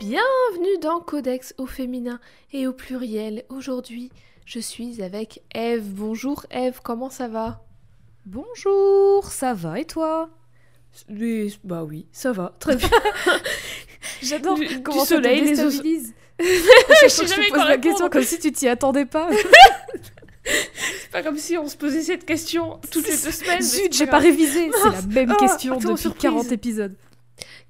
Bienvenue dans Codex au féminin et au pluriel. Aujourd'hui, je suis avec Ève. Bonjour Ève, comment ça va? Bonjour, ça va et toi? Bah oui, ça va, très bien. J'adore comment ça te déstabilise. Je sais jamais quand la question comme si tu t'y attendais pas. C'est pas comme si on se posait cette question toutes les 2 semaines. Zut, j'ai pas révisé. C'est la même question depuis 40 épisodes.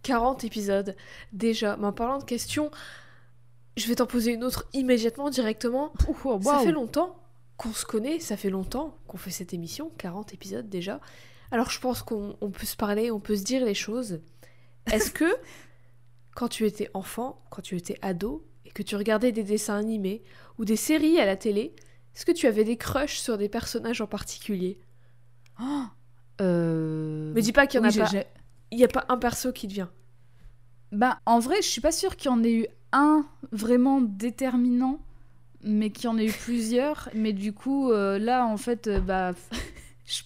40 épisodes, déjà. Mais en parlant de questions, je vais t'en poser une autre immédiatement, directement. Wow. Ça fait longtemps qu'on se connaît, ça fait longtemps qu'on fait cette émission, 40 épisodes déjà. Alors je pense qu'on peut se parler, on peut se dire les choses. Est-ce que, quand tu étais enfant, quand tu étais ado, et que tu regardais des dessins animés ou des séries à la télé, est-ce que tu avais des crushs sur des personnages en particulier? Mais dis pas qu'il y en a pas... Il n'y a pas un perso qui te vient? Bah, en vrai, je suis pas sûre qu'il y en ait eu un vraiment déterminant, mais qu'il y en ait eu plusieurs. Mais du coup, là, en fait, je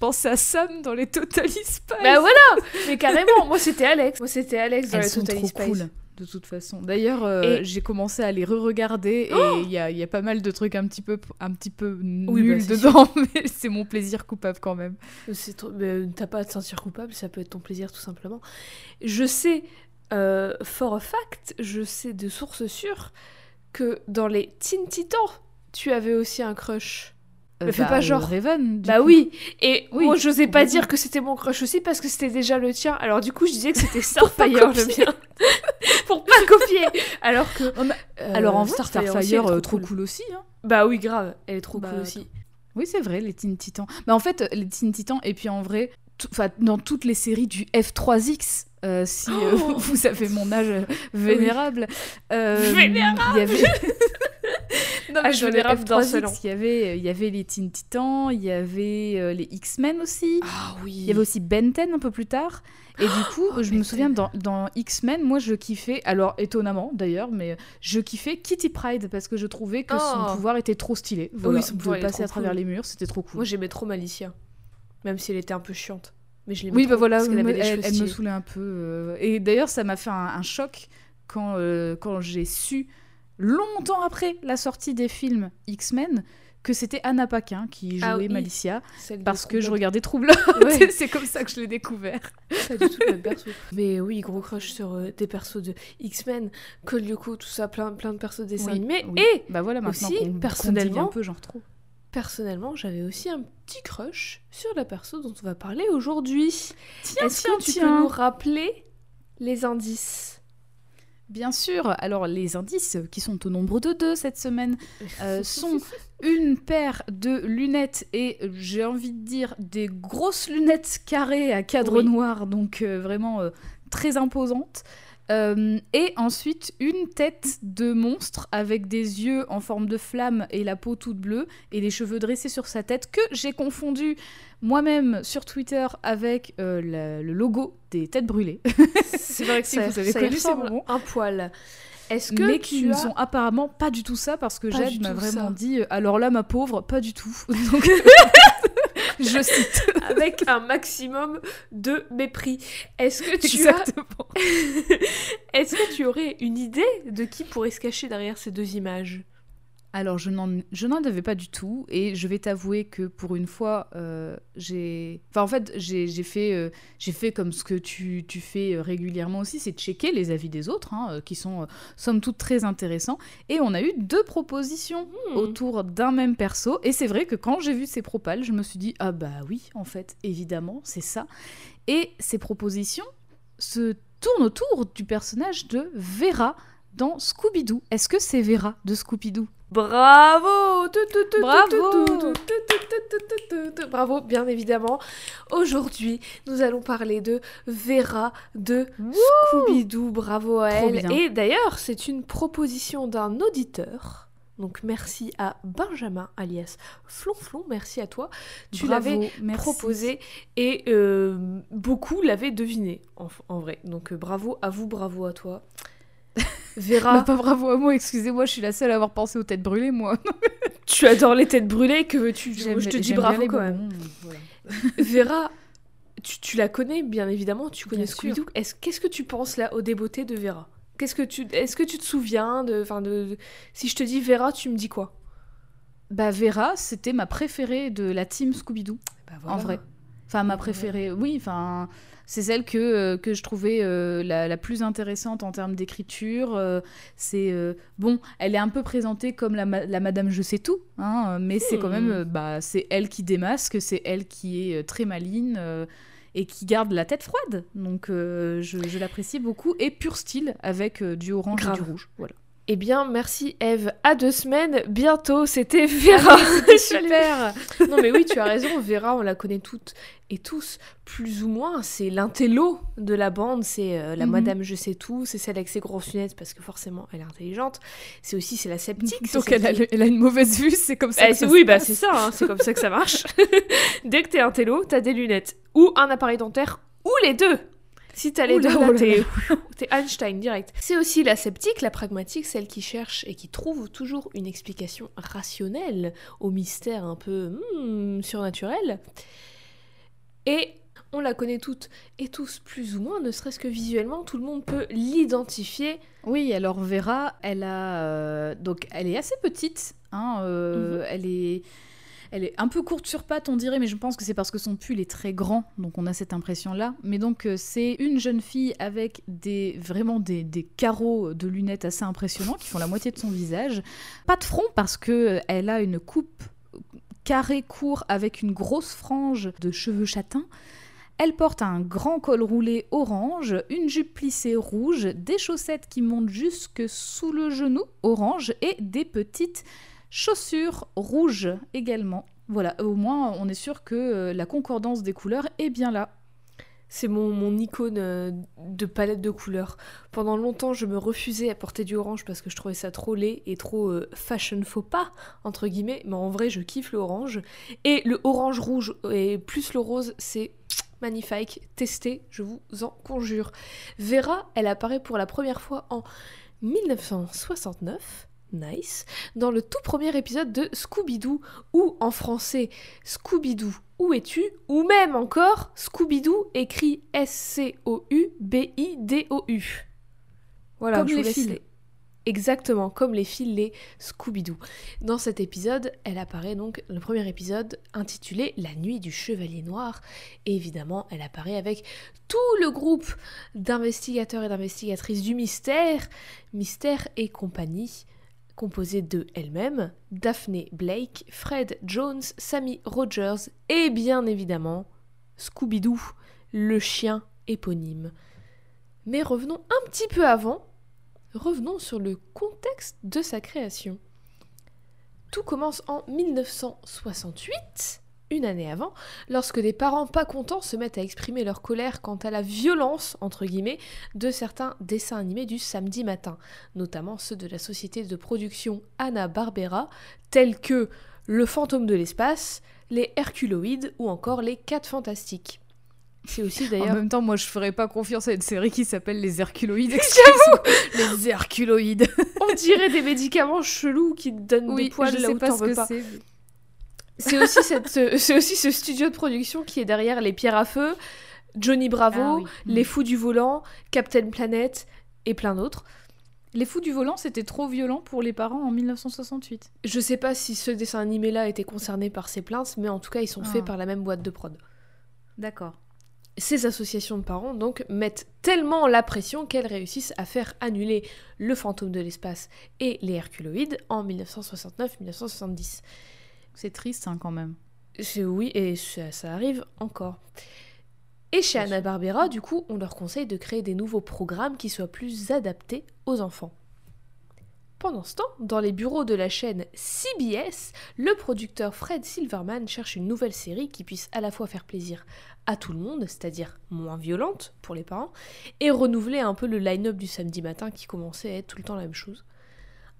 pense à Sam dans les Total Spies. Bah voilà. Mais carrément, moi, c'était Alex. Moi, c'était Alex dans les Total Spies. Elles sont trop cool, de toute façon. D'ailleurs, j'ai commené à les re-regarder et il y a pas mal de trucs un petit peu nuls dedans, mais c'est mon plaisir coupable quand même. Mais t'as pas à te sentir coupable, ça peut être ton plaisir tout simplement. Je sais, for a fact, je sais de source sûre que dans les Teen Titans, tu avais aussi un crush. Mais fais pas genre Raven. Bah coup. Oui. Et oui, moi j'osais pas dire que c'était mon crush aussi parce que c'était déjà le tien. Alors du coup je disais que c'était Starfire le mien. Pour pas copier. Alors que alors en vrai, Starfire trop cool aussi hein. Bah oui, grave, elle est trop cool aussi. Oui, c'est vrai, les Teen Titans. Bah en fait, les Teen Titans et puis en vrai dans toutes les séries du F3X si vous avez mon âge vénérable. Oui. Vénérable. Y avait... Non, mais il y avait les Teen Titans, il y avait les X-Men aussi. Ah oui. Il y avait aussi Ben 10 un peu plus tard. Et du coup, je me souviens dans X-Men, moi je kiffais, alors étonnamment d'ailleurs, mais je kiffais Kitty Pryde parce que je trouvais que son pouvoir était trop stylé. Voilà, oui, son pouvoir était passer à travers les murs, c'était trop cool. Moi j'aimais trop Malicia, même si elle était un peu chiante. Mais je l'aimais trop parce qu'elle avait des cheveux stylés. Elle me saoulait un peu. Et d'ailleurs, ça m'a fait un choc quand j'ai su longtemps après la sortie des films X-Men, que c'était Anna Paquin qui jouait Malicia, parce que je regardais True Blood. Ouais. C'est comme ça que je l'ai découvert. Pas du tout le même perso. Mais oui, gros crush sur des persos de X-Men, Code Lyoko, tout ça, plein de persos de dessins animés. Oui. Et bah voilà, maintenant aussi, personnellement, un peu genre trop. Personnellement, j'avais aussi un petit crush sur la perso dont on va parler aujourd'hui. Est-ce que tu peux nous rappeler les indices? Bien sûr, alors les indices, qui sont au nombre de 2 cette semaine, sont une paire de lunettes et j'ai envie de dire des grosses lunettes carrées à cadre noir, donc vraiment très imposantes. Et ensuite une tête de monstre avec des yeux en forme de flamme et la peau toute bleue et les cheveux dressés sur sa tête que j'ai confondu moi-même sur Twitter avec le logo des têtes brûlées. C'est vrai que si vous avez connu ces moments, un poil. Est-ce que ne sont apparemment pas du tout ça parce que Jade m'a vraiment dit alors là ma pauvre pas du tout. Donc je cite. Avec un maximum de mépris. Est-ce que tu Est-ce que tu aurais une idée de qui pourrait se cacher derrière ces 2 images? Alors, je n'en avais pas du tout. Et je vais t'avouer que pour une fois, j'ai fait comme ce que tu fais régulièrement aussi, c'est checker les avis des autres, hein, qui sont, somme toute, très intéressants. Et on a eu 2 propositions autour d'un même perso. Et c'est vrai que quand j'ai vu ces propals, je me suis dit « Ah bah oui, en fait, évidemment, c'est ça ». Et ces propositions se tournent autour du personnage de Vera dans Scooby-Doo. Est-ce que c'est Vera de Scooby-Doo ? Bravo! Bravo! Bravo, bien évidemment. Aujourd'hui, nous allons parler de Vera de Scooby-Doo. Bravo à elle. Et d'ailleurs, c'est une proposition d'un auditeur. Donc merci à Benjamin, alias Flonflon, merci à toi. Tu l'avais proposé et beaucoup l'avaient deviné, en vrai. Donc bravo à vous, bravo à toi. Vera... bah, pas bravo à moi, excusez-moi, je suis la seule à avoir pensé aux têtes brûlées, moi. Tu adores les têtes brûlées, que veux-tu? Je te dis bravo quand même. Voilà. Vera, tu la connais, bien évidemment, tu connais Scooby-Doo. Qu'est-ce que tu penses, là, aux débeautés de Vera? Est-ce que tu te souviens de si je te dis Vera, tu me dis quoi? Bah Vera, c'était ma préférée de la team Scooby-Doo, bah voilà. En vrai. Enfin, ma préférée, oui, enfin, c'est celle que je trouvais la plus intéressante en termes d'écriture. Bon, elle est un peu présentée comme la Madame Je sais tout, hein, mais c'est quand même, c'est elle qui démasque, c'est elle qui est très maligne et qui garde la tête froide. Donc, je l'apprécie beaucoup. Et pur style, avec du orange et du rouge, voilà. Eh bien, merci Eve. À 2 semaines, bientôt, c'était Vera. C'était super. Non mais oui, tu as raison, Vera, on la connaît toutes et tous, plus ou moins. C'est l'intello de la bande, c'est la Madame Je sais tout, c'est celle avec ses grosses lunettes, parce que forcément, elle est intelligente. C'est aussi, c'est la sceptique. Donc elle a une mauvaise vue, c'est comme ça que ça se passe. C'est ça, hein, c'est comme ça que ça marche. Dès que t'es intello, t'as des lunettes, ou un appareil dentaire, ou les deux. Si t'as les deux, t'es Einstein direct. C'est aussi la sceptique, la pragmatique, celle qui cherche et qui trouve toujours une explication rationnelle au mystère un peu surnaturel. Et on la connaît toutes et tous plus ou moins, ne serait-ce que visuellement, tout le monde peut l'identifier. Oui, alors Vera, elle est assez petite, hein, Elle est un peu courte sur pattes, on dirait, mais je pense que c'est parce que son pull est très grand, donc on a cette impression-là. Mais donc, c'est une jeune fille avec des carreaux de lunettes assez impressionnants qui font la moitié de son visage. Pas de front, parce qu'elle a une coupe carrée court avec une grosse frange de cheveux châtains. Elle porte un grand col roulé orange, une jupe plissée rouge, des chaussettes qui montent jusque sous le genou orange et des petites... chaussures rouges également. Voilà, au moins on est sûr que la concordance des couleurs est bien là. C'est mon icône de palette de couleurs. Pendant longtemps, je me refusais à porter du orange parce que je trouvais ça trop laid et trop fashion faux pas, entre guillemets. Mais en vrai, je kiffe le orange. Et le orange rouge et plus le rose, c'est magnifique. Testez, je vous en conjure. Vera, elle apparaît pour la première fois en 1969. Nice. Dans le tout premier épisode de Scooby-Doo, ou en français Scooby-Doo, où es-tu? Ou même encore Scooby-Doo écrit S-C-O-U-B-I-D-O-U. Voilà, comme les fils. Exactement, comme les fils, les Scooby-Doo. Dans cet épisode, elle apparaît donc, le premier épisode intitulé La nuit du Chevalier Noir. Et évidemment, elle apparaît avec tout le groupe d'investigateurs et d'investigatrices du Mystère et compagnie. Composée de elle-même, Daphné Blake, Fred Jones, Sammy Rogers et bien évidemment Scooby-Doo, le chien éponyme. Mais revenons un petit peu avant, revenons sur le contexte de sa création. Tout commence en 1968, une année avant, lorsque des parents pas contents se mettent à exprimer leur colère quant à la violence, entre guillemets, de certains dessins animés du samedi matin, notamment ceux de la société de production Hanna-Barbera, tels que Le Fantôme de l'espace, Les Herculoïdes ou encore Les 4 Fantastiques. C'est aussi d'ailleurs... En même temps, moi je ferais pas confiance à une série qui s'appelle Les Herculoïdes. J'avoue. Les Herculoïdes. On dirait des médicaments chelous qui te donnent des poils là où t'en veux pas. C'est aussi ce studio de production qui est derrière Les Pierres à Feu, Johnny Bravo, Les Fous du Volant, Captain Planet et plein d'autres. Les Fous du Volant, c'était trop violent pour les parents en 1968. Je sais pas si ce dessin animé-là était concerné par ces plaintes, mais en tout cas, ils sont faits par la même boîte de prod. D'accord. Ces associations de parents, donc, mettent tellement la pression qu'elles réussissent à faire annuler Le Fantôme de l'espace et Les Herculoïdes en 1969-1970. C'est triste, hein, quand même. Oui, et ça arrive encore. Et chez Hanna-Barbera, du coup, on leur conseille de créer des nouveaux programmes qui soient plus adaptés aux enfants. Pendant ce temps, dans les bureaux de la chaîne CBS, le producteur Fred Silverman cherche une nouvelle série qui puisse à la fois faire plaisir à tout le monde, c'est-à-dire moins violente pour les parents, et renouveler un peu le line-up du samedi matin qui commençait à être tout le temps la même chose.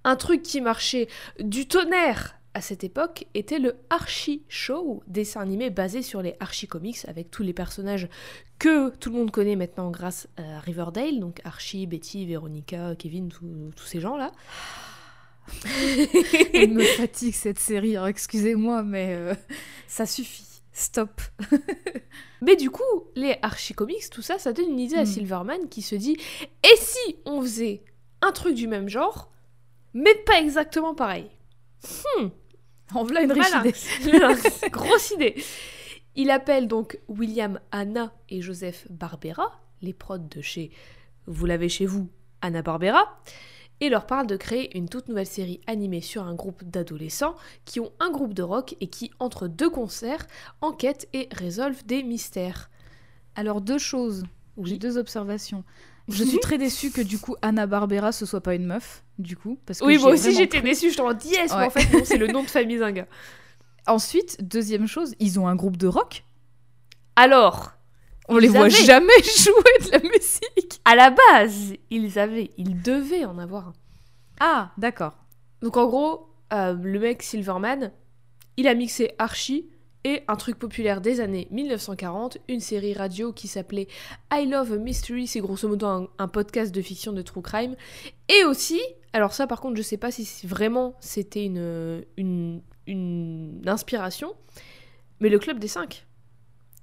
Un truc qui marchait du tonnerre à cette époque était le Archie Show, dessin animé basé sur les Archie Comics avec tous les personnages que tout le monde connaît maintenant grâce à Riverdale, donc Archie, Betty, Veronica, Kevin, tous ces gens-là. Elle me fatigue cette série, alors excusez-moi, mais ça suffit. Stop. Mais du coup, les Archie Comics, tout ça, ça donne une idée à Silverman qui se dit « Et si on faisait un truc du même genre, mais pas exactement pareil ?» En voilà une riche idée. Grosse idée. Il appelle donc William Hanna et Joseph Barbera, les prods de chez, vous l'avez chez vous, Hanna-Barbera, et leur parle de créer une toute nouvelle série animée sur un groupe d'adolescents qui ont un groupe de rock et qui, entre deux concerts, enquêtent et résolvent des mystères. Alors deux choses, j'ai deux observations. Je suis très déçue que du coup Hanna-Barbera ce soit pas une meuf, du coup. Parce que oui, moi aussi j'étais déçue, je t'en dis yes, mais en fait non, c'est le nom de famille d'un gars. Ensuite, deuxième chose, ils ont un groupe de rock. Alors, on les voit jamais jouer de la musique. À la base, ils devaient en avoir un. Ah, d'accord. Donc en gros, le mec Silverman, il a mixé Archie et un truc populaire des années 1940, une série radio qui s'appelait I Love a Mystery, c'est grosso modo un podcast de fiction de true crime, et aussi, alors ça par contre je sais pas si vraiment c'était une inspiration, mais le Club des 5.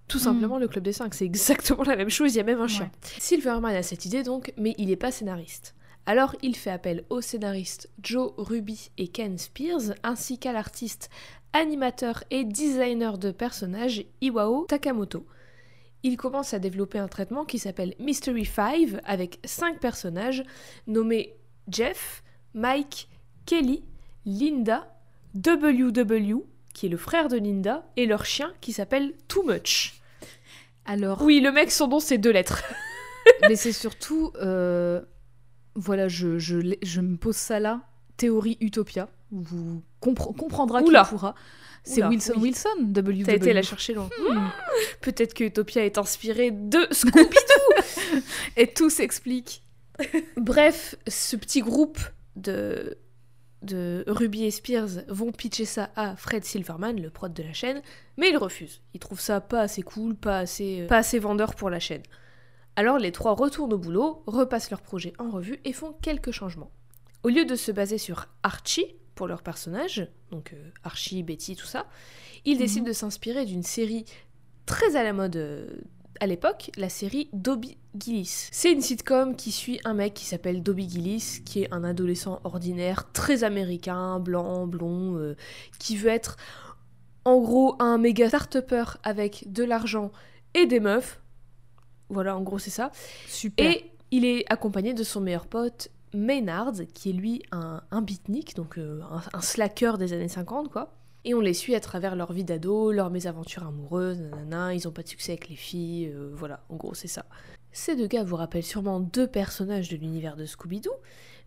Tout simplement le Club des 5, c'est exactement la même chose, il y a même un chien. Ouais. Silverman a cette idée donc, mais il n'est pas scénariste. Alors il fait appel aux scénaristes Joe Ruby et Ken Spears, ainsi qu'à l'artiste, animateur et designer de personnages Iwao Takamoto. Il commence à développer un traitement qui s'appelle Mystery 5 avec 5 personnages nommés Jeff, Mike, Kelly, Linda, WW, qui est le frère de Linda, et leur chien qui s'appelle Too Much. Alors... oui, le mec, son nom, c'est 2 lettres. Mais c'est surtout... voilà, je me pose ça là. Théorie Utopia. Vous comprendra qui pourra. C'est Wilson, oui. Wilson, WW. T'as été la chercher loin. Peut-être que Utopia est inspirée de Scooby-Doo. Et tout s'explique. Bref, ce petit groupe de Ruby et Spears vont pitcher ça à Fred Silverman, le prod de la chaîne, mais il refuse. Il trouve ça pas assez cool, pas assez vendeur pour la chaîne. Alors les 3 retournent au boulot, repassent leur projet en revue et font quelques changements. Au lieu de se baser sur Archie pour leur personnage, donc Archie, Betty, tout ça, ils décident de s'inspirer d'une série très à la mode à l'époque, la série Dobie Gillis. C'est une sitcom qui suit un mec qui s'appelle Dobie Gillis, qui est un adolescent ordinaire, très américain, blanc, blond, qui veut être en gros un méga start-upper avec de l'argent et des meufs. Voilà, en gros, c'est ça. Super. Et il est accompagné de son meilleur pote, Maynard, qui est lui un beatnik, donc un slacker des années 50, quoi. Et on les suit à travers leur vie d'ado, leurs mésaventures amoureuses, nanana, ils ont pas de succès avec les filles, voilà, en gros, c'est ça. Ces 2 gars vous rappellent sûrement 2 personnages de l'univers de Scooby-Doo,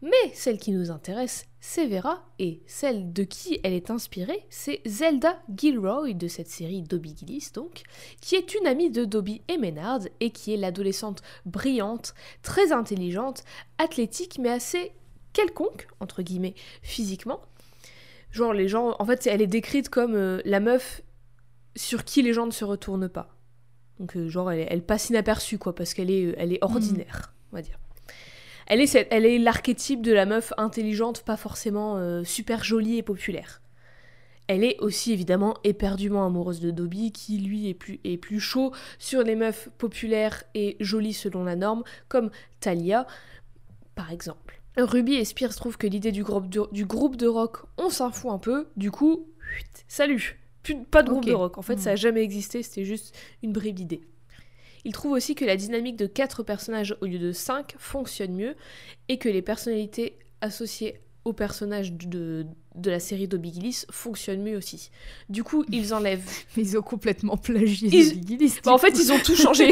mais celle qui nous intéresse, c'est Vera, et celle de qui elle est inspirée, c'est Zelda Gilroy, de cette série Dobie Gillis donc, qui est une amie de Dobie et Maynard, et qui est l'adolescente brillante, très intelligente, athlétique, mais assez quelconque, entre guillemets, physiquement. Genre les gens... en fait, elle est décrite comme la meuf sur qui les gens ne se retournent pas. Donc genre, elle passe inaperçue, quoi, parce qu'elle est ordinaire, on va dire. Elle est l'archétype de la meuf intelligente, pas forcément super jolie et populaire. Elle est aussi évidemment éperdument amoureuse de Dobie, qui lui est plus chaud sur les meufs populaires et jolies selon la norme, comme Talia, par exemple. Ruby et Spears trouvent que l'idée du groupe de rock, on s'en fout un peu, du coup, salut, pas de groupe de rock, en fait ça a jamais existé, c'était juste une bribe d'idée. Ils trouvent aussi que la dynamique de 4 personnages au lieu de 5 fonctionne mieux, et que les personnalités associées au personnage de la série Dobby Gillis fonctionne mieux aussi. Du coup, ils enlèvent... Mais ils ont complètement plagié Dobby Gillis. Bah, en fait, ils ont tout changé.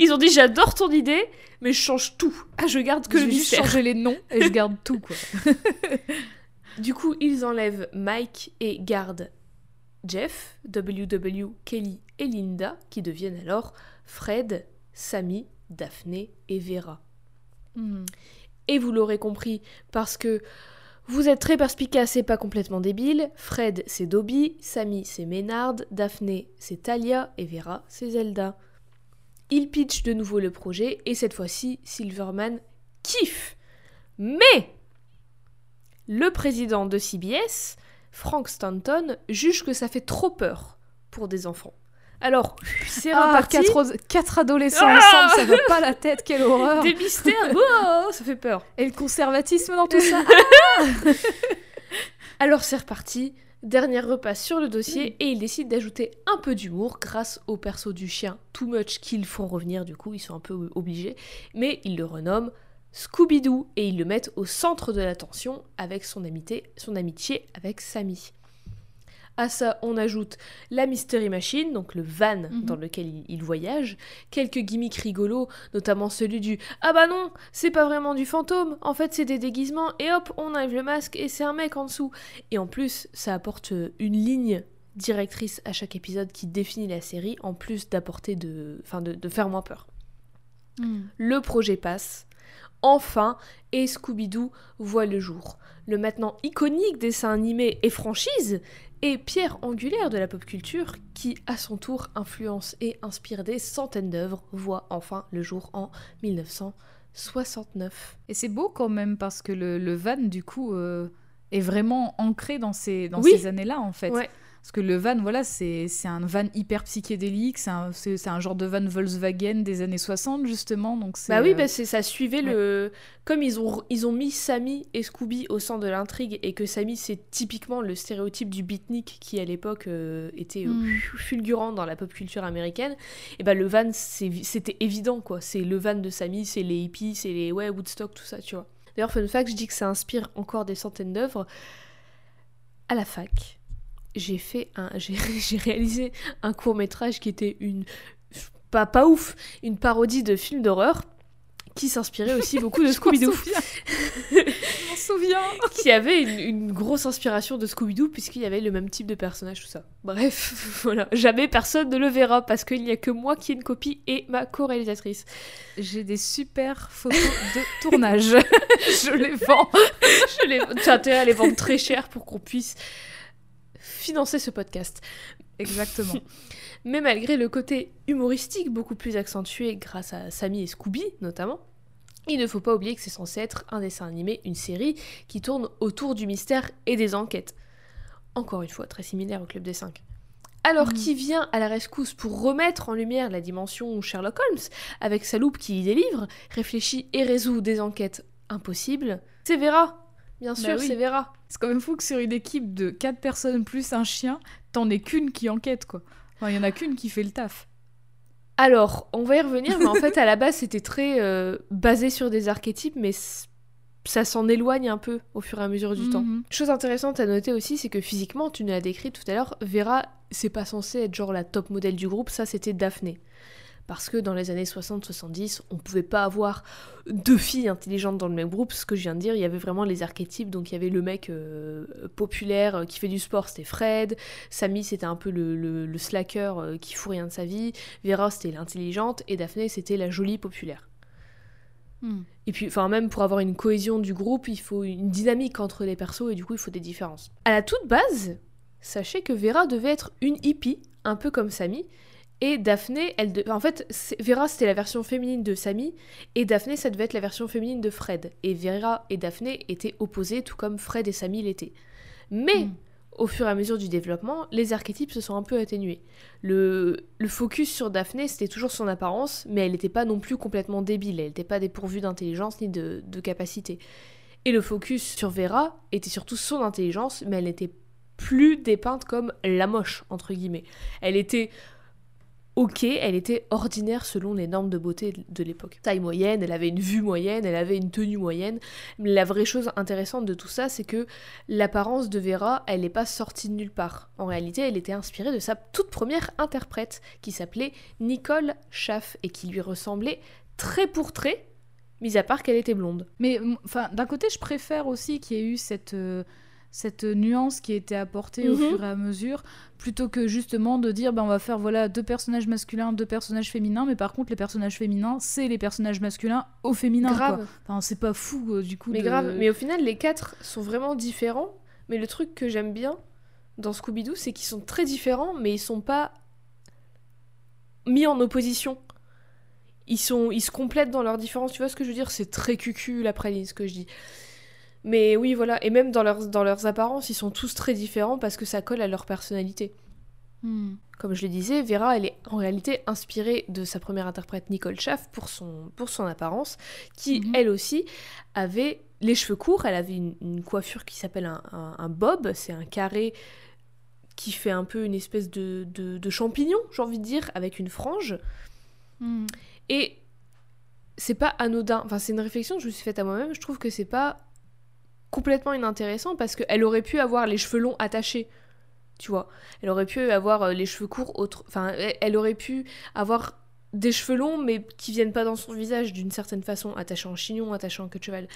Ils ont dit, j'adore ton idée, mais je change tout. Ah, je garde que le mystère. Je vais juste changer les noms et je garde tout, quoi. Du coup, ils enlèvent Mike et gardent Jeff, WW, Kelly et Linda, qui deviennent alors Fred, Sammy, Daphné et Vera. Mm. Et vous l'aurez compris, parce que vous êtes très perspicace et pas complètement débile, Fred c'est Dobby, Sammy c'est Maynard, Daphné c'est Talia et Vera c'est Zelda. Ils pitchent de nouveau le projet et cette fois-ci Silverman kiffe. Mais le président de CBS, Frank Stanton, juge que ça fait trop peur pour des enfants. Alors, c'est reparti. 4 adolescents ensemble, ça va pas la tête, quelle horreur. Des mystères, wow, ça fait peur. Et le conservatisme dans tout ça. Alors c'est reparti, dernier repas sur le dossier, et ils décident d'ajouter un peu d'humour grâce au perso du chien Too Much qu'ils font revenir, du coup, ils sont un peu obligés, mais ils le renomment Scooby-Doo, et ils le mettent au centre de l'attention avec son amitié avec Sammy. À ça, on ajoute la Mystery Machine, donc le van dans lequel il voyage, quelques gimmicks rigolos, notamment celui du « Ah bah non, c'est pas vraiment du fantôme, en fait c'est des déguisements, et hop, on enlève le masque, et c'est un mec en dessous ». Et en plus, ça apporte une ligne directrice à chaque épisode qui définit la série, en plus d'apporter de faire moins peur. Mm. Le projet passe, enfin, et Scooby-Doo voit le jour. Le maintenant iconique dessin animé et franchise est pierre angulaire de la pop culture qui, à son tour, influence et inspire des centaines d'œuvres, voit enfin le jour en 1969. Et c'est beau quand même parce que le van, du coup, est vraiment ancré dans ces années-là, en fait. Ouais. Parce que le van, voilà, c'est un van hyper psychédélique, c'est un genre de van Volkswagen des années 60, justement. Donc c'est, bah oui, ça suivait le... Comme ils ont mis Sammy et Scooby au centre de l'intrigue, et que Sammy, c'est typiquement le stéréotype du beatnik qui, à l'époque, était fulgurant dans la pop culture américaine, et bah le van, c'était évident, quoi. C'est le van de Sammy, c'est les hippies, c'est les Woodstock, tout ça, tu vois. D'ailleurs, fun fact, je dis que ça inspire encore des centaines d'œuvres. À la fac... J'ai réalisé un court-métrage qui était une parodie de film d'horreur qui s'inspirait aussi beaucoup de Scooby-Doo. Je m'en souviens. Qui avait une grosse inspiration de Scooby-Doo puisqu'il y avait le même type de personnage, tout ça. Bref, voilà. Jamais personne ne le verra parce qu'il n'y a que moi qui ai une copie et ma co-réalisatrice. J'ai des super photos de tournage. Je les vends. T'as intérêt à les vendre très cher pour qu'on puisse... financer ce podcast. Exactement. Mais malgré le côté humoristique beaucoup plus accentué grâce à Sammy et Scooby notamment, il ne faut pas oublier que c'est censé être un dessin animé, une série qui tourne autour du mystère et des enquêtes. Encore une fois, très similaire au Club des 5. Alors qui vient à la rescousse pour remettre en lumière la dimension Sherlock Holmes avec sa loupe qui y délivre, réfléchit et résout des enquêtes impossibles, c'est Vera. Bien sûr, bah oui. C'est Vera. C'est quand même fou que sur une équipe de 4 personnes plus un chien, t'en aies qu'une qui enquête, quoi. Enfin, il y en a qu'une qui fait le taf. Alors, on va y revenir, mais en fait, à la base, c'était très basé sur des archétypes, mais ça s'en éloigne un peu au fur et à mesure du temps. Chose intéressante à noter aussi, c'est que physiquement, tu nous l'as décrit tout à l'heure, Vera, c'est pas censé être genre la top modèle du groupe, ça, c'était Daphné. Parce que dans les années 60-70, on pouvait pas avoir 2 filles intelligentes dans le même groupe, ce que je viens de dire, il y avait vraiment les archétypes, donc il y avait le mec populaire qui fait du sport, c'était Fred, Sammy c'était un peu le slacker qui fout rien de sa vie, Vera c'était l'intelligente, et Daphné c'était la jolie populaire. Et puis même pour avoir une cohésion du groupe, il faut une dynamique entre les persos, et du coup il faut des différences. À la toute base, sachez que Vera devait être une hippie, un peu comme Sammy, et Daphné, Vera, c'était la version féminine de Sammy, et Daphné, ça devait être la version féminine de Fred. Et Vera et Daphné étaient opposées, tout comme Fred et Sammy l'étaient. Mais, au fur et à mesure du développement, les archétypes se sont un peu atténués. Le focus sur Daphné, c'était toujours son apparence, mais elle n'était pas non plus complètement débile, elle n'était pas dépourvue d'intelligence ni de capacité. Et le focus sur Vera était surtout son intelligence, mais elle n'était plus dépeinte comme la moche, entre guillemets. Elle était... ok, elle était ordinaire selon les normes de beauté de l'époque. Taille moyenne, elle avait une vue moyenne, elle avait une tenue moyenne. Mais la vraie chose intéressante de tout ça, c'est que l'apparence de Vera, elle n'est pas sortie de nulle part. En réalité, elle était inspirée de sa toute première interprète, qui s'appelait Nicole Schaff, et qui lui ressemblait trait pour trait, mis à part qu'elle était blonde. Mais enfin, d'un côté, je préfère aussi qu'il y ait eu cette nuance qui a été apportée au fur et à mesure, plutôt que justement de dire on va faire deux personnages masculins, deux personnages féminins, mais par contre les personnages féminins c'est les personnages masculins au féminin. Grave. Quoi. Enfin, c'est pas fou du coup. Mais grave, mais au final les quatre sont vraiment différents, mais le truc que j'aime bien dans Scooby-Doo c'est qu'ils sont très différents, mais ils sont pas mis en opposition. Ils se complètent dans leurs différences, tu vois ce que je veux dire? C'est très cucul la praline ce que je dis. Mais oui, voilà. Et même dans leurs apparences, ils sont tous très différents parce que ça colle à leur personnalité. Mm. Comme je le disais, Vera, elle est en réalité inspirée de sa première interprète, Nicole Schaff, pour son apparence, qui, elle aussi, avait les cheveux courts. Elle avait une coiffure qui s'appelle un bob. C'est un carré qui fait un peu une espèce de champignon, j'ai envie de dire, avec une frange. Mm. Et c'est pas anodin. Enfin, c'est une réflexion que je me suis faite à moi-même. Je trouve que c'est pas complètement inintéressant parce qu'elle aurait pu avoir les cheveux longs attachés, tu vois. Elle aurait pu avoir les cheveux courts, enfin, elle aurait pu avoir des cheveux longs mais qui viennent pas dans son visage d'une certaine façon, attachés en chignon, attachés en queue de cheval.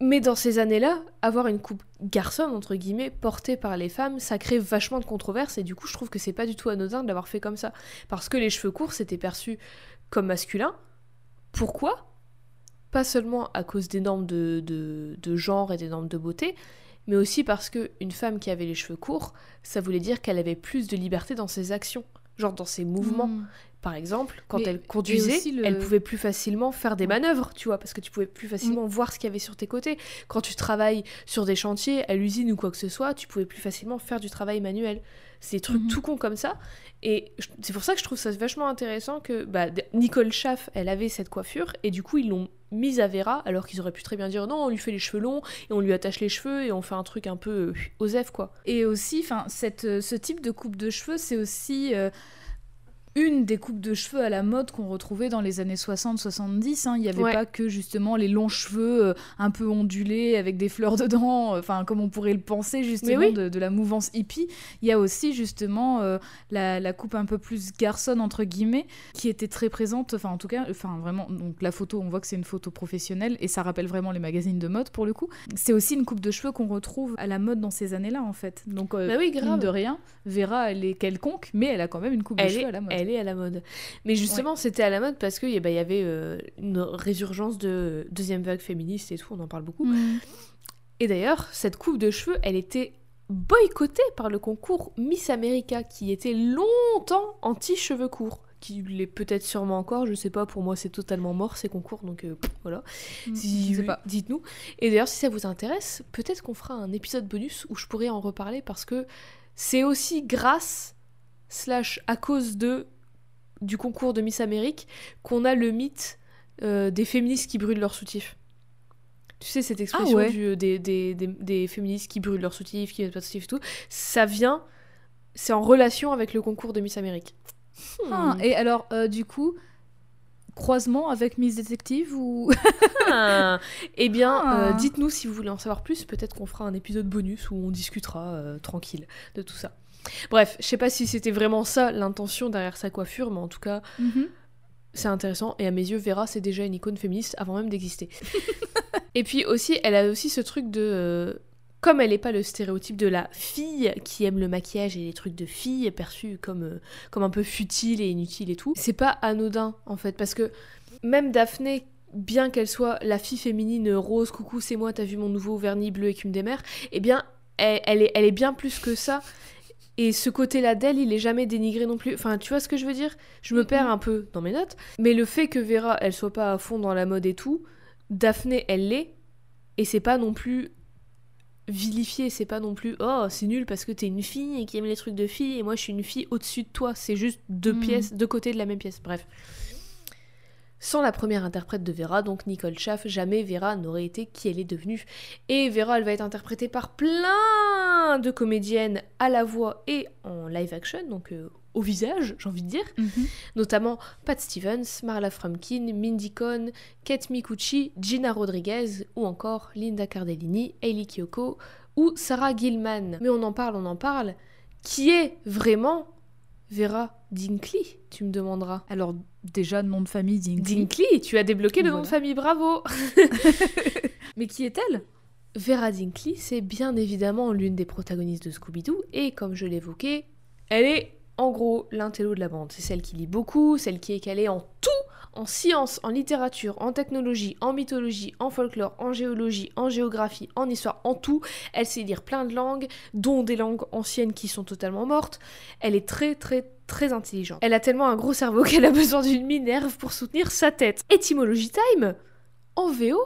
Mais dans ces années-là, avoir une coupe garçonne, entre guillemets, portée par les femmes, ça crée vachement de controverses et du coup je trouve que c'est pas du tout anodin de l'avoir fait comme ça. Parce que les cheveux courts c'était perçu comme masculin. Pourquoi ? Pas seulement à cause des normes de genre et des normes de beauté, mais aussi parce qu'une femme qui avait les cheveux courts, ça voulait dire qu'elle avait plus de liberté dans ses actions, genre dans ses mouvements. Mmh. Par exemple, quand elle conduisait, elle pouvait plus facilement faire des manœuvres, tu vois, parce que tu pouvais plus facilement voir ce qu'il y avait sur tes côtés. Quand tu travailles sur des chantiers, à l'usine ou quoi que ce soit, tu pouvais plus facilement faire du travail manuel. C'est des trucs tout cons comme ça. Et c'est pour ça que je trouve ça vachement intéressant que Nicole Schaff, elle avait cette coiffure, et du coup, ils l'ont mise à Vera, alors qu'ils auraient pu très bien dire non, on lui fait les cheveux longs et on lui attache les cheveux et on fait un truc un peu osef quoi. Et aussi, enfin, ce type de coupe de cheveux, c'est aussi une des coupes de cheveux à la mode qu'on retrouvait dans les années 60-70. Hein. Il n'y avait pas que justement les longs cheveux un peu ondulés avec des fleurs dedans, comme on pourrait le penser justement de la mouvance hippie. Il y a aussi justement la coupe un peu plus garçonne entre guillemets qui était très présente, en tout cas vraiment. Donc la photo, on voit que c'est une photo professionnelle et ça rappelle vraiment les magazines de mode pour le coup. C'est aussi une coupe de cheveux qu'on retrouve à la mode dans ces années-là en fait. Donc mine de rien, Vera elle est quelconque mais elle a quand même une coupe de cheveux à la mode. Elle est à la mode. Mais justement, c'était à la mode parce qu'il y avait une résurgence de deuxième vague féministe et tout, on en parle beaucoup. Mmh. Et d'ailleurs, cette coupe de cheveux, elle était boycottée par le concours Miss America, qui était longtemps anti-cheveux courts, qui l'est peut-être sûrement encore, je sais pas, pour moi c'est totalement mort ces concours, donc voilà. Je sais pas. Dites-nous. Et d'ailleurs, si ça vous intéresse, peut-être qu'on fera un épisode bonus où je pourrais en reparler parce que c'est aussi grâce / à cause du concours de Miss Amérique qu'on a le mythe des féministes qui brûlent leur soutif. Tu sais, cette expression des féministes qui brûlent leur soutif, qui mettent pas de soutif et tout, ça vient, c'est en relation avec le concours de Miss Amérique. Et alors, du coup, croisement avec Miss Détective ou... Eh bien, dites-nous si vous voulez en savoir plus, peut-être qu'on fera un épisode bonus où on discutera tranquille de tout ça. Bref, je sais pas si c'était vraiment ça l'intention derrière sa coiffure, mais en tout cas, c'est intéressant. Et à mes yeux, Vera, c'est déjà une icône féministe avant même d'exister. Et puis aussi, elle a aussi ce truc de... comme elle n'est pas le stéréotype de la fille qui aime le maquillage et les trucs de fille perçus comme un peu futile et inutile et tout, c'est pas anodin, en fait. Parce que même Daphné, bien qu'elle soit la fille féminine rose, coucou, c'est moi, t'as vu mon nouveau vernis bleu écume des mers, eh bien, elle est bien plus que ça... Et ce côté-là d'elle, il est jamais dénigré non plus. Enfin, tu vois ce que je veux dire ? Je me perds un peu dans mes notes. Mais le fait que Vera, elle soit pas à fond dans la mode et tout, Daphné, elle l'est. Et c'est pas non plus vilifié, c'est pas non plus « Oh, c'est nul parce que t'es une fille et qui aime les trucs de fille et moi je suis une fille au-dessus de toi. » C'est juste deux côtés de la même pièce. Bref. Sans la première interprète de Vera, donc Nicole Schaff, jamais Vera n'aurait été qui elle est devenue. Et Vera, elle va être interprétée par plein de comédiennes à la voix et en live action, donc au visage, j'ai envie de dire, notamment Pat Stevens, Marla Frumkin, Mindy Cohn, Kate Micucci, Gina Rodriguez ou encore Linda Cardellini, Hayley Kiyoko ou Sarah Gilman. Mais on en parle, qui est vraiment Vera Dinkley, tu me demanderas. Alors déjà, nom de famille Dinkley. Dinkley, tu as débloqué le nom de famille, bravo. Mais qui est-elle ? Vera Dinkley, c'est bien évidemment l'une des protagonistes de Scooby-Doo et comme je l'évoquais, elle est en gros l'intello de la bande. C'est celle qui lit beaucoup, celle qui est calée en tout, en science, en littérature, en technologie, en mythologie, en folklore, en géologie, en géographie, en histoire, en tout. Elle sait lire plein de langues, dont des langues anciennes qui sont totalement mortes. Elle est très très très intelligente. Elle a tellement un gros cerveau qu'elle a besoin d'une Minerve pour soutenir sa tête. Étymologie time. En VO,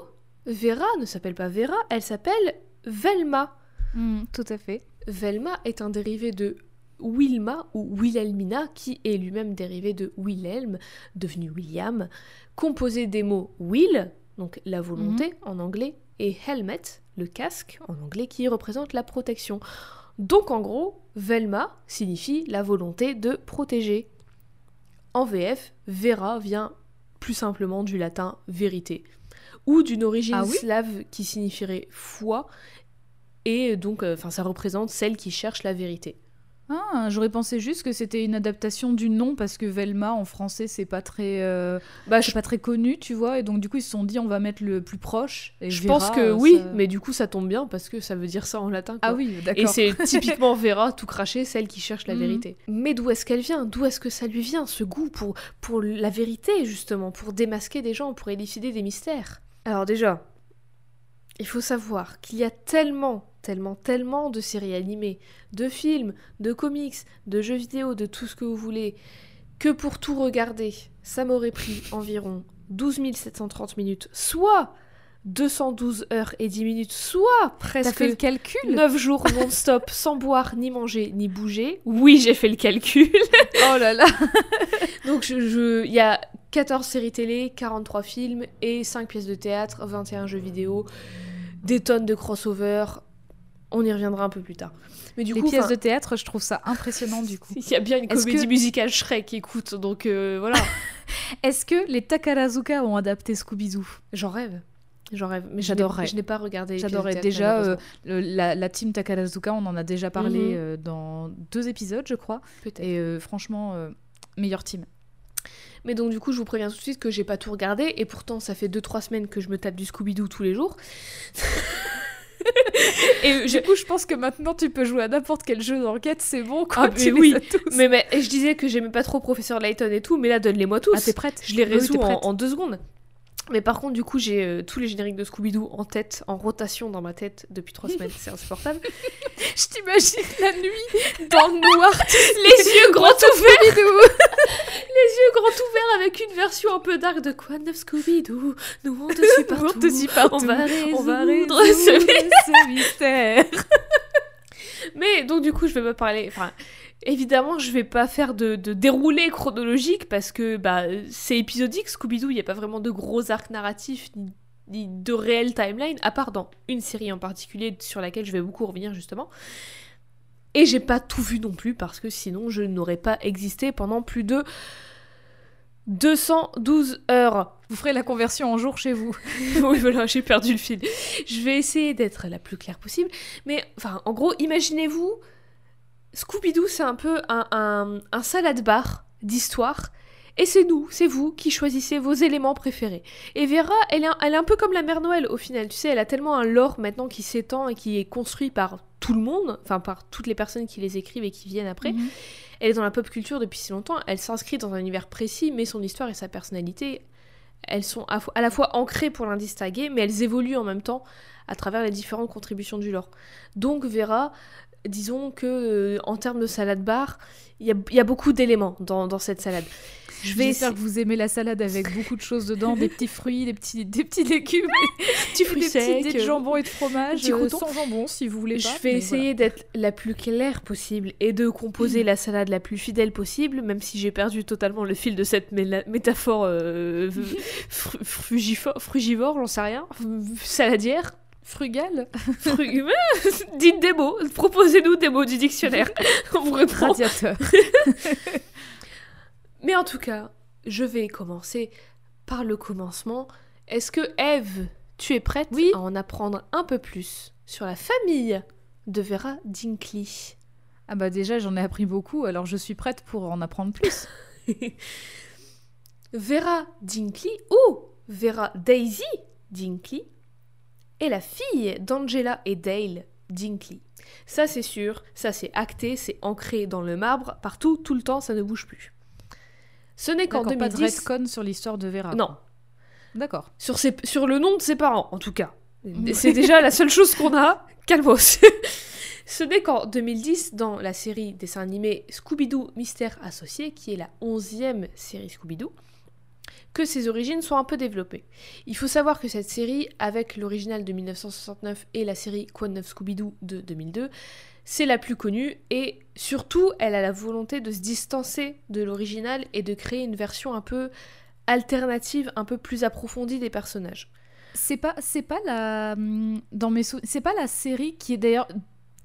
Vera ne s'appelle pas Vera, elle s'appelle Velma. Tout à fait. Velma est un dérivé de Wilma ou Wilhelmina, qui est lui-même dérivé de Wilhelm, devenu William, composé des mots will, donc la volonté en anglais, et helmet, le casque en anglais, qui représente la protection. Donc en gros, Velma signifie la volonté de protéger. En VF, Vera vient plus simplement du latin vérité, ou d'une origine slave qui signifierait foi, et donc ça représente celle qui cherche la vérité. Ah, j'aurais pensé juste que c'était une adaptation du nom parce que Velma en français c'est pas très c'est pas très connu, tu vois, et donc du coup ils se sont dit on va mettre le plus proche et je pense que oui, mais du coup ça tombe bien parce que ça veut dire ça en latin quoi. Ah oui, d'accord. Et c'est typiquement Vera tout craché, celle qui cherche la vérité. Mais d'où est-ce qu'elle vient ? D'où est-ce que ça lui vient ce goût pour la vérité justement, pour démasquer des gens, pour élucider des mystères ? Alors déjà, il faut savoir qu'il y a tellement de séries animées, de films, de comics, de jeux vidéo, de tout ce que vous voulez, que pour tout regarder, ça m'aurait pris environ 12 730 minutes, soit 212 heures et 10 minutes, soit presque... T'as fait le calcul ? 9 jours non-stop, sans boire, ni manger, ni bouger. Oui, j'ai fait le calcul. Oh là là. Donc il y a 14 séries télé, 43 films et 5 pièces de théâtre, 21 jeux vidéo, des tonnes de crossovers... On y reviendra un peu plus tard. Mais du coup, les pièces de théâtre, je trouve ça impressionnant du coup. Il y a bien une comédie musicale Shrek, écoute, donc voilà. Est-ce que les Takarazuka ont adapté Scooby-Doo ? J'en rêve, mais j'adorerais. Je n'ai pas regardé. J'adorerais déjà la team Takarazuka, on en a déjà parlé dans 2 épisodes, je crois. Peut-être. Et franchement, meilleure team. Mais donc du coup, je vous préviens tout de suite que j'ai pas tout regardé, et pourtant, ça fait 2-3 semaines que je me tape du Scooby-Doo tous les jours. Et du coup, je pense que maintenant tu peux jouer à n'importe quel jeu d'enquête, c'est bon quoi. Ah, mais oui, mais je disais que j'aimais pas trop Professeur Layton et tout, mais là donne-les-moi tous. Ah, t'es prête ? Je les résous en 2 secondes. Mais par contre, du coup, j'ai tous les génériques de Scooby-Doo en tête, en rotation dans ma tête depuis 3 semaines. C'est insupportable. Je t'imagine la nuit, dans le noir, les yeux grands ouverts. Les yeux grands ouverts avec une version un peu dark de Quoi de neuf Scooby-Doo ? Nous, on te suit partout. On va résoudre ce mystère. Mais donc, du coup, je vais pas parler... Enfin, évidemment, je vais pas faire de déroulé chronologique parce que c'est épisodique. Scooby-Doo, il n'y a pas vraiment de gros arcs narratifs ni de réelle timeline, à part dans une série en particulier sur laquelle je vais beaucoup revenir justement. Et j'ai pas tout vu non plus parce que sinon je n'aurais pas existé pendant plus de 212 heures. Vous ferez la conversion en jour chez vous. Oui, voilà, j'ai perdu le fil. Je vais essayer d'être la plus claire possible. Mais enfin, en gros, imaginez-vous. Scooby-Doo, c'est un peu un salad bar d'histoire. Et c'est nous, c'est vous qui choisissez vos éléments préférés. Et Vera, elle est un peu comme la Mère Noël au final. Tu sais, elle a tellement un lore maintenant qui s'étend et qui est construit par tout le monde, enfin par toutes les personnes qui les écrivent et qui viennent après. Mmh. Elle est dans la pop culture depuis si longtemps. Elle s'inscrit dans un univers précis, mais son histoire et sa personnalité, elles sont à la fois ancrées pour l'indistinguer, mais elles évoluent en même temps à travers les différentes contributions du lore. Donc Vera... Disons que en termes de salade bar, il y a beaucoup d'éléments dans cette salade. J'espère que vous aimez la salade avec beaucoup de choses dedans, des petits fruits, des petits légumes, petits fruits secs, des petits jambons et de fromage, petits croutons sans jambon si vous voulez pas. Je vais essayer d'être la plus claire possible et de composer la salade la plus fidèle possible, même si j'ai perdu totalement le fil de cette métaphore frugivore, j'en sais rien, saladière. Frugal. Dites des mots. Proposez-nous des mots du dictionnaire. On vous reprend. Radiateur. Mais en tout cas, je vais commencer par le commencement. Est-ce que Ève, tu es prête à en apprendre un peu plus sur la famille de Vera Dinkley? Ah bah déjà, j'en ai appris beaucoup, alors je suis prête pour en apprendre plus. Vera Dinkley ou Vera Daisy Dinkley est la fille d'Angela et Dale Dinkley. Ça c'est sûr, ça c'est acté, c'est ancré dans le marbre, partout, tout le temps, ça ne bouge plus. Ce n'est qu'en 2010... D'accord, pas de retcon sur l'histoire de Vera. Non. D'accord. Sur le nom de ses parents, en tout cas. C'est déjà la seule chose qu'on a. Calmos. Ce n'est qu'en 2010, dans la série dessin animé Scooby-Doo Mystère Associé, qui est la 11e série Scooby-Doo, que ses origines sont un peu développées. Il faut savoir que cette série, avec l'original de 1969 et la série Quoi de neuf Scooby-Doo de 2002, c'est la plus connue et surtout, elle a la volonté de se distancer de l'original et de créer une version un peu alternative, un peu plus approfondie des personnages. C'est pas la série qui est d'ailleurs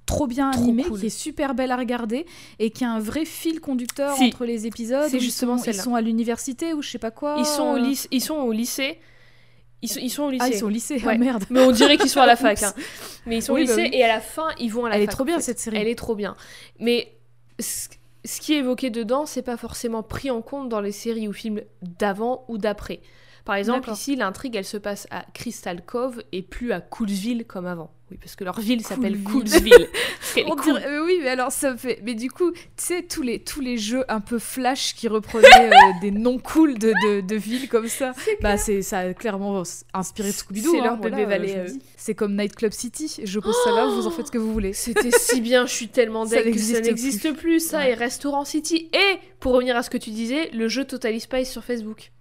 trop bien animée, cool, qui est super belle à regarder et qui a un vrai fil conducteur entre les épisodes. C'est justement celle-là. Ils sont à l'université ou je sais pas quoi. Ils sont au lycée. Ils sont au lycée. Ah, ils sont au lycée, ouais. Ah, merde. Mais on dirait qu'ils sont à la fac. Hein. Mais ils sont au lycée et à la fin, ils vont à la fac. Elle est trop bien, cette série. Elle est trop bien. Mais ce qui est évoqué dedans, c'est pas forcément pris en compte dans les séries ou films d'avant ou d'après. Par exemple, ici, l'intrigue, elle se passe à Crystal Cove et plus à Coolsville comme avant. Oui, parce que leur ville s'appelle Coolsville. Oui, mais alors ça fait... Mais du coup, tu sais, tous les jeux un peu flash qui reprenaient des noms cool de villes comme ça, ça a clairement inspiré Scooby-Doo. C'est leur bébé valet. C'est comme Night Club City. Je pense ça va, vous en faites ce que vous voulez. C'était si bien, je suis tellement deg que ça n'existe plus, ça, ouais. Et Restaurant City. Et, pour revenir à ce que tu disais, le jeu Totally Spies sur Facebook.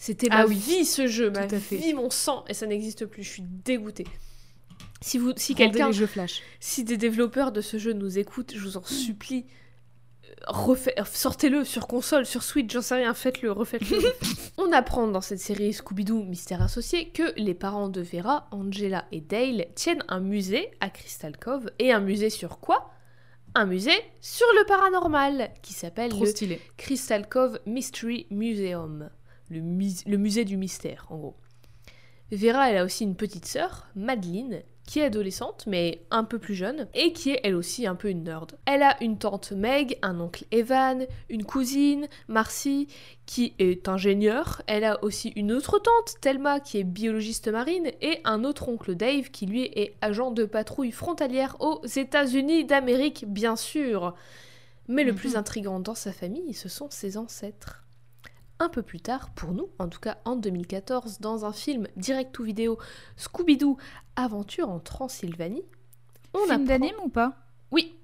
C'était ma vie, ce jeu, ma vie, mon sang, et ça n'existe plus, je suis dégoûtée. Si quelqu'un, si des développeurs de ce jeu nous écoutent, je vous en supplie, sortez-le sur console, sur Switch, j'en sais rien, faites-le, refaites-le. On apprend dans cette série Scooby-Doo Mystère Associé que les parents de Vera, Angela et Dale, tiennent un musée à Crystal Cove, et un musée sur quoi ? Un musée sur le paranormal, qui s'appelle le Crystal Cove Mystery Museum. Le musée du mystère, en gros. Vera, elle a aussi une petite sœur, Madeline, qui est adolescente, mais un peu plus jeune, et qui est elle aussi un peu une nerd. Elle a une tante Meg, un oncle Evan, une cousine, Marcy, qui est ingénieure. Elle a aussi une autre tante, Thelma, qui est biologiste marine, et un autre oncle Dave, qui lui est agent de patrouille frontalière aux États-Unis d'Amérique, bien sûr. Mais le plus intriguant dans sa famille, ce sont ses ancêtres. Un peu plus tard, pour nous, en tout cas en 2014, dans un film direct ou vidéo Scooby-Doo Aventure en Transylvanie, film d'anime ou pas ? Oui.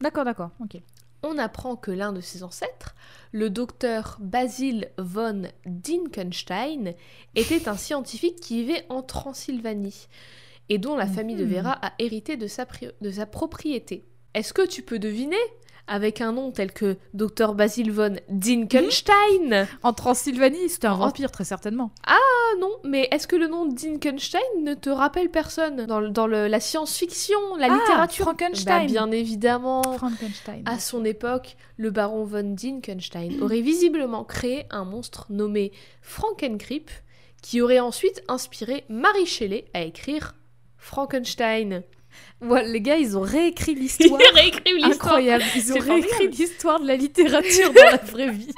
D'accord, ok. On apprend que l'un de ses ancêtres, le docteur Basil von Dinkenstein, était un scientifique qui vivait en Transylvanie et dont la famille de Vera a hérité de sa propriété. Est-ce que tu peux deviner ? Avec un nom tel que Dr Basil von Dinkenstein. En Transylvanie, c'était un vampire, très certainement. Ah non, mais est-ce que le nom Dinkenstein ne te rappelle personne dans la science-fiction, la littérature? Frankenstein. Bah, bien évidemment. Frankenstein. À son époque, le baron von Dinkenstein aurait visiblement créé un monstre nommé Frankencrip, qui aurait ensuite inspiré Mary Shelley à écrire Frankenstein. Voilà, les gars, ils ont réécrit l'histoire. Incroyable. Ils ont réécrit l'histoire de la littérature dans la vraie vie.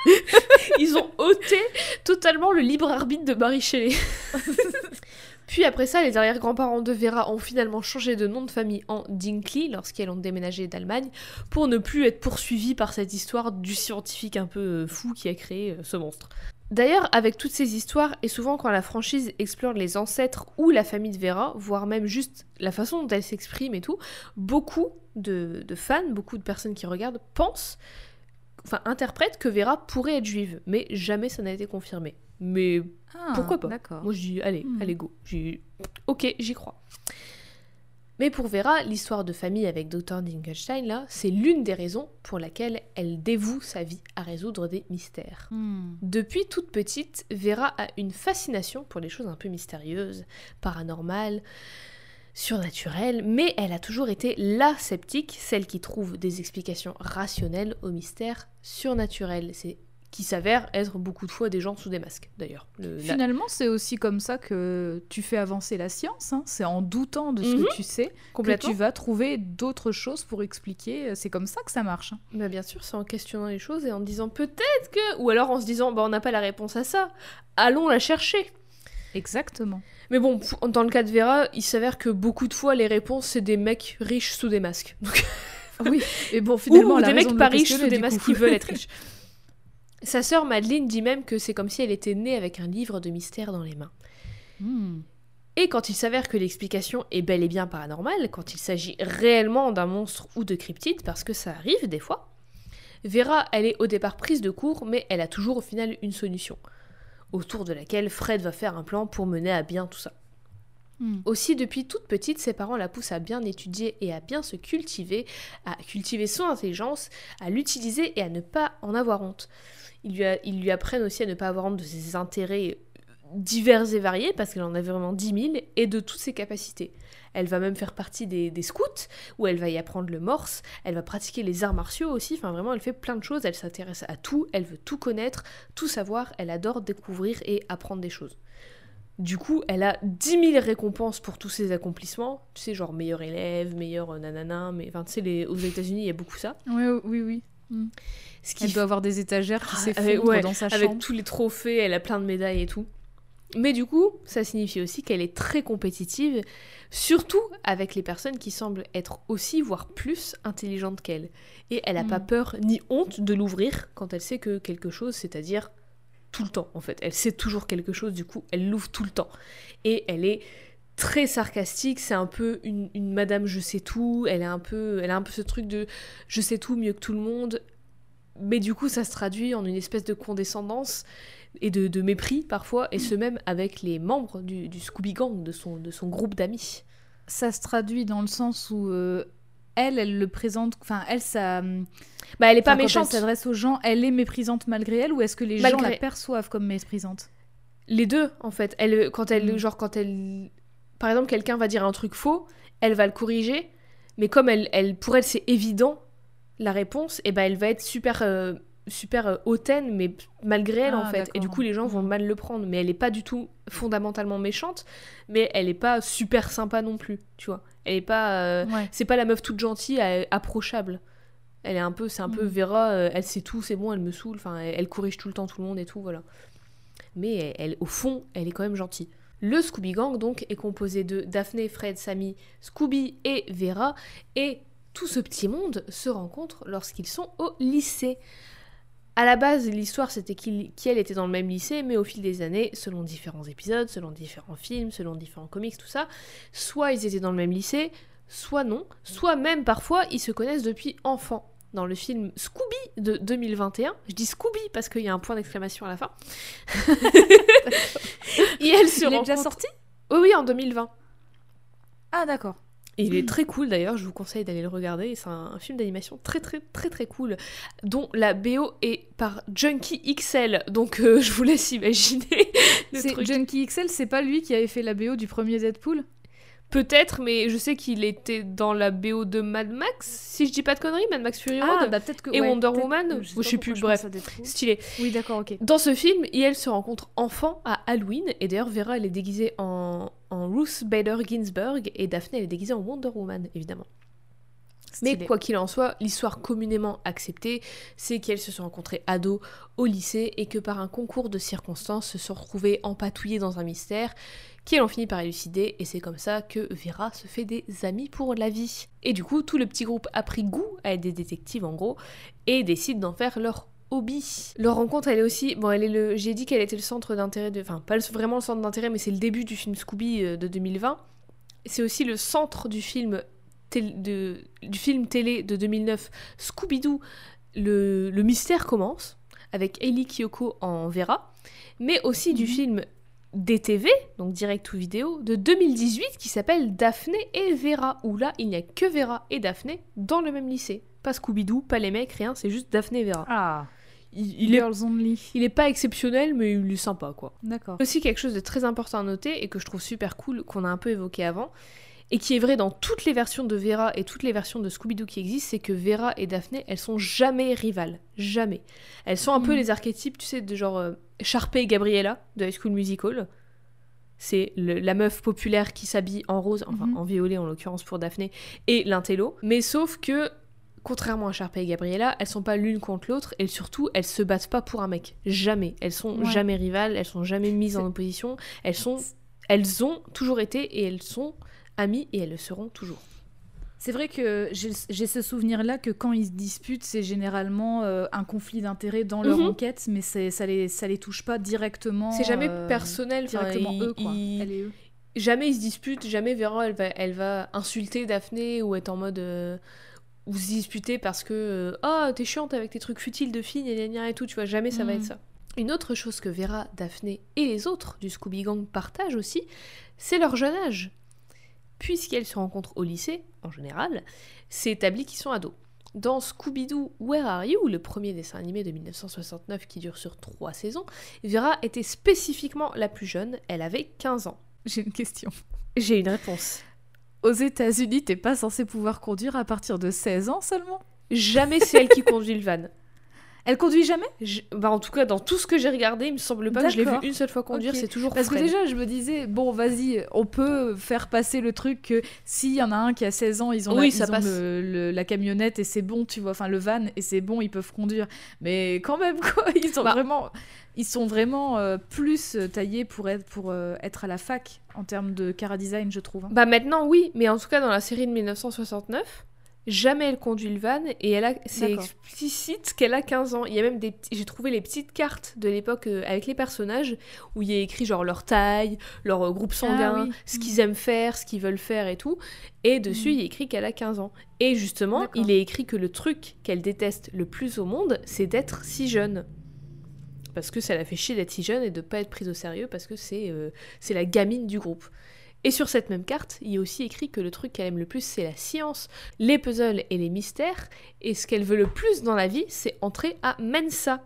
Ils ont ôté totalement le libre arbitre de Mary Shelley. Puis après ça, les arrière-grands-parents de Vera ont finalement changé de nom de famille en Dinkley lorsqu'elles ont déménagé d'Allemagne pour ne plus être poursuivies par cette histoire du scientifique un peu fou qui a créé ce monstre. D'ailleurs, avec toutes ces histoires, et souvent quand la franchise explore les ancêtres ou la famille de Vera, voire même juste la façon dont elle s'exprime et tout, beaucoup de fans, beaucoup de personnes qui regardent pensent, enfin interprètent que Vera pourrait être juive, mais jamais ça n'a été confirmé. Mais pourquoi pas ? D'accord. Moi je dis allez go, ok, j'y crois. Mais pour Vera, l'histoire de famille avec Dr Dinkelstein, là, c'est l'une des raisons pour laquelle elle dévoue sa vie à résoudre des mystères. Depuis toute petite, Vera a une fascination pour les choses un peu mystérieuses, paranormales, surnaturel, mais elle a toujours été la sceptique, celle qui trouve des explications rationnelles aux mystères surnaturels. C'est qui s'avère être beaucoup de fois des gens sous des masques, d'ailleurs. Finalement, c'est aussi comme ça que tu fais avancer la science, hein. C'est en doutant de ce que tu sais que tu vas trouver d'autres choses pour expliquer. C'est comme ça que ça marche. Hein. Bah bien sûr, c'est en questionnant les choses et en disant peut-être que... Ou alors en se disant, bah, on n'a pas la réponse à ça, allons la chercher. Exactement. Mais bon, dans le cas de Vera, il s'avère que beaucoup de fois, les réponses, c'est des mecs riches sous des masques. Donc... Oui, et bon, finalement, ou la des mecs pas riches sous des masques qui veulent être riches. Sa sœur Madeleine dit même que c'est comme si elle était née avec un livre de mystères dans les mains. Mmh. Et quand il s'avère que l'explication est bel et bien paranormale, quand il s'agit réellement d'un monstre ou de cryptide, parce que ça arrive des fois, Vera, elle est au départ prise de court, mais elle a toujours au final une solution, autour de laquelle Fred va faire un plan pour mener à bien tout ça. Mmh. Aussi, depuis toute petite, ses parents la poussent à bien étudier et à bien se cultiver, à cultiver son intelligence, à l'utiliser et à ne pas en avoir honte. Ils lui apprennent aussi à ne pas avoir honte de ses intérêts divers et variés, parce qu'elle en a vraiment 10 000, et de toutes ses capacités. Elle va même faire partie des scouts, où elle va y apprendre le morse, elle va pratiquer les arts martiaux aussi, enfin vraiment elle fait plein de choses, elle s'intéresse à tout, elle veut tout connaître, tout savoir, elle adore découvrir et apprendre des choses. Du coup, elle a 10 000 récompenses pour tous ses accomplissements. Tu sais, genre meilleur élève, meilleur nanana, mais enfin, tu sais, aux États-Unis, il y a beaucoup ça. Oui. Mm. Elle doit avoir des étagères qui s'effondrent dans sa chambre. Avec tous les trophées, elle a plein de médailles et tout. Mais du coup, ça signifie aussi qu'elle est très compétitive, surtout avec les personnes qui semblent être aussi, voire plus, intelligentes qu'elle. Et elle n'a pas peur ni honte de l'ouvrir quand elle sait que quelque chose, c'est-à-dire... tout le temps en fait, elle sait toujours quelque chose, du coup elle l'ouvre tout le temps, et elle est très sarcastique, c'est un peu une madame je sais tout, elle a un peu ce truc de je sais tout mieux que tout le monde, mais du coup ça se traduit en une espèce de condescendance et de mépris parfois, et ce même avec les membres du Scooby Gang, de son groupe d'amis. Ça se traduit dans le sens où elle le présente, enfin elle ça, bah elle est pas méchante. Quand elle s'adresse aux gens, elle est méprisante malgré elle, ou est-ce que les gens la perçoivent comme méprisante? Les deux en fait. Elle quand elle par exemple quelqu'un va dire un truc faux, elle va le corriger, mais comme elle pour elle c'est évident la réponse, et ben elle va être super hautaine, mais malgré elle en fait. D'accord. Et du coup les gens vont mal le prendre, mais elle est pas du tout fondamentalement méchante, mais elle est pas super sympa non plus, tu vois. Elle est pas c'est pas la meuf toute gentille approchable. Elle est un peu c'est un peu Vera, elle sait tout, c'est bon, elle me saoule, enfin elle corrige tout le temps tout le monde et tout, voilà. Mais elle au fond, elle est quand même gentille. Le Scooby Gang donc est composé de Daphné, Fred, Sammy, Scooby et Vera, et tout ce petit monde se rencontre lorsqu'ils sont au lycée. À la base, l'histoire, c'était qu'elle était dans le même lycée, mais au fil des années, selon différents épisodes, selon différents films, selon différents comics, tout ça, soit ils étaient dans le même lycée, soit non, soit même parfois, ils se connaissent depuis enfant. Dans le film Scooby de 2021, je dis Scooby parce qu'il y a un point d'exclamation à la fin. Et elle se rencontre... déjà sorti ? Oui, en 2020. Ah, d'accord. Et il est très cool d'ailleurs, je vous conseille d'aller le regarder, c'est un film d'animation très très très très cool, dont la BO est par Junkie XL, donc je vous laisse imaginer le truc. Junkie XL, c'est pas lui qui avait fait la BO du premier Deadpool ? Peut-être, mais je sais qu'il était dans la BO de Mad Max, si je dis pas de conneries, Mad Max Fury Road, et Wonder Woman, je sais plus, bref, stylé. Oui, d'accord, ok. Dans ce film, elle se rencontre enfant à Halloween, et d'ailleurs Vera, elle est déguisée en Ruth Bader Ginsburg, et Daphné, elle est déguisée en Wonder Woman, évidemment. Stylé. Mais quoi qu'il en soit, l'histoire communément acceptée, c'est qu'elles se sont rencontrées ados au lycée et que par un concours de circonstances se sont retrouvées empatouillées dans un mystère qu'elles ont fini par élucider, et c'est comme ça que Vera se fait des amis pour la vie. Et du coup, tout le petit groupe a pris goût à être des détectives en gros et décide d'en faire leur hobby. Leur rencontre, elle est aussi... Bon, j'ai dit qu'elle était le centre d'intérêt de... Enfin, pas vraiment le centre d'intérêt, mais c'est le début du film Scooby de 2020. C'est aussi le centre du film... du film télé de 2009 Scooby-Doo, le mystère commence, avec Ellie Kyoko en Vera, mais aussi du film DTV, donc direct ou vidéo, de 2018 qui s'appelle Daphné et Vera, où là il n'y a que Vera et Daphné dans le même lycée, pas Scooby-Doo, pas les mecs, rien, c'est juste Daphné et Vera. Ah. Il est pas exceptionnel, mais il est sympa quoi. D'accord. Aussi quelque chose de très important à noter et que je trouve super cool qu'on a un peu évoqué avant, et qui est vrai dans toutes les versions de Vera et toutes les versions de Scooby-Doo qui existent, c'est que Vera et Daphné, elles sont jamais rivales. Jamais. Elles sont un peu les archétypes, tu sais, de genre Sharpay et Gabriella de High School Musical. C'est la meuf populaire qui s'habille en rose, enfin en violet en l'occurrence pour Daphné, et l'intello. Mais sauf que, contrairement à Sharpay et Gabriella, elles sont pas l'une contre l'autre, et surtout, elles se battent pas pour un mec. Jamais. Elles sont jamais rivales, elles sont jamais mises en opposition, elles ont toujours été et elles sont amies et elles le seront toujours. C'est vrai que j'ai ce souvenir-là que quand ils se disputent, c'est généralement un conflit d'intérêts dans leur enquête, mais ça les touche pas directement. C'est jamais personnel, directement eux, quoi. Elle et eux. Jamais ils se disputent, jamais Vera elle va insulter Daphné ou être en mode ou se disputer parce que ah t'es chiante avec tes trucs futiles de filles et tout, tu vois, jamais ça va être ça. Une autre chose que Vera, Daphné et les autres du Scooby Gang partagent aussi, c'est leur jeune âge. Puisqu'elles se rencontrent au lycée, en général, c'est établi qu'ils sont ados. Dans Scooby-Doo, Where Are You, le premier dessin animé de 1969 qui dure sur 3 saisons, Vera était spécifiquement la plus jeune, elle avait 15 ans. J'ai une question. J'ai une réponse. Aux États-Unis, t'es pas censée pouvoir conduire à partir de 16 ans seulement ? Jamais c'est elle qui conduit le van. Elle conduit jamais ? En tout cas, dans tout ce que j'ai regardé, il me semble pas que je l'ai vu une seule fois conduire, c'est toujours Fred. Parce que déjà, je me disais, bon, vas-y, on peut faire passer le truc que s'il y en a un qui a 16 ans, ils ont, la camionnette et c'est bon, tu vois, enfin le van et c'est bon, ils peuvent conduire. Mais quand même, quoi, ils sont vraiment plus taillés pour être à la fac en termes de chara-design, je trouve. Bah maintenant, oui, mais en tout cas, dans la série de 1969... jamais elle conduit le van et c'est explicite qu'elle a 15 ans. Il y a même j'ai trouvé les petites cartes de l'époque avec les personnages où il y a écrit genre leur taille, leur groupe sanguin, ce qu'ils aiment faire, ce qu'ils veulent faire et tout. Et dessus, il est écrit qu'elle a 15 ans. Et justement, il est écrit que le truc qu'elle déteste le plus au monde, c'est d'être si jeune. Parce que ça la fait chier d'être si jeune et de pas être prise au sérieux parce que c'est la gamine du groupe. Et sur cette même carte, il y a aussi écrit que le truc qu'elle aime le plus, c'est la science, les puzzles et les mystères. Et ce qu'elle veut le plus dans la vie, c'est entrer à Mensa.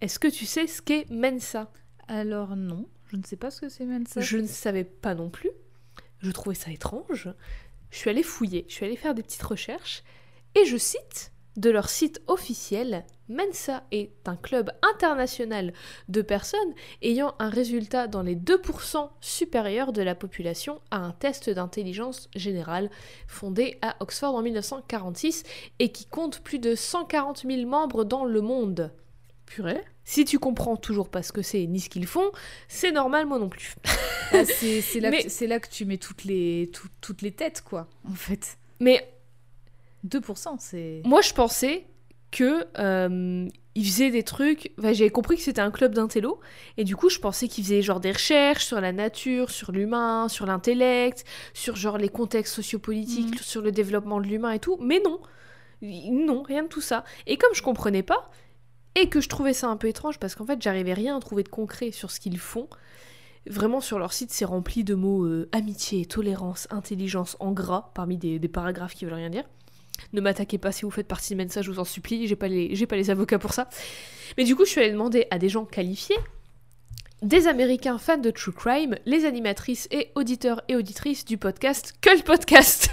Est-ce que tu sais ce qu'est Mensa ? Alors non, je ne sais pas ce que c'est Mensa. Je ne savais pas non plus. Je trouvais ça étrange. Je suis allée fouiller, je suis allée faire des petites recherches. Et je cite de leur site officiel, Mensa est un club international de personnes ayant un résultat dans les 2% supérieur de la population à un test d'intelligence générale fondé à Oxford en 1946 et qui compte plus de 140 000 membres dans le monde. Purée. Si tu comprends toujours pas ce que c'est ni ce qu'ils font, c'est normal, moi non plus. Ah, c'est là que tu mets toutes les têtes, quoi, en fait. Mais 2%, c'est... Moi, je pensais... que ils faisaient des trucs... Enfin, j'avais compris que c'était un club d'intello, et du coup, je pensais qu'ils faisaient genre des recherches sur la nature, sur l'humain, sur l'intellect, sur genre les contextes sociopolitiques, sur le développement de l'humain et tout, mais non, rien de tout ça. Et comme je comprenais pas, et que je trouvais ça un peu étrange, parce qu'en fait, j'arrivais rien à trouver de concret sur ce qu'ils font, vraiment, sur leur site, c'est rempli de mots amitié, tolérance, intelligence, en gras, parmi des paragraphes qui veulent rien dire. Ne m'attaquez pas si vous faites partie de Mensa, je vous en supplie, j'ai pas les avocats pour ça. Mais du coup, je suis allée demander à des gens qualifiés, des Américains fans de True Crime, les animatrices et auditeurs et auditrices du podcast Que le Podcast.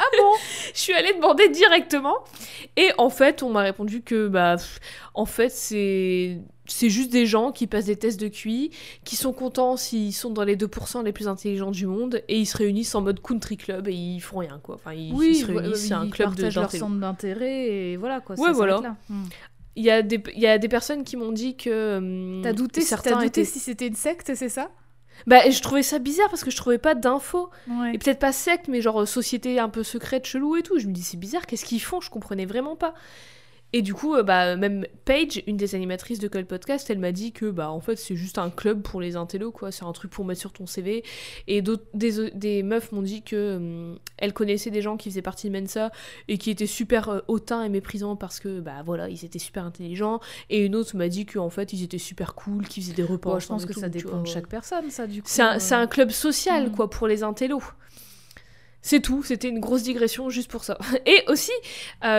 Ah bon ? Je suis allée demander directement. Et en fait, on m'a répondu que, en fait, c'est juste des gens qui passent des tests de QI, qui sont contents s'ils sont dans les 2% les plus intelligents du monde, et ils se réunissent en mode country club et ils font rien, quoi. Enfin, ils se réunissent, c'est un club de... Ils partagent leur centre d'intérêt et voilà, quoi. Ouais, voilà. Il y a des personnes qui m'ont dit que... T'as douté si c'était une secte, c'est ça ? Je trouvais ça bizarre parce que je trouvais pas d'infos. Ouais. Et peut-être pas secte, mais genre société un peu secrète, chelou et tout. Je me dis, c'est bizarre, qu'est-ce qu'ils font ? Je comprenais vraiment pas. Et du coup, même Paige, une des animatrices de Call Podcast, elle m'a dit que, en fait, c'est juste un club pour les intellos, quoi. C'est un truc pour mettre sur ton CV. Et des meufs m'ont dit que elles connaissaient des gens qui faisaient partie de Mensa et qui étaient super hautains et méprisants parce que, voilà, ils étaient super intelligents. Et une autre m'a dit qu'en fait, ils étaient super cool, qu'ils faisaient des repas. Ouais, je pense que ça dépend de chaque personne, ça, du coup. C'est un club social, quoi, pour les intellos. C'est tout, c'était une grosse digression juste pour ça. Et aussi,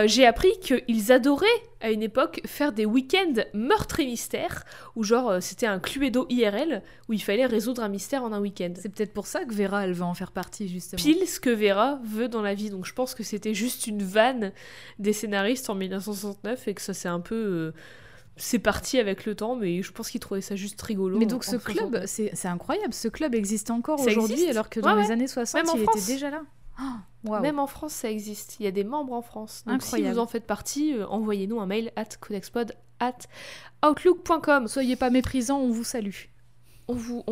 j'ai appris qu'ils adoraient, à une époque, faire des week-ends meurtres et mystères, où genre, c'était un Cluedo IRL, où il fallait résoudre un mystère en un week-end. C'est peut-être pour ça que Vera, elle va en faire partie, justement. Pile ce que Vera veut dans la vie, donc je pense que c'était juste une vanne des scénaristes en 1969, et que ça, c'est un peu... C'est parti avec le temps, mais je pense qu'ils trouvaient ça juste rigolo. Mais donc ce club, c'est incroyable, ce club existe encore aujourd'hui, alors que dans les années 60, il était déjà là. Oh, wow. Même en France, ça existe. Il y a des membres en France. Donc incroyable. Si vous en faites partie, envoyez-nous un mail codexpod@outlook.com. Soyez pas méprisants, on vous salue. On vous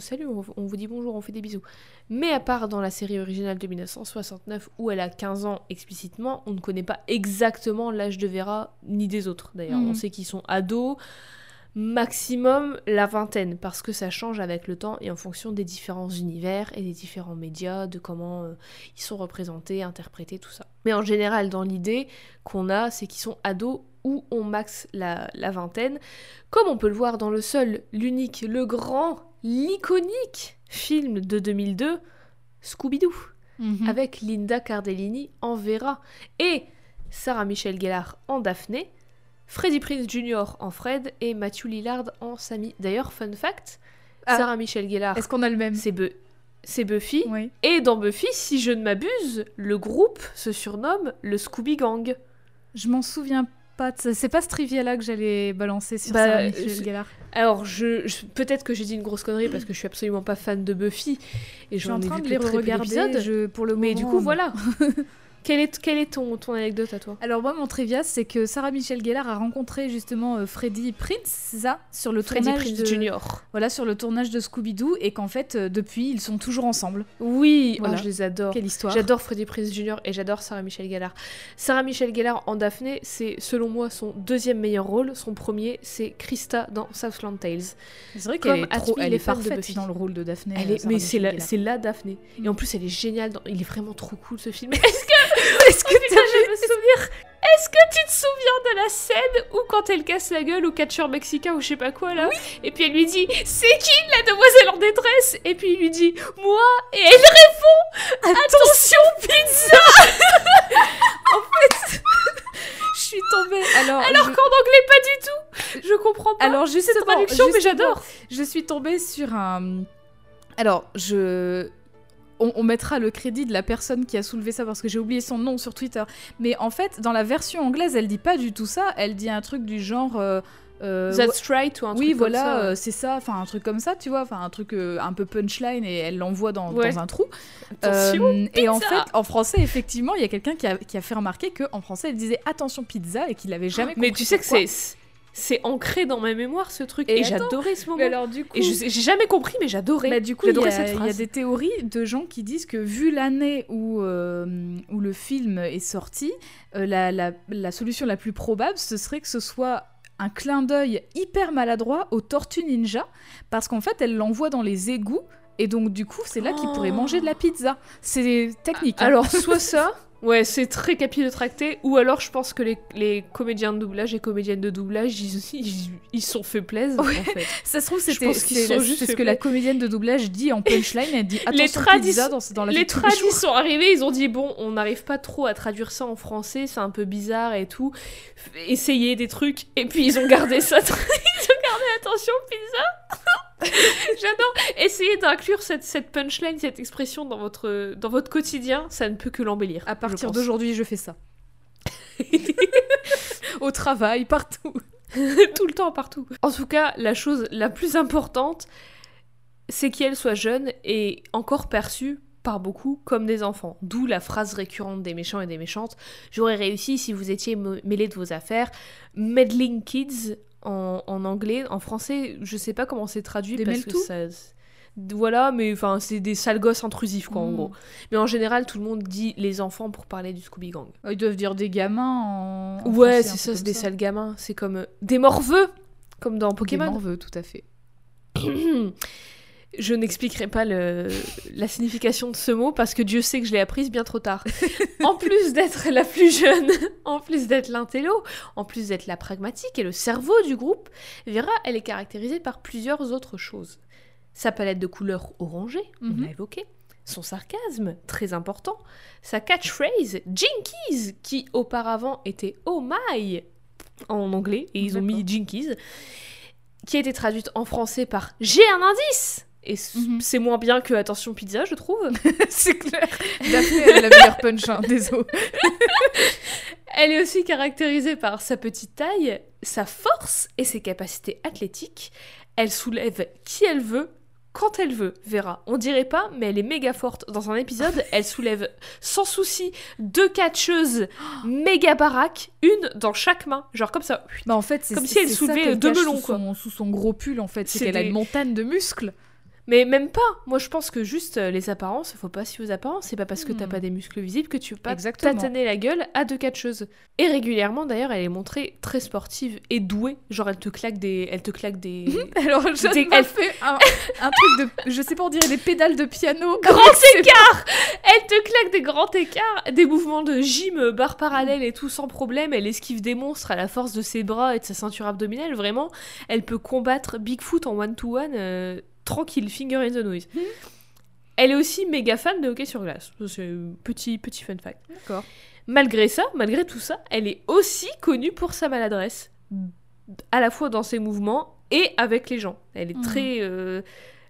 salue, on vous dit bonjour, on fait des bisous. Mais à part dans la série originale de 1969, où elle a 15 ans explicitement, on ne connaît pas exactement l'âge de Vera, ni des autres d'ailleurs. On sait qu'ils sont ados, maximum la vingtaine, parce que ça change avec le temps et en fonction des différents univers et des différents médias, de comment ils sont représentés, interprétés, tout ça. Mais en général, dans l'idée qu'on a, c'est qu'ils sont ados ou on max la vingtaine, comme on peut le voir dans le seul, l'unique, le grand, l'iconique film de 2002, Scooby-Doo, avec Linda Cardellini en Vera et Sarah Michelle Gellar en Daphné, Freddie Prinze Jr. en Fred et Matthew Lillard en Sammy. D'ailleurs, fun fact, Sarah Michelle Gellar, est-ce qu'on a le même? C'est Buffy, oui. Et dans Buffy, si je ne m'abuse, le groupe se surnomme le Scooby Gang. Je m'en souviens pas, c'est pas ce trivia-là que j'allais balancer sur Sarah Michelle Gellar. Alors, peut-être que j'ai dit une grosse connerie parce que je suis absolument pas fan de Buffy et j'en ai vu que les regarder pour le moment. Mais du coup, voilà. Quelle est ton anecdote à toi? Alors moi, mon trivia, c'est que Sarah Michelle Gellar a rencontré justement Freddie Prinze, sur le tournage de... Junior. Voilà, sur le tournage de Scooby-Doo, et qu'en fait, depuis, ils sont toujours ensemble. Oui, voilà. Oh, je les adore. Quelle histoire. J'adore Freddie Prinze Jr. et j'adore Sarah Michelle Gellar. Sarah Michelle Gellar en Daphné, c'est selon moi son deuxième meilleur rôle. Son premier, c'est Krista dans Southland Tales. C'est vrai qu'elle est parfaite dans le rôle de Daphné. Mais c'est la Daphné. Et en plus, elle est géniale. Il est vraiment trop cool ce film. Est-ce que tu te souviens de la scène où quand elle casse la gueule au catcheur mexicain ou je sais pas quoi là, oui. Et puis elle lui dit « C'est qui la demoiselle en détresse ?» Et puis il lui dit « Moi !» Et elle répond « Attention pizza !» En fait, je suis tombée... Alors qu'en anglais pas du tout. Je comprends pas cette traduction, mais j'adore. Je suis tombée sur un... On mettra le crédit de la personne qui a soulevé ça parce que j'ai oublié son nom sur Twitter. Mais en fait, dans la version anglaise, elle dit pas du tout ça. Elle dit un truc du genre... That's right ou un truc comme ça. Oui, voilà, c'est ça. Enfin, un truc comme ça, tu vois. Enfin, un truc un peu punchline et elle l'envoie dans un trou. Attention, pizza. Et en fait, en français, effectivement, il y a quelqu'un qui a fait remarquer qu'en français, elle disait « Attention, pizza » et qu'il l'avait jamais compris. Mais tu sais pourquoi. Que c'est ancré dans ma mémoire ce truc et j'adorais ce moment. Mais alors, du coup, et j'ai jamais compris, mais j'adorais. Bah, du coup, il y a des théories de gens qui disent que vu l'année où le film est sorti, la solution la plus probable, ce serait que ce soit un clin d'œil hyper maladroit aux Tortues Ninja, parce qu'en fait, elle l'envoie dans les égouts et donc du coup, c'est là qu'ils pourraient manger de la pizza. C'est technique. Alors, soit ça. Ouais, c'est très capillotracté. Ou alors, je pense que les comédiens de doublage et comédiennes de doublage, ils sont fait plaisir, en fait. Ça se trouve, c'est ce que la comédienne de doublage dit en punchline. Elle dit « Attention, pizza » dans la vie de tous les jours. Les traduits sont arrivés, ils ont dit « Bon, on n'arrive pas trop à traduire ça en français, c'est un peu bizarre et tout. Essayez des trucs. » Et puis, ils ont gardé ça. Ils ont gardé « Attention, pizza !» J'adore. Essayez d'inclure cette punchline, cette expression dans votre quotidien, ça ne peut que l'embellir. À partir d'aujourd'hui, je fais ça. Au travail, partout. Tout le temps, partout. En tout cas, la chose la plus importante, c'est qu'elle soit jeune et encore perçue par beaucoup comme des enfants. D'où la phrase récurrente des méchants et des méchantes. J'aurais réussi si vous étiez mêlés de vos affaires. Meddling Kids... En anglais, en français, je sais pas comment c'est traduit des parce que ça... Voilà, mais enfin, c'est des sales gosses intrusifs, quoi, en gros. Mais en général, tout le monde dit les enfants pour parler du Scooby Gang. Ils doivent dire des gamins en ouais, français, c'est ça, c'est des sales gamins. C'est comme des morveux, comme dans Pokémon. Des morveux, tout à fait. Je n'expliquerai pas la signification de ce mot parce que Dieu sait que je l'ai apprise bien trop tard. En plus d'être la plus jeune, en plus d'être l'intello, en plus d'être la pragmatique et le cerveau du groupe, Vera, elle est caractérisée par plusieurs autres choses. Sa palette de couleurs orangée, on l'a évoqué, son sarcasme, très important, sa catchphrase « Jinkies !» qui auparavant était « Oh my !» en anglais, et ils ont mis « Jinkies !» qui a été traduite en français par « J'ai un indice !» Et c'est moins bien que « Attention pizza », je trouve. C'est clair. Daphné, elle a la meilleure punch, hein, désolé. Elle est aussi caractérisée par sa petite taille, sa force et ses capacités athlétiques. Elle soulève qui elle veut, quand elle veut, Vera. On dirait pas, mais elle est méga forte. Dans un épisode, elle soulève sans souci 2 catcheuses méga baraques, une dans chaque main, genre comme ça. Bah en fait, c'est comme si elle soulevait 2 melons sous son gros pull, en fait. C'est qu'elle a une montagne de muscles. Mais même pas. Moi, je pense que juste les apparences, faut pas s'y aux apparences. C'est pas parce que t'as pas des muscles visibles que tu peux pas tataner la gueule à 2 catcheuses. Et régulièrement, d'ailleurs, elle est montrée très sportive et douée. Genre, elle te claque des. Alors, elle fait un truc de, je sais pas, on dirait des pédales de piano. Grand écart. Elle te claque des grands écarts, des mouvements de gym, barre parallèle et tout sans problème. Elle esquive des monstres à la force de ses bras et de sa ceinture abdominale. Vraiment, elle peut combattre Bigfoot en one-to-one. Tranquille, finger in the noise. Elle est aussi méga fan de hockey sur glace. C'est un petit fun fact. D'accord. Malgré tout ça, elle est aussi connue pour sa maladresse, à la fois dans ses mouvements et avec les gens. Elle est très...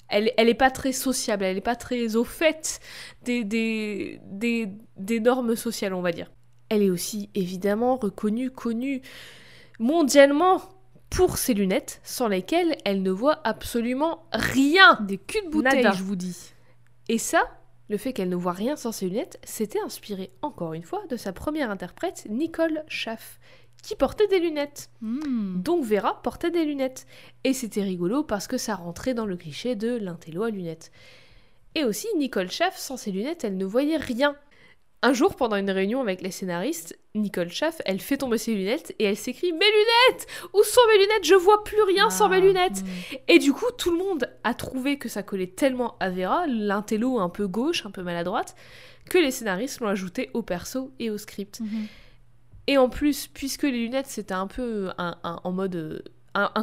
Elle est pas très sociable, elle est pas très au fait des normes sociales, on va dire. Elle est aussi évidemment connue mondialement pour ses lunettes, sans lesquelles elle ne voit absolument rien. Des culs de bouteille, nada, je vous dis. Et ça, le fait qu'elle ne voit rien sans ses lunettes, c'était inspiré, encore une fois, de sa première interprète, Nicole Schaff, qui portait des lunettes. Donc Vera portait des lunettes. Et c'était rigolo parce que ça rentrait dans le cliché de l'intello à lunettes. Et aussi, Nicole Schaff, sans ses lunettes, elle ne voyait rien. Un jour, pendant une réunion avec les scénaristes, Nicole Schaff, elle fait tomber ses lunettes et elle s'écrie « Mes lunettes ! Où sont mes lunettes ? Je vois plus rien sans mes lunettes !» Et du coup, tout le monde a trouvé que ça collait tellement à Vera, l'intello un peu gauche, un peu maladroite, que les scénaristes l'ont ajouté au perso et au script. Et en plus, puisque les lunettes, c'était un peu un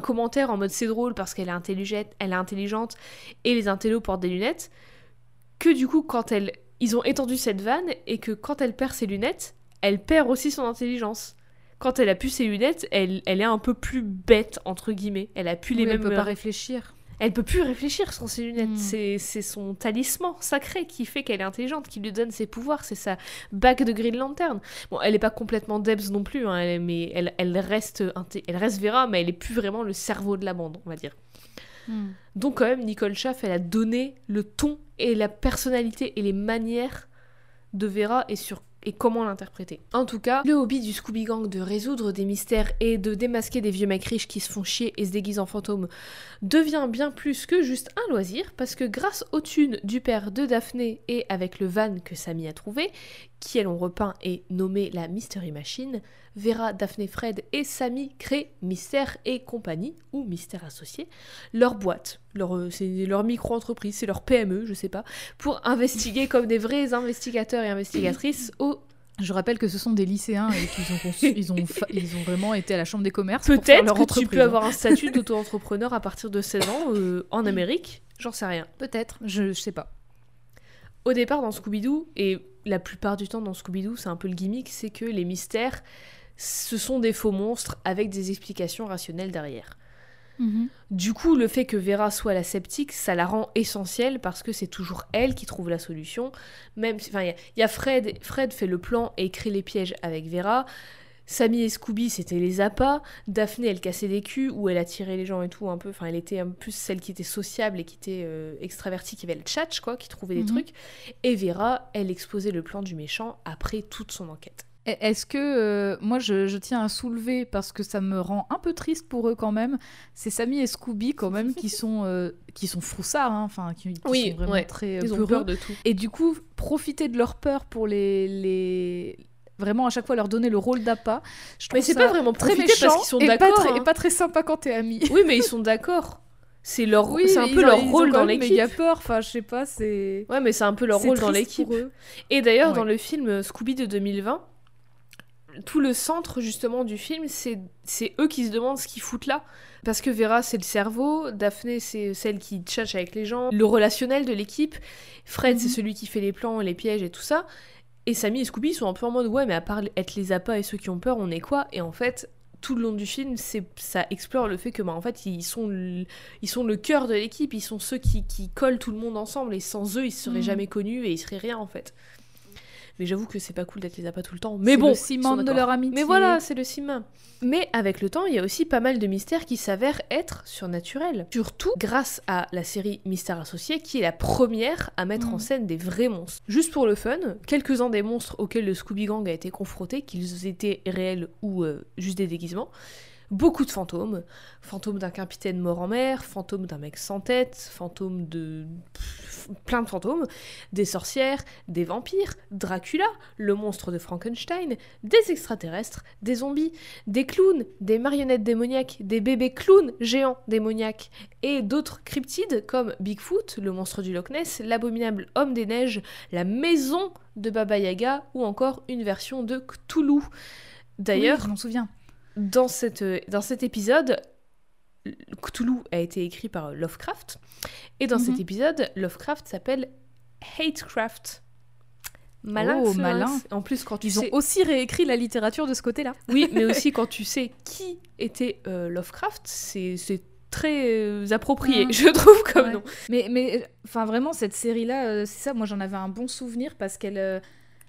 commentaire en mode « C'est drôle parce qu'elle est intelligente et les intellos portent des lunettes », que du coup, ils ont étendu cette vanne et que quand elle perd ses lunettes, elle perd aussi son intelligence. Quand elle a plus ses lunettes, elle est un peu plus bête, entre guillemets. Elle a plus les mêmes... Elle peut pas réfléchir. Elle peut plus réfléchir sans ses lunettes. C'est son talisman sacré qui fait qu'elle est intelligente, qui lui donne ses pouvoirs. C'est sa bague de Green Lantern. Bon, elle est pas complètement Debs non plus, hein, mais elle reste Vera, mais elle est plus vraiment le cerveau de la bande, on va dire. Donc quand même, Nicole Schaff, elle a donné le ton et la personnalité et les manières de Vera et comment l'interpréter. En tout cas, le hobby du Scooby Gang de résoudre des mystères et de démasquer des vieux mecs riches qui se font chier et se déguisent en fantômes devient bien plus que juste un loisir, parce que grâce aux thunes du père de Daphné et avec le van que Samy a trouvé, qui elles ont repeint et nommé la Mystery Machine, Vera, Daphné, Fred et Samy créent Mystère et Compagnie, ou Mystère Associé, leur boîte, c'est leur micro-entreprise, c'est leur PME, je sais pas, pour investiguer comme des vrais investigateurs et investigatrices Je rappelle que ce sont des lycéens et qu'ils ont ils ont vraiment été à la chambre des commerces pour faire leur entreprise. Peut-être que tu peux avoir un statut d'auto-entrepreneur à partir de 16 ans en Amérique, j'en sais rien. Peut-être, je sais pas. Au départ, dans Scooby-Doo, et la plupart du temps dans Scooby-Doo, c'est un peu le gimmick, c'est que les mystères, ce sont des faux monstres avec des explications rationnelles derrière. Du coup, le fait que Vera soit la sceptique, ça la rend essentielle parce que c'est toujours elle qui trouve la solution. Même, il y a Fred fait le plan et crée les pièges avec Vera. Samy et Scooby, c'était les appâts. Daphné, elle cassait des culs où elle attirait les gens et tout un peu. Enfin, elle était plus celle qui était sociable et qui était extravertie, qui avait le tchatch, quoi, qui trouvait des trucs. Et Vera, elle exposait le plan du méchant après toute son enquête. Est-ce que, moi je tiens à soulever, parce que ça me rend un peu triste pour eux quand même, c'est Samy et Scooby quand même qui sont froussards, hein, qui sont vraiment très peureux. Ils ont peur de tout. Et du coup, profiter de leur peur pour les... Vraiment, à chaque fois, leur donner le rôle d'appât. Mais c'est pas vraiment très méchant parce qu'ils sont d'accord. Et pas très sympa quand t'es ami. Oui, mais ils sont d'accord. C'est un peu leur rôle dans l'équipe. Ils ont méga peur, enfin je sais pas, c'est... Ouais, mais c'est un peu leur rôle dans l'équipe. Et d'ailleurs, dans le film Scooby de 2020... tout le centre justement du film, c'est eux qui se demandent ce qu'ils foutent là. Parce que Vera, c'est le cerveau, Daphné, c'est celle qui tchatche avec les gens, le relationnel de l'équipe, Fred, c'est celui qui fait les plans, les pièges et tout ça. Et Sammy et Scooby, ils sont un peu en mode, ouais, mais à part être les appâts et ceux qui ont peur, on est quoi? Et en fait, tout le long du film, ça explore le fait que, bah, en fait, ils sont le cœur de l'équipe, ils sont ceux qui collent tout le monde ensemble, et sans eux, ils seraient jamais connus et ils seraient rien, en fait. Mais j'avoue que c'est pas cool d'être les appâts tout le temps. Mais c'est bon, le ciment de leur amitié. Mais voilà, c'est le ciment. Mais avec le temps, il y a aussi pas mal de mystères qui s'avèrent être surnaturels. Surtout grâce à la série Mystères Associés, qui est la première à mettre en scène des vrais monstres. Juste pour le fun, quelques-uns des monstres auxquels le Scooby Gang a été confronté, qu'ils étaient réels ou juste des déguisements. Beaucoup de fantômes. Fantômes d'un capitaine mort en mer, fantômes d'un mec sans tête, fantômes de... plein de fantômes. Des sorcières, des vampires, Dracula, le monstre de Frankenstein, des extraterrestres, des zombies, des clowns, des marionnettes démoniaques, des bébés clowns géants démoniaques et d'autres cryptides comme Bigfoot, le monstre du Loch Ness, l'abominable homme des neiges, la maison de Baba Yaga ou encore une version de Cthulhu. D'ailleurs... oui, je m'en souviens. Dans cet épisode, Cthulhu a été écrit par Lovecraft, et dans cet épisode, Lovecraft s'appelle Hatecraft. Malin. En plus, quand ils ont aussi réécrit la littérature de ce côté-là. Oui, mais aussi quand tu sais qui était Lovecraft, c'est très approprié, je trouve, comme nom. Mais enfin, vraiment, cette série-là, c'est ça, moi j'en avais un bon souvenir parce qu'elle...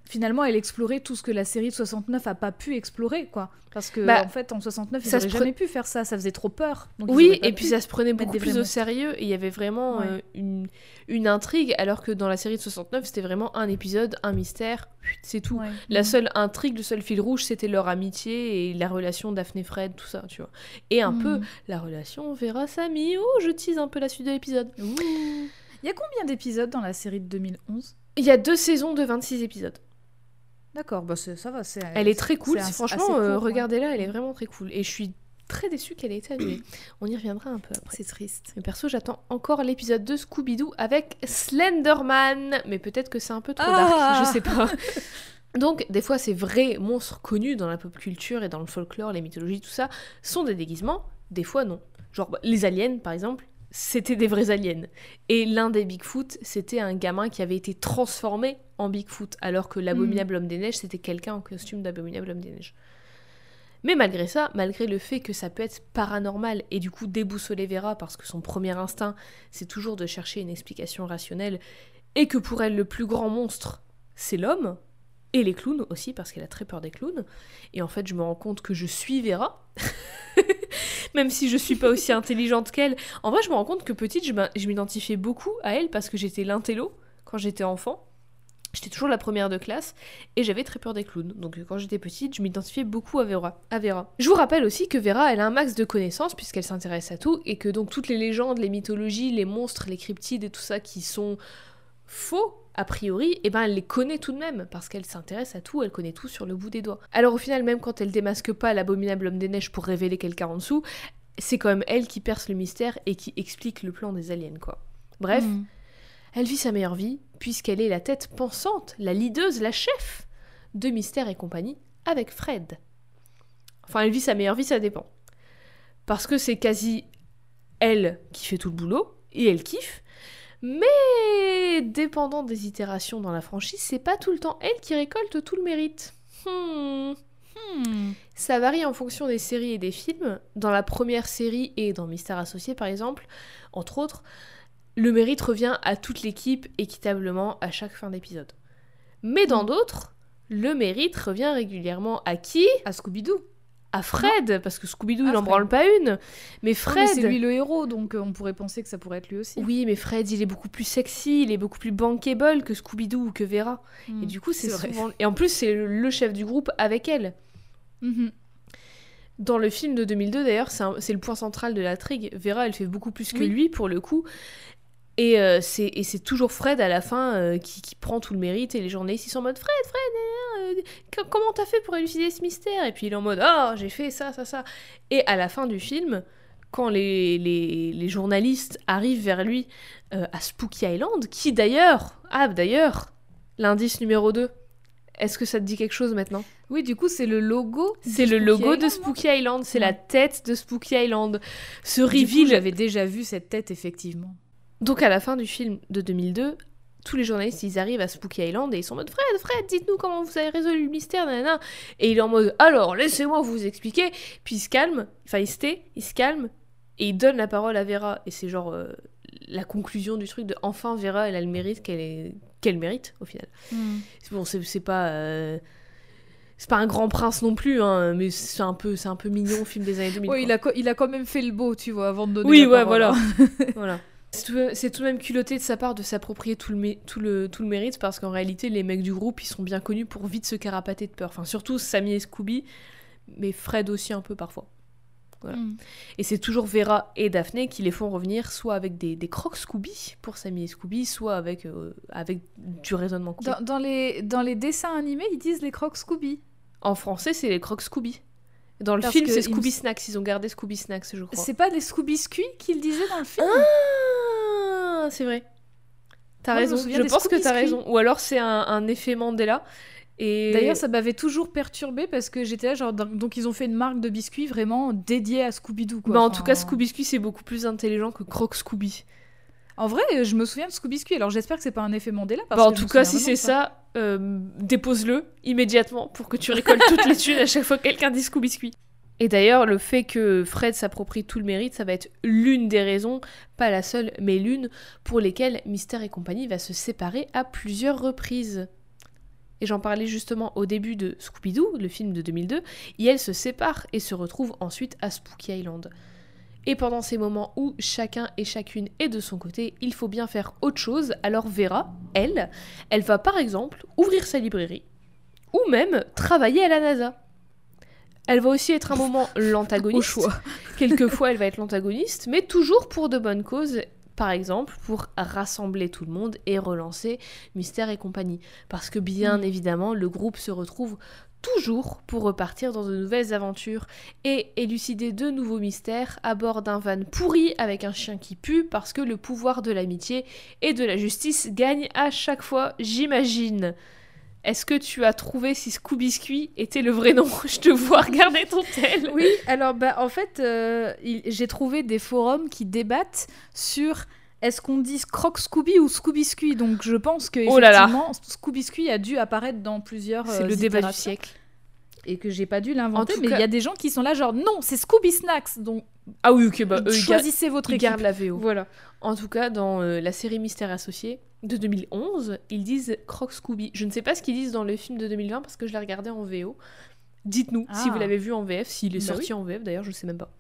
finalement, elle explorait tout ce que la série de 69 a pas pu explorer, quoi. Parce que, en fait, en 69, ils n'auraient jamais pu faire ça. Ça faisait trop peur. Donc oui, et puis ça se prenait beaucoup plus au sérieux. Et il y avait vraiment une intrigue, alors que dans la série de 69, c'était vraiment un épisode, un mystère, c'est tout. Ouais. La seule intrigue, le seul fil rouge, c'était leur amitié et la relation Daphné-Fred, tout ça, tu vois. Et un peu la relation Vera-Samy. Oh, je tease un peu la suite de l'épisode. Il y a combien d'épisodes dans la série de 2011 ? Il y a 2 saisons de 26 épisodes. D'accord, bah ça va. Elle est très cool, franchement, regardez-la, elle est vraiment très cool. Et je suis très déçue qu'elle ait été annulée. On y reviendra un peu après. C'est triste. Mais perso, j'attends encore l'épisode de Scooby-Doo avec Slenderman. Mais peut-être que c'est un peu trop dark, je sais pas. Donc, des fois, ces vrais monstres connus dans la pop culture et dans le folklore, les mythologies, tout ça, sont des déguisements, des fois non. Genre, les aliens, par exemple, c'était des vrais aliens. Et l'un des Bigfoot, c'était un gamin qui avait été transformé en Bigfoot, alors que l'abominable homme des neiges, c'était quelqu'un en costume d'abominable homme des neiges. Mais malgré ça, malgré le fait que ça peut être paranormal et du coup déboussoler Vera, parce que son premier instinct, c'est toujours de chercher une explication rationnelle, et que pour elle, le plus grand monstre, c'est l'homme, et les clowns aussi, parce qu'elle a très peur des clowns. Et en fait, je me rends compte que je suis Vera, même si je suis pas aussi intelligente qu'elle. En vrai, je me rends compte que petite, je m'identifiais beaucoup à elle, parce que j'étais l'intello quand j'étais enfant. J'étais toujours la première de classe et j'avais très peur des clowns. Donc quand j'étais petite, je m'identifiais beaucoup à Vera. Je vous rappelle aussi que Vera, elle a un max de connaissances puisqu'elle s'intéresse à tout et que donc toutes les légendes, les mythologies, les monstres, les cryptides et tout ça qui sont faux, a priori, eh ben elle les connaît tout de même parce qu'elle s'intéresse à tout, elle connaît tout sur le bout des doigts. Alors au final, même quand elle démasque pas l'abominable homme des neiges pour révéler quelqu'un en dessous, c'est quand même elle qui perce le mystère et qui explique le plan des aliens, quoi. Bref... Elle vit sa meilleure vie, puisqu'elle est la tête pensante, la leaduse, la chef de Mystère et compagnie avec Fred. Enfin, elle vit sa meilleure vie, ça dépend. Parce que c'est quasi elle qui fait tout le boulot, et elle kiffe, mais dépendant des itérations dans la franchise, c'est pas tout le temps elle qui récolte tout le mérite. Ça varie en fonction des séries et des films. Dans la première série et dans Mystère Associé, par exemple, entre autres... le mérite revient à toute l'équipe équitablement à chaque fin d'épisode. Mais dans d'autres, le mérite revient régulièrement à qui ? À Scooby-Doo. À Fred, parce que Scooby-Doo, il en branle pas une. Mais Fred... non, mais c'est lui le héros, donc on pourrait penser que ça pourrait être lui aussi. Oui, mais Fred, il est beaucoup plus sexy, il est beaucoup plus bankable que Scooby-Doo ou que Vera. Et du coup, c'est souvent... et en plus, c'est le chef du groupe avec elle. Dans le film de 2002, d'ailleurs, c'est le point central de l'intrigue. Vera, elle fait beaucoup plus que lui, pour le coup. Et c'est toujours Fred à la fin qui prend tout le mérite et les journalistes ils sont en mode Fred, comment t'as fait pour élucider ce mystère? Et puis il est en mode j'ai fait ça. Et à la fin du film, quand les journalistes arrivent vers lui à Spooky Island, qui d'ailleurs, l'indice numéro 2, Est-ce que ça te dit quelque chose maintenant? Oui, du coup, c'est le logo. C'est le logo de Spooky Island. C'est la tête de Spooky Island. Ce reveal... J'avais déjà vu cette tête, effectivement. Donc, à la fin du film de 2002, tous les journalistes, ils arrivent à Spooky Island et ils sont en mode « Fred, dites-nous comment vous avez résolu le mystère, nanana ». Et il est en mode « Alors, laissez-moi vous expliquer ». Puis il se calme, enfin il se tait, il se calme et il donne la parole à Vera. Et c'est genre la conclusion du truc de « Enfin, Vera, elle a le mérite qu'elle mérite, au final ». Bon, c'est pas un grand prince non plus, hein, mais c'est un peu mignon, film des années 2000. Ouais, il a quand même fait le beau, tu vois, avant de donner la parole. Oui, voilà. Voilà. C'est tout de même culotté de sa part de s'approprier tout le mérite, parce qu'en réalité, les mecs du groupe, ils sont bien connus pour vite se carapater de peur. Enfin, surtout Sammy et Scooby, mais Fred aussi un peu parfois. Voilà. Et c'est toujours Vera et Daphné qui les font revenir, soit avec des crocs Scooby pour Sammy et Scooby, soit avec du raisonnement. Dans les dessins animés, ils disent les crocs Scooby. En français, c'est les crocs Scooby. Dans le film, c'est Scooby Snacks. Ils ont gardé Scooby Snacks, je crois. C'est pas les Scooby Biscuits qu'ils disaient dans le film? Ah, c'est vrai. T'as raison. Je pense que t'as raison. Ou alors c'est un effet Mandela. Et... D'ailleurs, ça m'avait toujours perturbée parce que j'étais là, genre, donc ils ont fait une marque de biscuits vraiment dédiée à Scooby-Doo. Quoi. Bah, en tout cas, Scooby Biscuit, c'est beaucoup plus intelligent que Croc Scooby. En vrai, je me souviens de Scooby Biscuit, alors j'espère que c'est pas un effet Mandela. Parce bah, en tout cas, si c'est ça, dépose-le immédiatement pour que tu récoltes toutes les thunes à chaque fois que quelqu'un dit Scooby Biscuit. Et d'ailleurs, le fait que Fred s'approprie tout le mérite, ça va être l'une des raisons, pas la seule, mais l'une, pour lesquelles Mystère et compagnie va se séparer à plusieurs reprises. Et j'en parlais justement au début de Scooby-Doo, le film de 2002, et elles se séparent et se retrouvent ensuite à Spooky Island. Et pendant ces moments où chacun et chacune est de son côté, il faut bien faire autre chose, alors Vera, elle va par exemple ouvrir sa librairie, ou même travailler à la NASA. Elle va aussi être un moment l'antagoniste, au choix. Quelquefois elle va être l'antagoniste, mais toujours pour de bonnes causes. Par exemple, pour rassembler tout le monde et relancer Mystère et compagnie. Parce que bien évidemment, le groupe se retrouve toujours pour repartir dans de nouvelles aventures et élucider de nouveaux mystères à bord d'un van pourri avec un chien qui pue, parce que le pouvoir de l'amitié et de la justice gagne à chaque fois, j'imagine. Est-ce que tu as trouvé si Scooby Biscuit était le vrai nom? Je te vois regarder ton tel. Oui, alors bah, en fait, j'ai trouvé des forums qui débattent sur est-ce qu'on dit Croc Scooby ou Scooby Biscuit. Donc je pense qu'effectivement, Scooby Biscuit a dû apparaître dans plusieurs C'est le débat du siècle. Et que j'ai pas dû l'inventer, mais il y a des gens qui sont là genre non, c'est Scooby Snacks. Donc ah oui, ok, bah, choisissez votre équipe. Garde la VO. Voilà. En tout cas, dans la série Mystère Associé de 2011, ils disent Croc Scooby. Je ne sais pas ce qu'ils disent dans le film de 2020 parce que je l'ai regardé en VO. Dites-nous si vous l'avez vu en VF, s'il est sorti en VF d'ailleurs, je ne sais même pas.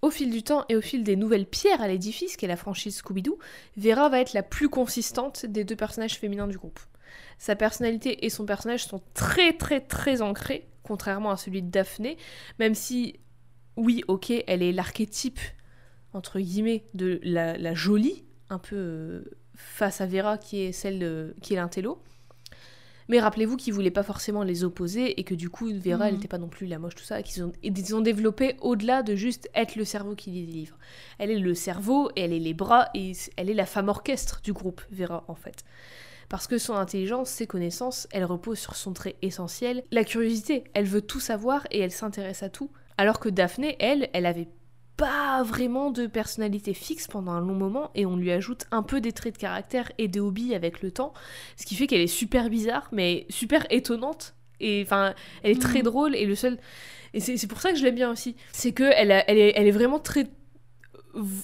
Au fil du temps et au fil des nouvelles pierres à l'édifice qu'est la franchise Scooby-Doo, Vera va être la plus consistante des deux personnages féminins du groupe. Sa personnalité et son personnage sont très très très ancrés, contrairement à celui de Daphné, même si, oui, ok, elle est l'archétype, entre guillemets, de la jolie, un peu... face à Vera qui est l'intello. Mais rappelez-vous qu'ils voulaient pas forcément les opposer et que du coup Vera elle était pas non plus la moche tout ça, qu'ils ont développé au-delà de juste être le cerveau qui les délivre. Elle est le cerveau et elle est les bras et elle est la femme orchestre du groupe, Vera en fait. Parce que son intelligence, ses connaissances, elle repose sur son trait essentiel, la curiosité. Elle veut tout savoir et elle s'intéresse à tout. Alors que Daphné, elle avait pas vraiment de personnalité fixe pendant un long moment et on lui ajoute un peu des traits de caractère et des hobbies avec le temps, ce qui fait qu'elle est super bizarre mais super étonnante et enfin elle est très drôle et le seul et c'est pour ça que je l'aime bien aussi, c'est que elle est vraiment très,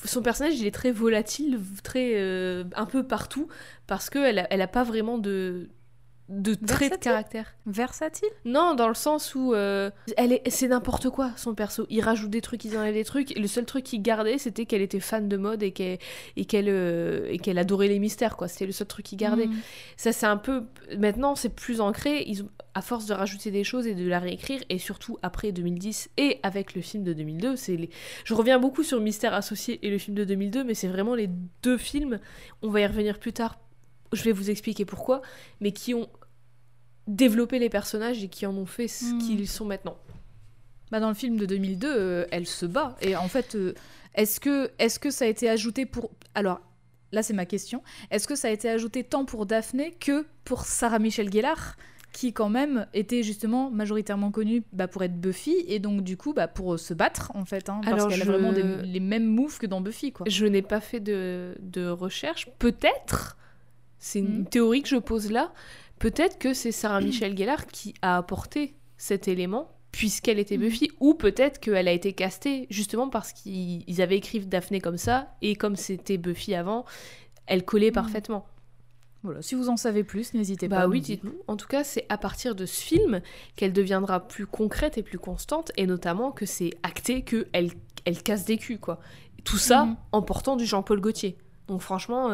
son personnage il est très volatile, très un peu partout parce que elle a pas vraiment de traits de caractère. Versatile ? Non, dans le sens où c'est n'importe quoi son perso. Il rajoute des trucs, il enlève des trucs. Et le seul truc qu'il gardait, c'était qu'elle était fan de mode et qu'elle adorait les mystères, quoi. C'était le seul truc qu'il gardait. Ça, c'est un peu... Maintenant, c'est plus ancré. À force de rajouter des choses et de la réécrire, et surtout après 2010 et avec le film de 2002, je reviens beaucoup sur Mystère Associé et le film de 2002, mais c'est vraiment les deux films. On va y revenir plus tard. Je vais vous expliquer pourquoi, mais qui ont développer les personnages et qui en ont fait ce qu'ils sont maintenant. Bah dans le film de 2002, elle se bat. Et en fait, est-ce que ça a été ajouté pour... Alors, là, c'est ma question. Est-ce que ça a été ajouté tant pour Daphné que pour Sarah Michelle Gellar, qui quand même était justement majoritairement connue pour être Buffy et donc du coup pour se battre en fait, hein, parce qu'elle a vraiment les mêmes moves que dans Buffy, quoi. Je n'ai pas fait de recherche, peut-être, c'est une théorie que je pose là, peut-être que c'est Sarah Michelle Gellar qui a apporté cet élément puisqu'elle était Buffy, ou peut-être qu'elle a été castée justement parce qu'ils avaient écrit Daphné comme ça, et comme c'était Buffy avant, elle collait parfaitement. Voilà, si vous en savez plus, n'hésitez pas. Oui, dites-nous. En tout cas, c'est à partir de ce film qu'elle deviendra plus concrète et plus constante, et notamment que c'est acté qu'elle casse des culs, quoi. Tout ça en portant du Jean-Paul Gaultier. Donc franchement,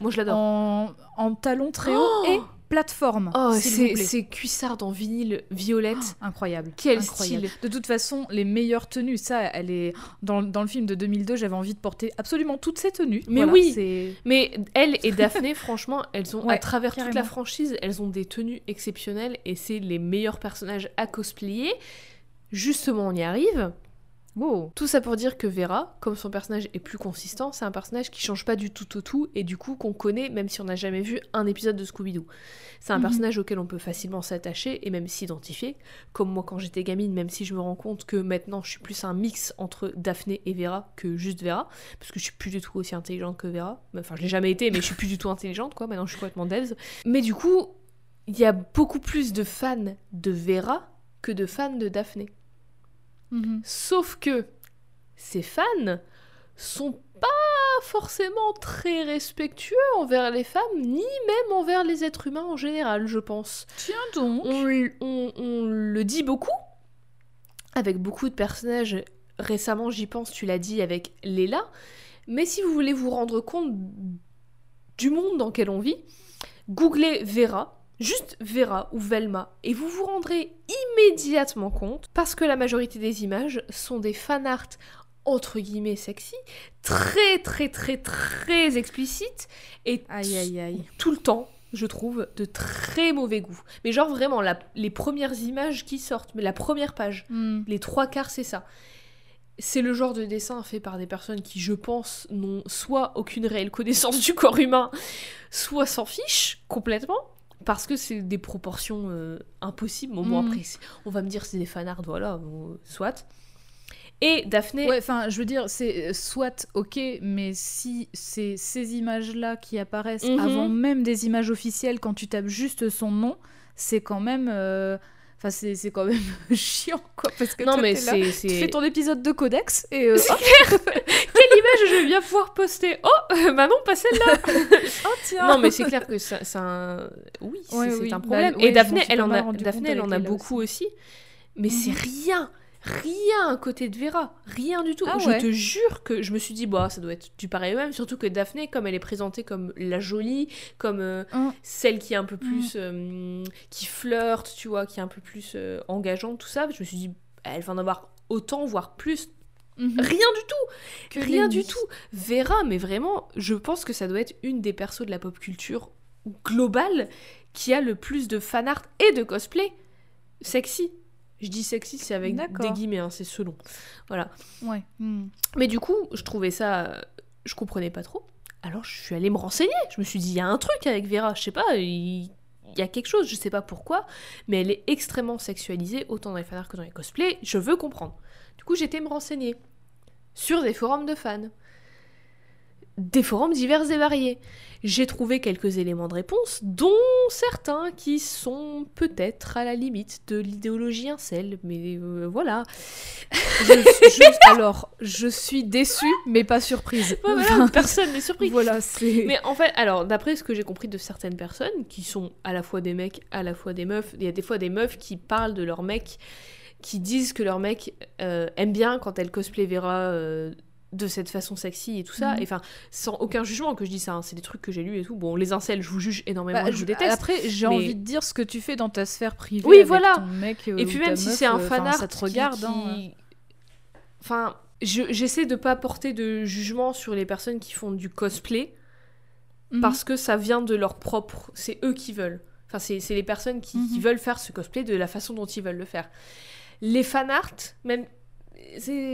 moi je l'adore. En talons très hauts et plateforme. Oh, c'est cuissardes en vinyle violette. Oh, incroyable. Quel style. De toute façon, les meilleures tenues, ça, elle est... Dans le film de 2002, j'avais envie de porter absolument toutes ces tenues. Mais voilà, mais elle et Daphné, franchement, elles ont, à travers carrément toute la franchise, elles ont des tenues exceptionnelles et c'est les meilleurs personnages à cosplayer. Justement, on y arrive. Wow. Tout ça pour dire que Vera, comme son personnage est plus consistant, c'est un personnage qui change pas du tout au tout et du coup qu'on connaît même si on n'a jamais vu un épisode de Scooby-Doo. C'est un personnage auquel on peut facilement s'attacher et même s'identifier, comme moi quand j'étais gamine, même si je me rends compte que maintenant je suis plus un mix entre Daphné et Vera que juste Vera, parce que je suis plus du tout aussi intelligente que Vera. Enfin, je l'ai jamais été, mais je suis plus du tout intelligente, quoi. Maintenant je suis complètement devs. Mais du coup, il y a beaucoup plus de fans de Vera que de fans de Daphné. Sauf que ces fans sont pas forcément très respectueux envers les femmes, ni même envers les êtres humains en général, je pense. Tiens donc, on le dit beaucoup, avec beaucoup de personnages. Récemment, j'y pense, tu l'as dit, avec Léla. Mais si vous voulez vous rendre compte du monde dans lequel on vit, googlez Vera. Juste Vera ou Velma, et vous vous rendrez immédiatement compte, parce que la majorité des images sont des fanarts entre guillemets sexy, très très très très explicites, et tout le temps, je trouve, de très mauvais goût. Mais genre vraiment, les premières images qui sortent, mais la première page, les 3/4 c'est ça. C'est le genre de dessin fait par des personnes qui, je pense, n'ont soit aucune réelle connaissance du corps humain, soit s'en fichent complètement. Parce que c'est des proportions impossibles. Bon, après, on va me dire c'est des fanards, voilà, soit. Et Daphné... Ouais, enfin, je veux dire, c'est soit, ok, mais si c'est ces images-là qui apparaissent avant même des images officielles, quand tu tapes juste son nom, c'est quand même... Enfin, c'est quand même chiant, quoi, parce que non, toi, mais tu fais ton épisode de Codex, et... Clair. Quelle image je vais bien pouvoir poster? Oh, Manon, pas celle-là. Oh, tiens. Non, mais c'est clair que c'est un... Oui, c'est un problème. Et Daphné, elle en a beaucoup aussi, mais c'est rien à côté de Vera, rien du tout. Je te jure que je me suis dit, ça doit être du pareil même, surtout que Daphné, comme elle est présentée comme la jolie, comme celle qui est un peu plus qui flirte, tu vois, qui est un peu plus engageante, tout ça, je me suis dit, elle va en avoir autant, voire plus. Rien du tout. Vera, mais vraiment, je pense que ça doit être une des persos de la pop culture globale qui a le plus de fanart et de cosplay sexy. Je dis sexy, c'est avec des guillemets, hein, c'est selon. Voilà. Ouais. Mais du coup, je trouvais ça... Je comprenais pas trop. Alors, je suis allée me renseigner. Je me suis dit, il y a un truc avec Vera. Je sais pas, il y a quelque chose. Je sais pas pourquoi. Mais elle est extrêmement sexualisée, autant dans les fanarts que dans les cosplays. Je veux comprendre. Du coup, j'étais me renseigner sur des forums de fans. Des forums divers et variés. J'ai trouvé quelques éléments de réponse, dont certains qui sont peut-être à la limite de l'idéologie incel, mais voilà. Alors, je suis déçue, mais pas surprise. Ouais, voilà, personne n'est surpris. Voilà, c'est... Mais en fait, alors, d'après ce que j'ai compris de certaines personnes, qui sont à la fois des mecs, à la fois des meufs, il y a des fois des meufs qui parlent de leurs mecs, qui disent que leurs mecs aiment bien quand elles cosplay Vera... de cette façon sexy et tout ça, enfin sans aucun jugement que je dis ça, hein. C'est des trucs que j'ai lus et tout. Bon, les incels, je vous juge énormément, je vous déteste. Après, j'ai envie de dire ce que tu fais dans ta sphère privée avec ton mec et puis même si meuf, c'est un fanart, ça te regarde. Enfin, j'essaie de pas porter de jugement sur les personnes qui font du cosplay parce que ça vient de leur propre, c'est eux qui veulent. Enfin, c'est les personnes qui veulent faire ce cosplay de la façon dont ils veulent le faire. Les fanarts, même.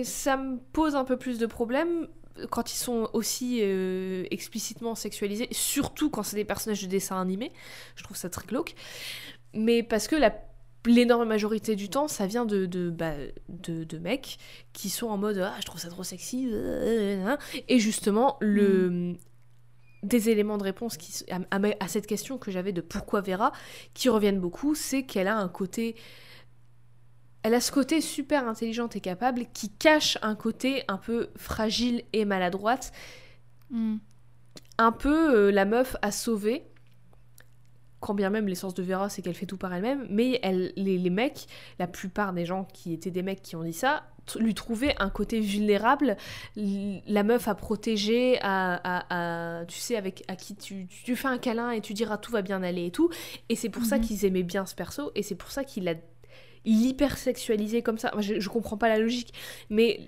Ça me pose un peu plus de problèmes quand ils sont aussi explicitement sexualisés, surtout quand c'est des personnages de dessin animé. Je trouve ça très glauque. mais parce que l'énorme majorité du temps, ça vient de mecs qui sont en mode « Ah, je trouve ça trop sexy », et justement, des éléments de réponse qui, à cette question que j'avais de pourquoi Vera, qui reviennent beaucoup, c'est qu'elle a un côté... Elle a ce côté super intelligente et capable qui cache un côté un peu fragile et maladroite. Mm. Un peu la meuf à sauver. Quand bien même l'essence de Vera, c'est qu'elle fait tout par elle-même. Mais les mecs, la plupart des gens qui étaient des mecs qui ont dit ça, lui trouvaient un côté vulnérable. La meuf à protéger, tu sais, à qui tu fais un câlin et tu diras tout va bien aller et tout. Et c'est pour ça qu'ils aimaient bien ce perso. Et c'est pour ça qu'il a... l'hypersexualisé comme ça, je comprends pas la logique, mais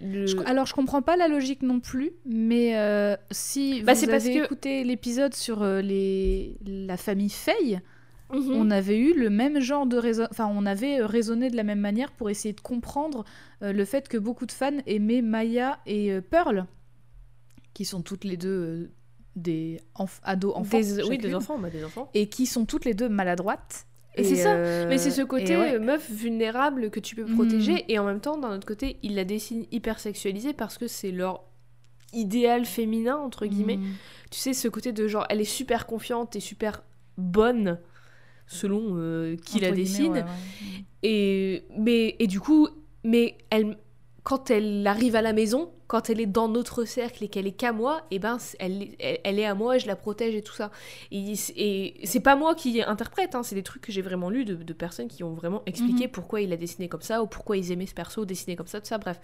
alors je comprends pas la logique non plus, mais si vous avez écouté l'épisode sur la famille Faye, on avait eu le même genre de on avait raisonné de la même manière pour essayer de comprendre le fait que beaucoup de fans aimaient Maya et Pearl, qui sont toutes les deux des ados-enfants, des enfants, et qui sont toutes les deux maladroites. Et c'est ça, mais c'est ce côté meuf vulnérable que tu peux protéger, et en même temps, d'un autre côté, il la dessine hyper sexualisée parce que c'est leur idéal féminin, entre guillemets. Tu sais, ce côté de genre, elle est super confiante et super bonne, selon qui entre la dessine. Et du coup, quand elle arrive à la maison, quand elle est dans notre cercle et qu'elle est qu'à moi, et ben elle est à moi et je la protège et tout ça. Et c'est pas moi qui interprète, c'est des trucs que j'ai vraiment lus de personnes qui ont vraiment expliqué pourquoi il a dessiné comme ça, ou pourquoi ils aimaient ce perso dessiné comme ça, tout ça, bref.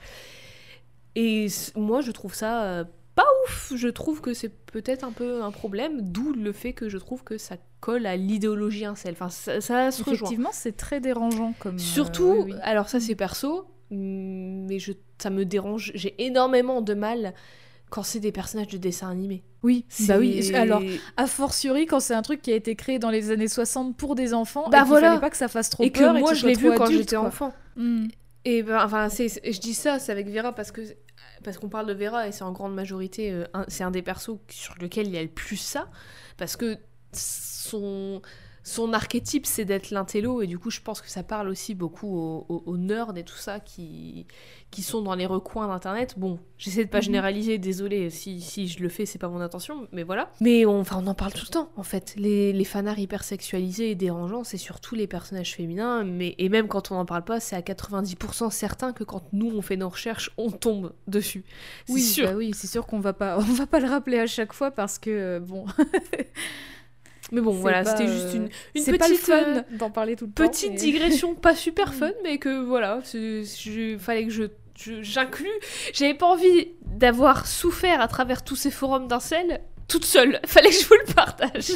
Et moi, je trouve ça pas ouf. Je trouve que c'est peut-être un peu un problème, d'où le fait que je trouve que ça colle à l'idéologie incel. Enfin, ça se rejoint. Effectivement, c'est très dérangeant comme... Surtout, alors ça c'est perso... mais ça me dérange, j'ai énormément de mal quand c'est des personnages de dessins animés. Oui, alors a fortiori quand c'est un truc qui a été créé dans les années 60 pour des enfants, et qu'il fallait pas que ça fasse trop peur, et que moi je l'ai vu quand j'étais enfant. Et je dis ça, c'est avec Vera parce qu'on parle de Vera, et c'est en grande majorité c'est un des persos sur lequel il y a le plus ça, parce que son archétype, c'est d'être l'intello, et du coup je pense que ça parle aussi beaucoup aux nerds et tout ça qui sont dans les recoins d'internet. Bon, j'essaie de pas généraliser, désolée si je le fais, c'est pas mon intention, mais voilà. Mais on en parle tout le temps en fait. Les fanards hypersexualisés et dérangeants, c'est surtout les personnages féminins, et même quand on en parle pas, c'est à 90% certain que quand nous on fait nos recherches, on tombe dessus. C'est sûr qu'on va pas le rappeler à chaque fois parce que Mais bon, c'était juste une petite... C'est pas le fun d'en parler tout le temps. Petite digression, pas super fun, mais que voilà, fallait que j'inclue. J'avais pas envie d'avoir souffert à travers tous ces forums d'incel toute seule. Fallait que je vous le partage.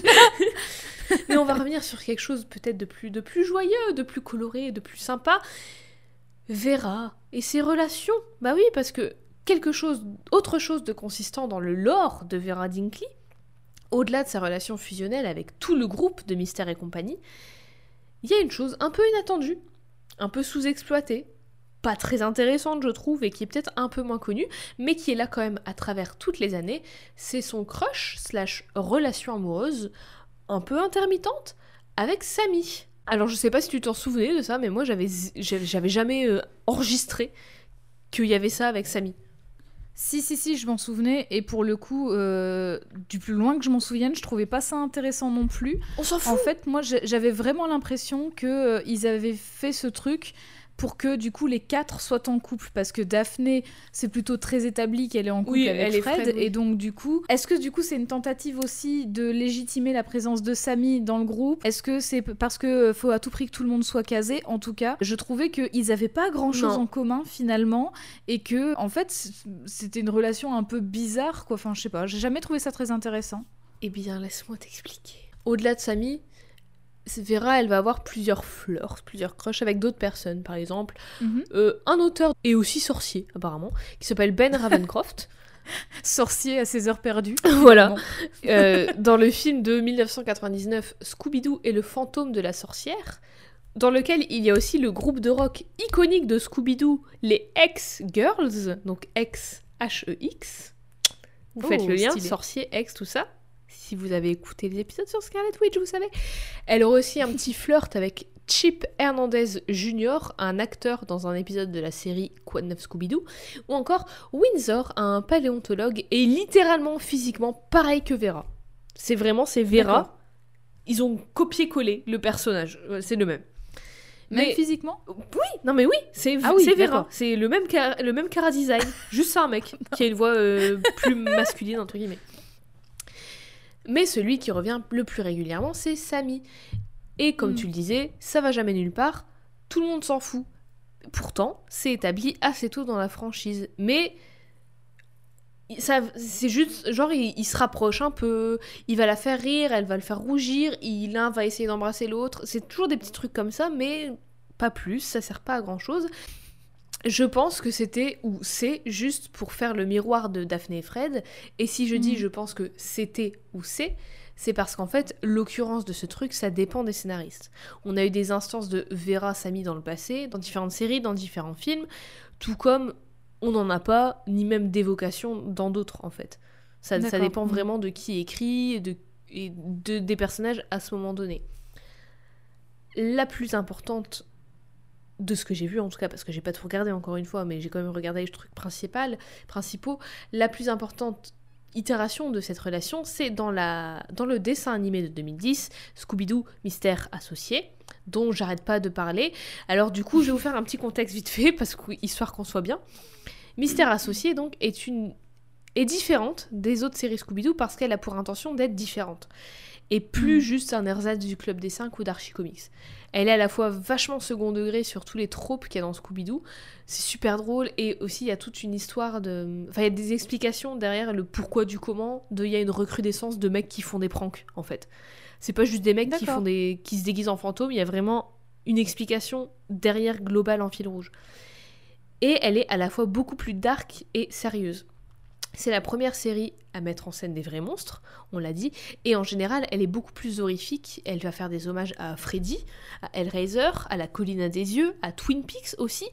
Mais on va revenir sur quelque chose peut-être de plus joyeux, de plus coloré, de plus sympa. Vera et ses relations. Bah oui, parce que autre chose de consistant dans le lore de Vera Dinkley, au-delà de sa relation fusionnelle avec tout le groupe de Mystère et compagnie, il y a une chose un peu inattendue, un peu sous-exploitée, pas très intéressante je trouve, et qui est peut-être un peu moins connue, mais qui est là quand même à travers toutes les années, c'est son crush / relation amoureuse un peu intermittente avec Samy. Alors je sais pas si tu t'en souvenais de ça, mais moi j'avais jamais enregistré qu'il y avait ça avec Samy. Si, je m'en souvenais, et pour le coup, du plus loin que je m'en souvienne, je trouvais pas ça intéressant non plus. On s'en fout. En fait, moi, j'avais vraiment l'impression qu'ils avaient fait ce truc pour que, du coup, les quatre soient en couple, parce que Daphné, c'est plutôt très établi qu'elle est en couple avec Fred, et donc, du coup... Est-ce que, du coup, c'est une tentative aussi de légitimer la présence de Samy dans le groupe ? Est-ce que c'est parce qu'il faut à tout prix que tout le monde soit casé ? En tout cas, je trouvais qu'ils n'avaient pas grand-chose en commun, finalement, et que, en fait, c'était une relation un peu bizarre, quoi. Enfin, je sais pas, j'ai jamais trouvé ça très intéressant. Eh bien, laisse-moi t'expliquer. Au-delà de Samy... Vera, elle va avoir plusieurs flirts, plusieurs crushs avec d'autres personnes, par exemple un auteur et aussi sorcier apparemment qui s'appelle Ben Ravencroft, sorcier à ses heures perdues. Voilà. Dans le film de 1999 Scooby-Doo et le fantôme de la sorcière, dans lequel il y a aussi le groupe de rock iconique de Scooby-Doo, les X-Girls, donc X H-E-X, vous faites le lien, stylé. Sorcier, X, tout ça. Si vous avez écouté les épisodes sur Scarlet Witch, vous savez. Elle aurait aussi un petit flirt avec Chip Hernandez Jr., un acteur dans un épisode de la série Quoi de neuf Scooby-Doo, ou encore Windsor, un paléontologue, est littéralement physiquement pareil que Vera. C'est vraiment, c'est Vera. D'accord. Ils ont copié-collé le personnage, c'est le même. Même physiquement ? Oui, non mais oui, c'est Vera. C'est le même cara design, juste ça un mec qui a une voix plus masculine entre guillemets. Mais celui qui revient le plus régulièrement, c'est Sammy. Et comme tu le disais, ça va jamais nulle part, tout le monde s'en fout. Pourtant, c'est établi assez tôt dans la franchise, mais ça, c'est juste, genre, il se rapproche un peu, il va la faire rire, elle va le faire rougir, l'un va essayer d'embrasser l'autre, c'est toujours des petits trucs comme ça, mais pas plus, ça sert pas à grand chose. Je pense que c'était, ou c'est, juste pour faire le miroir de Daphné et Fred, et si je dis je pense que c'était ou c'est parce qu'en fait, l'occurrence de ce truc, ça dépend des scénaristes. On a eu des instances de Vera, Sammy dans le passé, dans différentes séries, dans différents films, tout comme on n'en a pas, ni même d'évocation dans d'autres, en fait. Ça dépend vraiment de qui écrit, et des personnages à ce moment donné. La plus importante de ce que j'ai vu, en tout cas, parce que j'ai pas tout regardé, encore une fois, mais j'ai quand même regardé les trucs principaux, la plus importante itération de cette relation, c'est dans le dessin animé de 2010, Scooby-Doo Mystère Associé, dont j'arrête pas de parler. Alors du coup, je vais vous faire un petit contexte vite fait, parce que, histoire qu'on soit bien. Mystère Associé, donc, est différente des autres séries Scooby-Doo parce qu'elle a pour intention d'être différente. Et plus juste un ersatz du Club des 5 ou d'Archie Comics. Elle est à la fois vachement second degré sur tous les tropes qu'il y a dans Scooby-Doo. C'est super drôle. Et aussi, il y a toute une histoire de... Enfin, il y a des explications derrière le pourquoi du comment. Il y a une recrudescence de mecs qui font des pranks, en fait. C'est pas juste des mecs qui se déguisent en fantômes. Il y a vraiment une explication derrière globale en fil rouge. Et elle est à la fois beaucoup plus dark et sérieuse. C'est la première série à mettre en scène des vrais monstres, on l'a dit, et en général, elle est beaucoup plus horrifique. Elle va faire des hommages à Freddy, à Hellraiser, à La Colline à des yeux, à Twin Peaks aussi.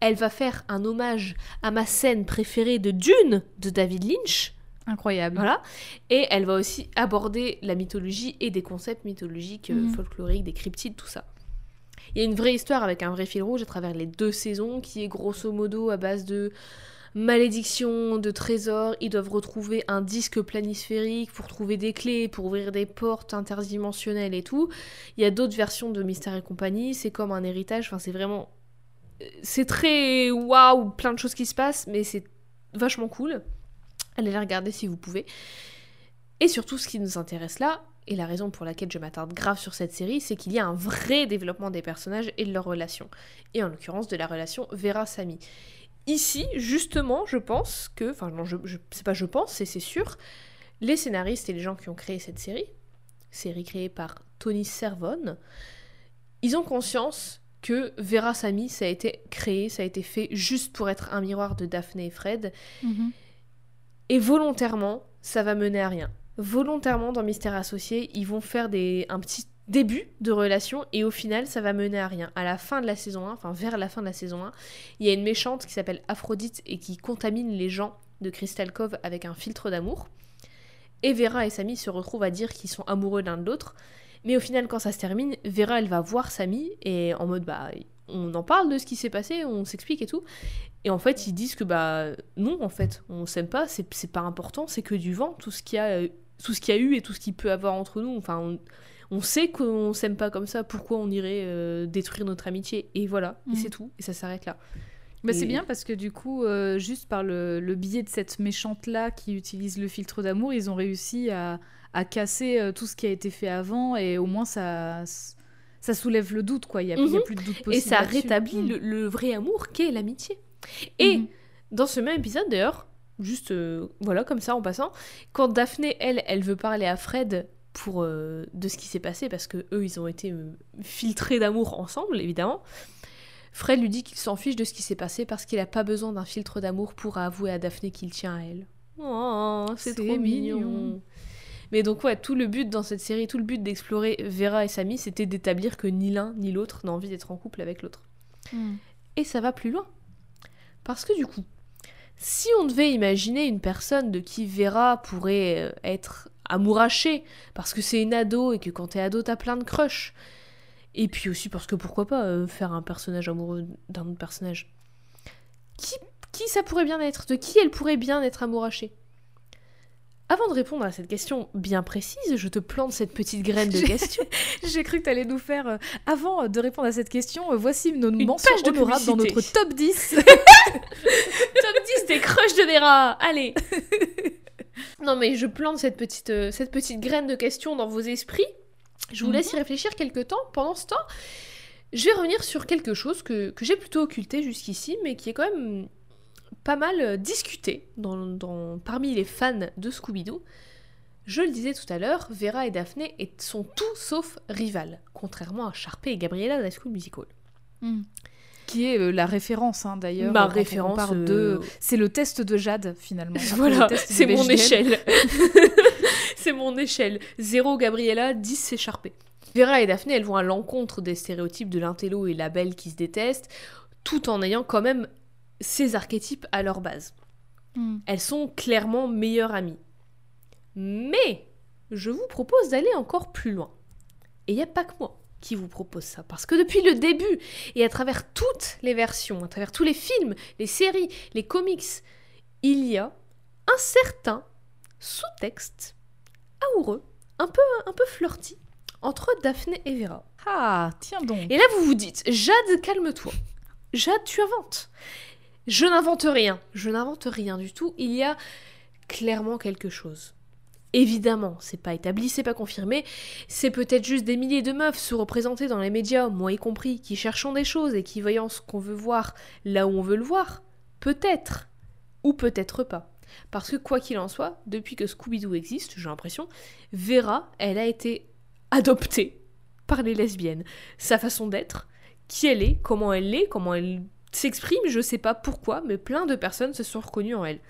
Elle va faire un hommage à ma scène préférée de Dune, de David Lynch. Incroyable. Voilà. Et elle va aussi aborder la mythologie et des concepts mythologiques, folkloriques, des cryptides, tout ça. Il y a une vraie histoire avec un vrai fil rouge à travers les 2 saisons, qui est grosso modo à base de... malédiction, de trésors, ils doivent retrouver un disque planisphérique pour trouver des clés, pour ouvrir des portes interdimensionnelles et tout. Il y a d'autres versions de Mystère et compagnie, c'est comme un héritage, enfin c'est vraiment... C'est très waouh, plein de choses qui se passent, mais c'est vachement cool. Allez la regarder si vous pouvez. Et surtout, ce qui nous intéresse là, et la raison pour laquelle je m'attarde grave sur cette série, c'est qu'il y a un vrai développement des personnages et de leurs relations. Et en l'occurrence, de la relation Vera-Sammy. Ici, justement, je pense que... Enfin, non, c'est pas je pense, c'est sûr. Les scénaristes et les gens qui ont créé cette série créée par Tony Cervone, ils ont conscience que Vera Sammy, ça a été créé, ça a été fait juste pour être un miroir de Daphné et Fred. Mm-hmm. Et volontairement, ça va mener à rien. Volontairement, dans Mystère Associé, ils vont faire un petit début de relation et au final ça va mener à rien. À la fin de la saison 1, enfin vers la fin de la saison 1, il y a une méchante qui s'appelle Aphrodite et qui contamine les gens de Crystal Cove avec un filtre d'amour, et Vera et Sammy se retrouvent à dire qu'ils sont amoureux l'un de l'autre, mais au final quand ça se termine, Vera elle va voir Sammy et en mode bah on en parle de ce qui s'est passé, on s'explique et tout, et en fait ils disent que bah non en fait on s'aime pas, c'est pas important, c'est que du vent, tout ce qu'il y a eu et tout ce qu'il peut avoir entre nous, enfin on sait qu'on s'aime pas comme ça, pourquoi on irait détruire notre amitié? Et voilà, et c'est tout, et ça s'arrête là. Mais c'est bien parce que du coup, juste par le biais de cette méchante-là qui utilise le filtre d'amour, ils ont réussi à casser tout ce qui a été fait avant, et au moins ça soulève le doute, quoi. Il y a plus de doute possible. Et ça rétablit le vrai amour qu'est l'amitié. Et dans ce même épisode, d'ailleurs, juste voilà, comme ça en passant, quand Daphné, elle veut parler à Fred de ce qui s'est passé, parce que eux ils ont été filtrés d'amour ensemble, évidemment. Fred lui dit qu'il s'en fiche de ce qui s'est passé parce qu'il a pas besoin d'un filtre d'amour pour avouer à Daphné qu'il tient à elle. Oh, c'est trop mignon. Mais donc ouais, tout le but dans cette série, tout le but d'explorer Vera et Sammy, c'était d'établir que ni l'un ni l'autre n'a envie d'être en couple avec l'autre. Et ça va plus loin. Parce que du coup, si on devait imaginer une personne de qui Vera pourrait être amourachée, parce que c'est une ado et que quand t'es ado t'as plein de crushs, Et puis aussi parce que pourquoi pas faire un personnage amoureux d'un autre personnage. Qui ça pourrait bien être? De qui elle pourrait bien être amourachée? Avant de répondre à cette question bien précise, je te plante cette petite graine de question. J'ai cru que t'allais nous faire... avant de répondre à cette question, voici nos mentions honorables dans notre top 10. Top 10 des crushs de Vera. Allez. Non mais je plante cette petite graine de question dans vos esprits. Je vous laisse y réfléchir quelques temps. Pendant ce temps, je vais revenir sur quelque chose que j'ai plutôt occulté jusqu'ici, mais qui est quand même... pas mal discuté parmi les fans de Scooby-Doo. Je le disais tout à l'heure, Vera et Daphné sont tout sauf rivales, contrairement à Sharpay et Gabriella de High School Musical. Mm. Qui est la référence, hein, d'ailleurs. Ma référence... C'est le test de Jade, finalement. Voilà, c'est mon échelle. C'est mon échelle. 0 Gabriella, 10 c'est Sharpay. Vera et Daphné, elles vont à l'encontre des stéréotypes de l'intello et la belle qui se détestent, tout en ayant quand même ces archétypes à leur base. Mm. Elles sont clairement meilleures amies. Mais je vous propose d'aller encore plus loin. Et il n'y a pas que moi qui vous propose ça. Parce que depuis le début, et à travers toutes les versions, à travers tous les films, les séries, les comics, il y a un certain sous-texte amoureux, un peu flirty, entre Daphné et Vera. Ah, tiens donc. Et là, vous vous dites, Jade, calme-toi. Jade, tu inventes. Je n'invente rien. Je n'invente rien du tout. Il y a clairement quelque chose. Évidemment, c'est pas établi, c'est pas confirmé. C'est peut-être juste des milliers de meufs se représenter dans les médias, moi y compris, qui cherchons des choses et qui voyons ce qu'on veut voir là où on veut le voir. Peut-être. Ou peut-être pas. Parce que quoi qu'il en soit, depuis que Scooby-Doo existe, j'ai l'impression, Vera, elle a été adoptée par les lesbiennes. Sa façon d'être, qui elle est, comment elle s'exprime, je sais pas pourquoi, mais plein de personnes se sont reconnues en elle.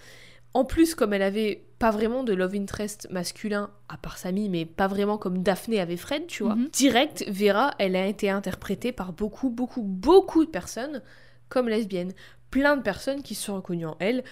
En plus, comme elle avait pas vraiment de love interest masculin, à part Sammy, mais pas vraiment comme Daphné avait Fred, tu vois, direct, Vera, elle a été interprétée par beaucoup, beaucoup, beaucoup de personnes comme lesbienne. Plein de personnes qui se sont reconnues en elle,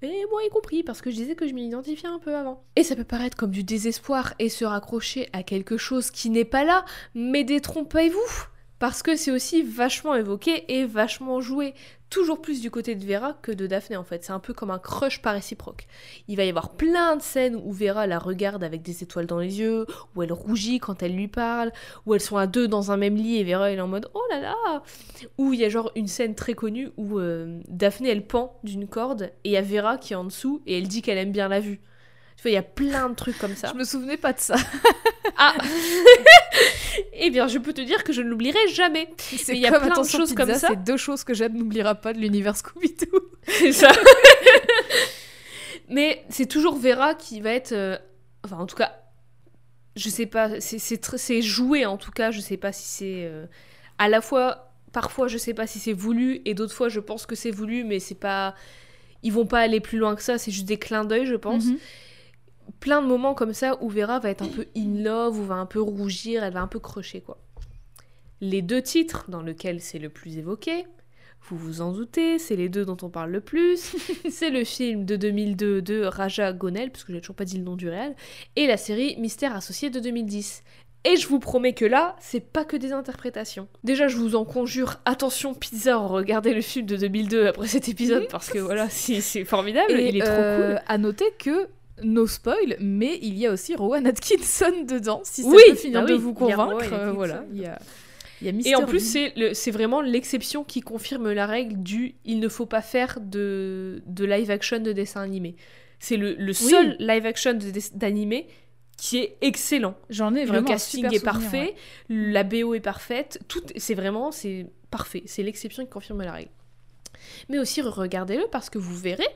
et moi y compris, parce que je disais que je m'identifiais un peu avant. Et ça peut paraître comme du désespoir et se raccrocher à quelque chose qui n'est pas là, mais détrompez-vous! Parce que c'est aussi vachement évoqué et vachement joué. Toujours plus du côté de Vera que de Daphné, en fait. C'est un peu comme un crush par réciproque. Il va y avoir plein de scènes où Vera la regarde avec des étoiles dans les yeux, où elle rougit quand elle lui parle, où elles sont à deux dans un même lit et Vera elle est en mode « Oh là là !» Où il y a genre une scène très connue où Daphné elle pend d'une corde et il y a Vera qui est en dessous et elle dit qu'elle aime bien la vue. Tu vois, il y a plein de trucs comme ça. Je me souvenais pas de ça. Ah. Eh bien, je peux te dire que je ne l'oublierai jamais. C'est mais il y a plein de choses comme ça. C'est deux choses que Jade n'oubliera pas de l'univers Scooby-Doo. C'est ça. Mais c'est toujours Vera qui va être... Enfin, en tout cas, je sais pas. C'est joué, en tout cas. Je sais pas si c'est... À la fois, parfois, je sais pas si c'est voulu. Et d'autres fois, je pense que c'est voulu. Mais c'est pas... Ils vont pas aller plus loin que ça. C'est juste des clins d'œil, je pense. Mm-hmm. Plein de moments comme ça où Vera va être un peu in love, ou va un peu rougir, elle va un peu crusher, quoi. Les deux titres dans lesquels c'est le plus évoqué, vous vous en doutez, c'est les deux dont on parle le plus, c'est le film de 2002 de Raja Gonel, parce que j'ai toujours pas dit le nom du réal, et la série Mystère Associé de 2010. Et je vous promets que là, c'est pas que des interprétations. Déjà, je vous en conjure, attention pizza, regardez le film de 2002 après cet épisode, parce que voilà, c'est formidable, et il est trop cool. À noter que no spoil, mais il y a aussi Rowan Atkinson dedans, si ça peut finir de vous convaincre. Voilà, il y a Mister. Et en plus, c'est vraiment l'exception qui confirme la règle du « il ne faut pas faire de live action de dessin animé ». C'est le seul live action d'animé qui est excellent. J'en ai vraiment. Le casting est parfait, la BO est parfaite, tout, c'est parfait. C'est l'exception qui confirme la règle. Mais aussi, regardez-le parce que vous verrez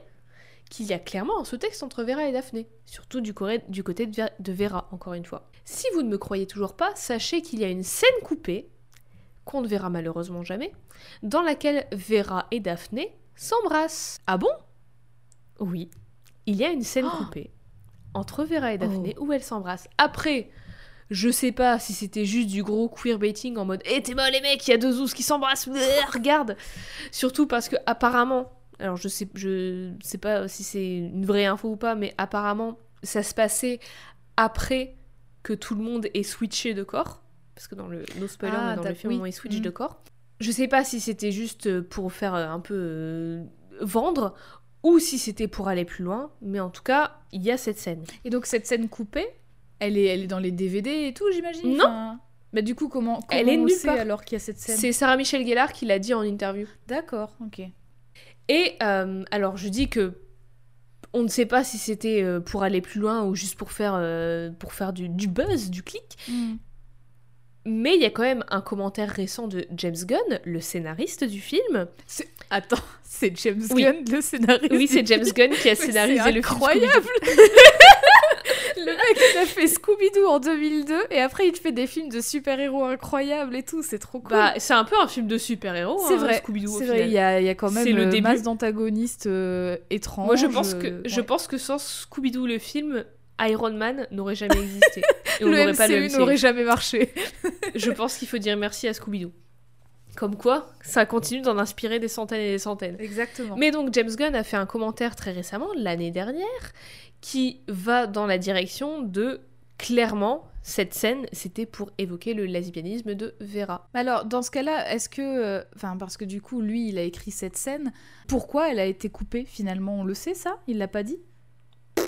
qu'il y a clairement un sous-texte entre Vera et Daphné, surtout du côté de Vera, encore une fois. Si vous ne me croyez toujours pas, sachez qu'il y a une scène coupée, qu'on ne verra malheureusement jamais, dans laquelle Vera et Daphné s'embrassent. Ah bon? Oui, il y a une scène coupée entre Vera et Daphné où elles s'embrassent. Après, je sais pas si c'était juste du gros queerbaiting en mode « Eh, t'es mal les mecs, il y a deux ouzes qui s'embrassent, regarde !» Surtout parce que apparemment... Alors je sais pas si c'est une vraie info ou pas, mais apparemment ça se passait après que tout le monde ait switché de corps. parce que dans le no spoiler, mais dans le film, oui, on switch de corps. Je sais pas si c'était juste pour faire un peu vendre ou si c'était pour aller plus loin, mais en tout cas, il y a cette scène. Et donc cette scène coupée, elle est dans les DVD et tout, j'imagine. Non. Enfin... Bah du coup, comment elle est on sait part. Alors qu'il y a cette scène? C'est Sarah Michelle Gellar qui l'a dit en interview. D'accord, ok. Et alors je dis que on ne sait pas si c'était pour aller plus loin ou juste pour faire du buzz, du clic. Mm. Mais il y a quand même un commentaire récent de James Gunn, le scénariste du film. Attends, c'est James Gunn, le scénariste? Oui, c'est James Gunn qui a scénarisé le film. C'est incroyable. Le mec, il a fait Scooby-Doo en 2002 et après il fait des films de super-héros incroyables et tout, c'est trop cool. Bah, c'est un peu un film de super-héros, c'est vrai, Scooby-Doo, c'est vrai, il y a quand même une masse d'antagonistes étranges. Moi, je pense que sans Scooby-Doo le film, Iron Man n'aurait jamais existé. Et on n'aurait pas le MCU. N'aurait jamais marché. Je pense qu'il faut dire merci à Scooby-Doo. Comme quoi, ça continue d'en inspirer des centaines et des centaines. Exactement. Mais donc, James Gunn a fait un commentaire très récemment, l'année dernière, qui va dans la direction de, clairement, cette scène, c'était pour évoquer le lesbianisme de Vera. Alors, dans ce cas-là, est-ce que... Enfin, parce que du coup, lui, il a écrit cette scène. Pourquoi elle a été coupée, finalement? On le sait, ça? Il l'a pas dit?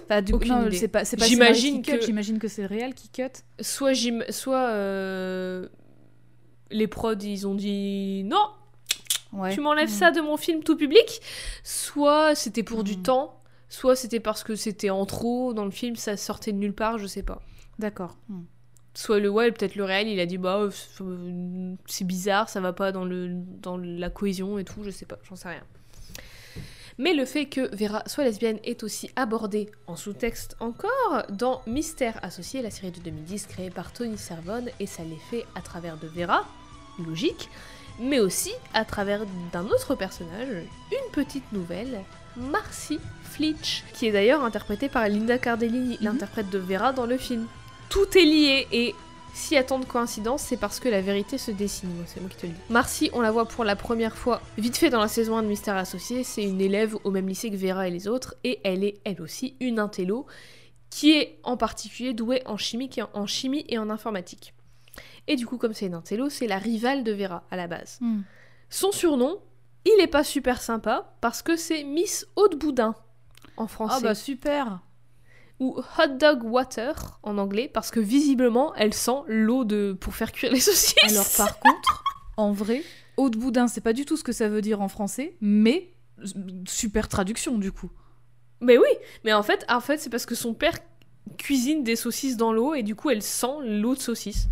Enfin, du coup, non, idée. C'est pas j'imagine que... J'imagine que c'est réel qui cut. Soit les prods, ils ont dit « Non, tu m'enlèves ça de mon film tout public !» Soit c'était pour du temps... Soit c'était parce que c'était en trop dans le film, ça sortait de nulle part, je sais pas. D'accord. Soit peut-être le réel, il a dit bah c'est bizarre, ça va pas dans la cohésion et tout, je sais pas, j'en sais rien. Mais le fait que Vera soit lesbienne est aussi abordé en sous-texte encore dans Mystère associé, la série de 2010 créée par Tony Servone, et ça l'est fait à travers de Vera, logique, mais aussi à travers d'un autre personnage, une petite nouvelle, Marcy Flitch, qui est d'ailleurs interprétée par Linda Cardellini, l'interprète de Vera dans le film. Tout est lié, et s'il y a tant de coïncidences, c'est parce que la vérité se dessine, c'est moi qui te le dis. Marcy, on la voit pour la première fois vite fait dans la saison 1 de Mystère Associé, c'est une élève au même lycée que Vera et les autres, et elle est elle aussi une intello, qui est en particulier douée en chimie et en informatique. Et du coup, comme c'est une intello, c'est la rivale de Vera à la base. Son surnom, il est pas super sympa parce que c'est Miss Eau de Boudin en français. Ah bah super. Ou Hot Dog Water en anglais parce que visiblement elle sent l'eau pour faire cuire les saucisses. Alors par contre, en vrai, eau de boudin, c'est pas du tout ce que ça veut dire en français, mais super traduction du coup. Mais oui, mais en fait c'est parce que son père cuisine des saucisses dans l'eau et du coup elle sent l'eau de saucisse.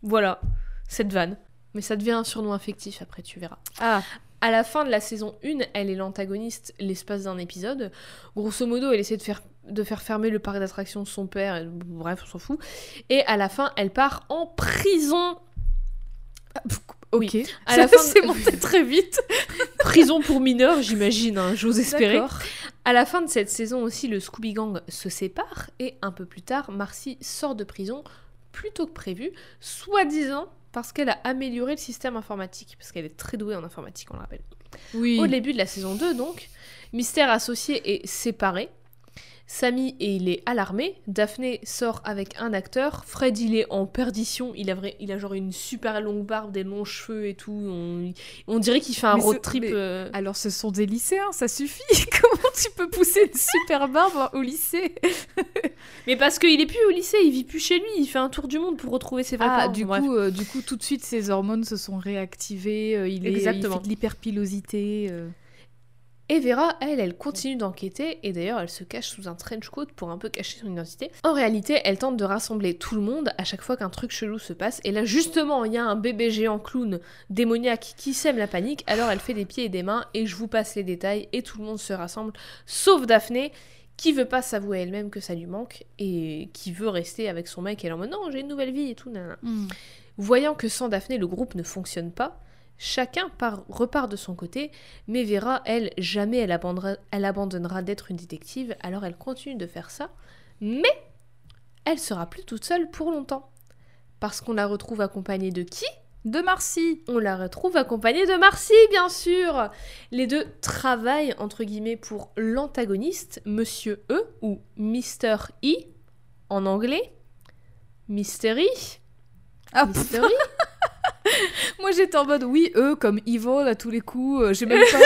Voilà, cette vanne. Mais ça devient un surnom affectif après, tu verras. Ah. À la fin de la saison 1, elle est l'antagoniste l'espace d'un épisode. Grosso modo, elle essaie de faire fermer le parc d'attractions de son père. Et, bref, on s'en fout. Et à la fin, elle part en prison. Ok. Oui. À la fin, c'est monté très vite. Prison pour mineurs, j'imagine. J'ose espérer. D'accord. À la fin de cette saison aussi, le Scooby Gang se sépare. Et un peu plus tard, Marcy sort de prison plus tôt que prévu, soi-disant parce qu'elle a amélioré le système informatique, parce qu'elle est très douée en informatique, on le rappelle. Oui. Au début de la saison 2, donc, Mystère Associé est séparé, Sammy et il est alarmé, Daphné sort avec un acteur, Fred il est en perdition, il a genre une super longue barbe, des longs cheveux et tout, on dirait qu'il fait un road trip... Alors ce sont des lycéens, ça suffit. Comment tu peux pousser une super barbe au lycée? Mais parce qu'il est plus au lycée, il vit plus chez lui, il fait un tour du monde pour retrouver ses vacances. Ah, du coup, tout de suite, ses hormones se sont réactivées, il fait de l'hyperpilosité... Et Vera, elle continue d'enquêter, et d'ailleurs, elle se cache sous un trench coat pour un peu cacher son identité. En réalité, elle tente de rassembler tout le monde à chaque fois qu'un truc chelou se passe, et là, justement, il y a un bébé géant clown démoniaque qui sème la panique, alors elle fait des pieds et des mains, et je vous passe les détails, et tout le monde se rassemble, sauf Daphné, qui veut pas s'avouer elle-même que ça lui manque, et qui veut rester avec son mec, et elle est en mode « Non, j'ai une nouvelle vie, et tout, nanana. » Voyant que sans Daphné, le groupe ne fonctionne pas, chacun repart de son côté, mais Vera, elle abandonnera d'être une détective, alors elle continue de faire ça, mais elle sera plus toute seule pour longtemps. Parce qu'on la retrouve accompagnée de qui ? De Marcy. On la retrouve accompagnée de Marcy, bien sûr. Les deux travaillent, entre guillemets, pour l'antagoniste, Monsieur E, ou Mr. E, en anglais, Mystery... Ah, Mystery. Moi j'étais en mode oui, eux comme evil à tous les coups, j'ai même pas.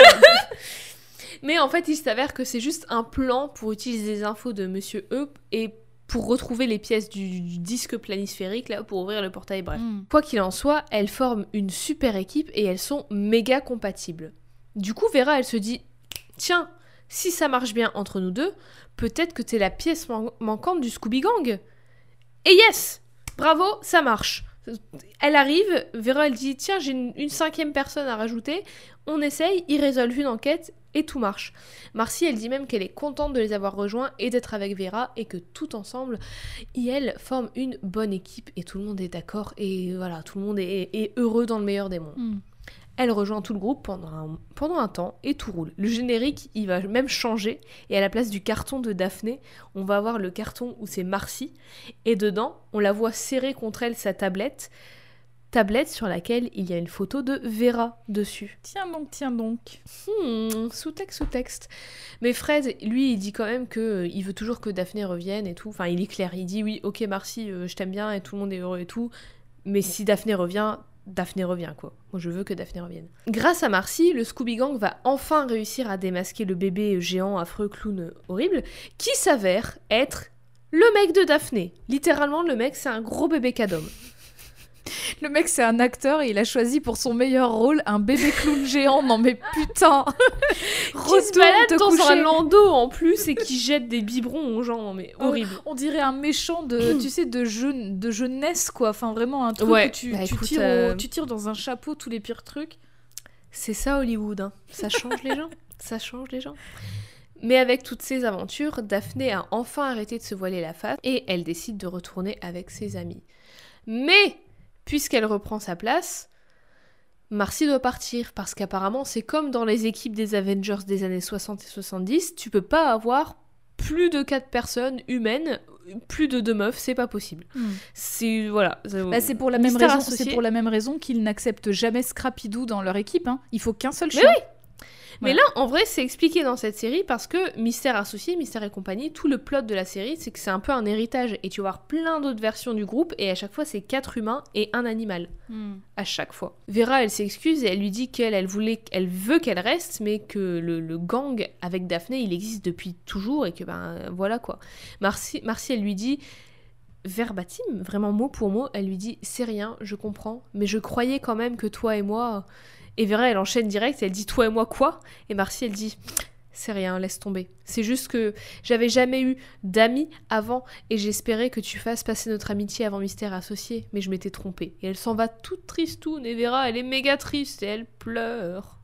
Mais en fait, il s'avère que c'est juste un plan pour utiliser les infos de Monsieur E et pour retrouver les pièces du disque planisphérique, là, pour ouvrir le portail, bref. Mm. Quoi qu'il en soit, elles forment une super équipe et elles sont méga compatibles. Du coup, Vera, elle se dit « Tiens, si ça marche bien entre nous deux, peut-être que t'es la pièce manquante du Scooby Gang !» Et yes ! Bravo, ça marche. Elle arrive, Vera, elle dit « Tiens, j'ai une cinquième personne à rajouter. » On essaye, ils résolvent une enquête et tout marche. Marcy, elle dit même qu'elle est contente de les avoir rejoints et d'être avec Vera et que tout ensemble, ils forment une bonne équipe et tout le monde est d'accord et voilà, tout le monde est heureux dans le meilleur des mondes. Mm. Elle rejoint tout le groupe pendant un temps et tout roule. Le générique, il va même changer et à la place du carton de Daphné, on va avoir le carton où c'est Marcy et dedans, on la voit serrer contre elle sa tablette sur laquelle il y a une photo de Vera dessus. Tiens donc. Sous-texte. Mais Fred, lui, il dit quand même qu'il veut toujours que Daphné revienne et tout. Enfin, il est clair, il dit oui, ok Marcy, je t'aime bien et tout le monde est heureux et tout. Mais si Daphné revient quoi. Moi, je veux que Daphné revienne. Grâce à Marcy, le Scooby Gang va enfin réussir à démasquer le bébé géant affreux clown horrible qui s'avère être le mec de Daphné. Littéralement, le mec, c'est un gros bébé cadome. Le mec, c'est un acteur et il a choisi pour son meilleur rôle un bébé clown géant. Non mais putain, qui se balade dans un landau en plus et qui jette des biberons aux gens. Mais horrible. On dirait un méchant de, tu sais, de jeunesse quoi. Enfin vraiment un truc ouais. Où tu tires dans un chapeau tous les pires trucs. C'est ça Hollywood. Hein. Ça change les gens. Mais avec toutes ces aventures, Daphné a enfin arrêté de se voiler la face et elle décide de retourner avec ses amis. Mais puisqu'elle reprend sa place, Marcy doit partir, parce qu'apparemment, c'est comme dans les équipes des Avengers des années 60 et 70, tu peux pas avoir plus de 4 personnes humaines, plus de 2 meufs, c'est pas possible. Mm. C'est, voilà. Bah, c'est pour la même raison, qu'ils n'acceptent jamais Scrappy-Doo dans leur équipe. Hein. Il faut qu'un seul chien. Mais oui. Voilà. Mais là, en vrai, c'est expliqué dans cette série parce que Mystère Associé, Mystère et compagnie, tout le plot de la série, c'est que c'est un peu un héritage et tu vas voir plein d'autres versions du groupe et à chaque fois, c'est 4 humains et un animal. Mm. À chaque fois. Vera, elle s'excuse et elle lui dit qu'elle veut qu'elle reste, mais que le gang avec Daphné, il existe depuis toujours et que ben voilà quoi. Marcy, elle lui dit verbatim, vraiment mot pour mot, elle lui dit « C'est rien, je comprends, mais je croyais quand même que toi et moi... » Et Vera, elle enchaîne direct, elle dit « Toi et moi, quoi ?» Et Marcy, elle dit « C'est rien, laisse tomber. C'est juste que j'avais jamais eu d'amis avant et j'espérais que tu fasses passer notre amitié avant Mystère Associé, mais je m'étais trompée. » Et elle s'en va toute tristoune et Vera, elle est méga triste et elle pleure.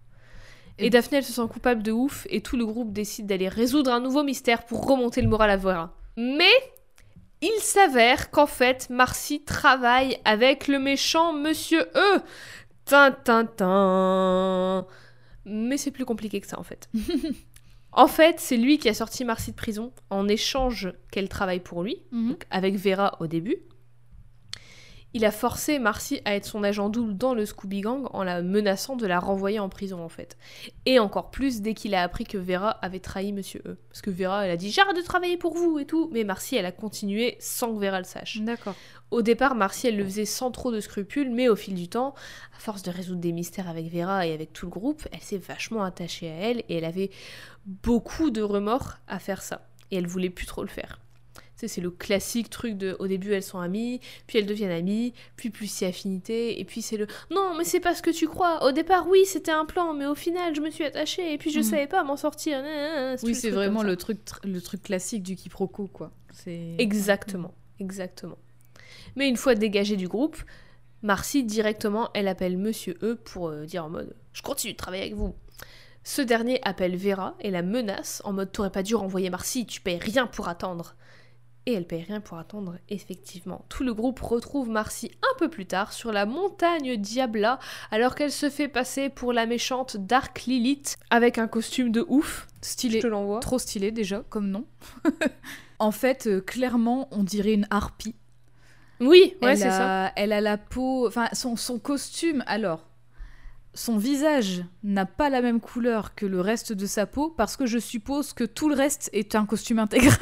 Et Daphné, elle se sent coupable de ouf et tout le groupe décide d'aller résoudre un nouveau mystère pour remonter le moral à Vera. Mais il s'avère qu'en fait, Marcy travaille avec le méchant Monsieur E. Tintintin. Mais c'est plus compliqué que ça en fait. En fait, c'est lui qui a sorti Marcy de prison en échange qu'elle travaille pour lui, donc avec Vera au début. Il a forcé Marcy à être son agent double dans le Scooby Gang en la menaçant de la renvoyer en prison en fait. Et encore plus dès qu'il a appris que Vera avait trahi Monsieur E. Parce que Vera, elle a dit « J'arrête de travailler pour vous » et tout. Mais Marcy, elle a continué sans que Vera le sache. D'accord. Au départ, Marcy, elle le faisait sans trop de scrupules, mais au fil du temps, à force de résoudre des mystères avec Vera et avec tout le groupe, elle s'est vachement attachée à elle et elle avait beaucoup de remords à faire ça. Et elle voulait plus trop le faire. C'est le classique truc de au début elles sont amies, puis elles deviennent amies, puis plus c'est affinité, et puis c'est le non mais c'est pas ce que tu crois, au départ oui c'était un plan mais au final je me suis attachée et puis je savais pas m'en sortir. Oui c'est vraiment le truc classique du quiproquo quoi. C'est... Exactement. Mais une fois dégagée du groupe, Marcy directement elle appelle Monsieur E pour dire en mode je continue de travailler avec vous. Ce dernier appelle Vera et la menace en mode t'aurais pas dû renvoyer Marcy, tu payes rien pour attendre. Et elle paye rien pour attendre, effectivement. Tout le groupe retrouve Marcy un peu plus tard sur la montagne Diabla, alors qu'elle se fait passer pour la méchante Dark Lilith, avec un costume de ouf. Stylé. Je te l'envoie. Trop stylé déjà, comme nom. En fait, clairement, on dirait une harpie. Oui, ouais, c'est ça. Elle a la peau... Enfin, son costume, alors... Son visage n'a pas la même couleur que le reste de sa peau, parce que je suppose que tout le reste est un costume intégral.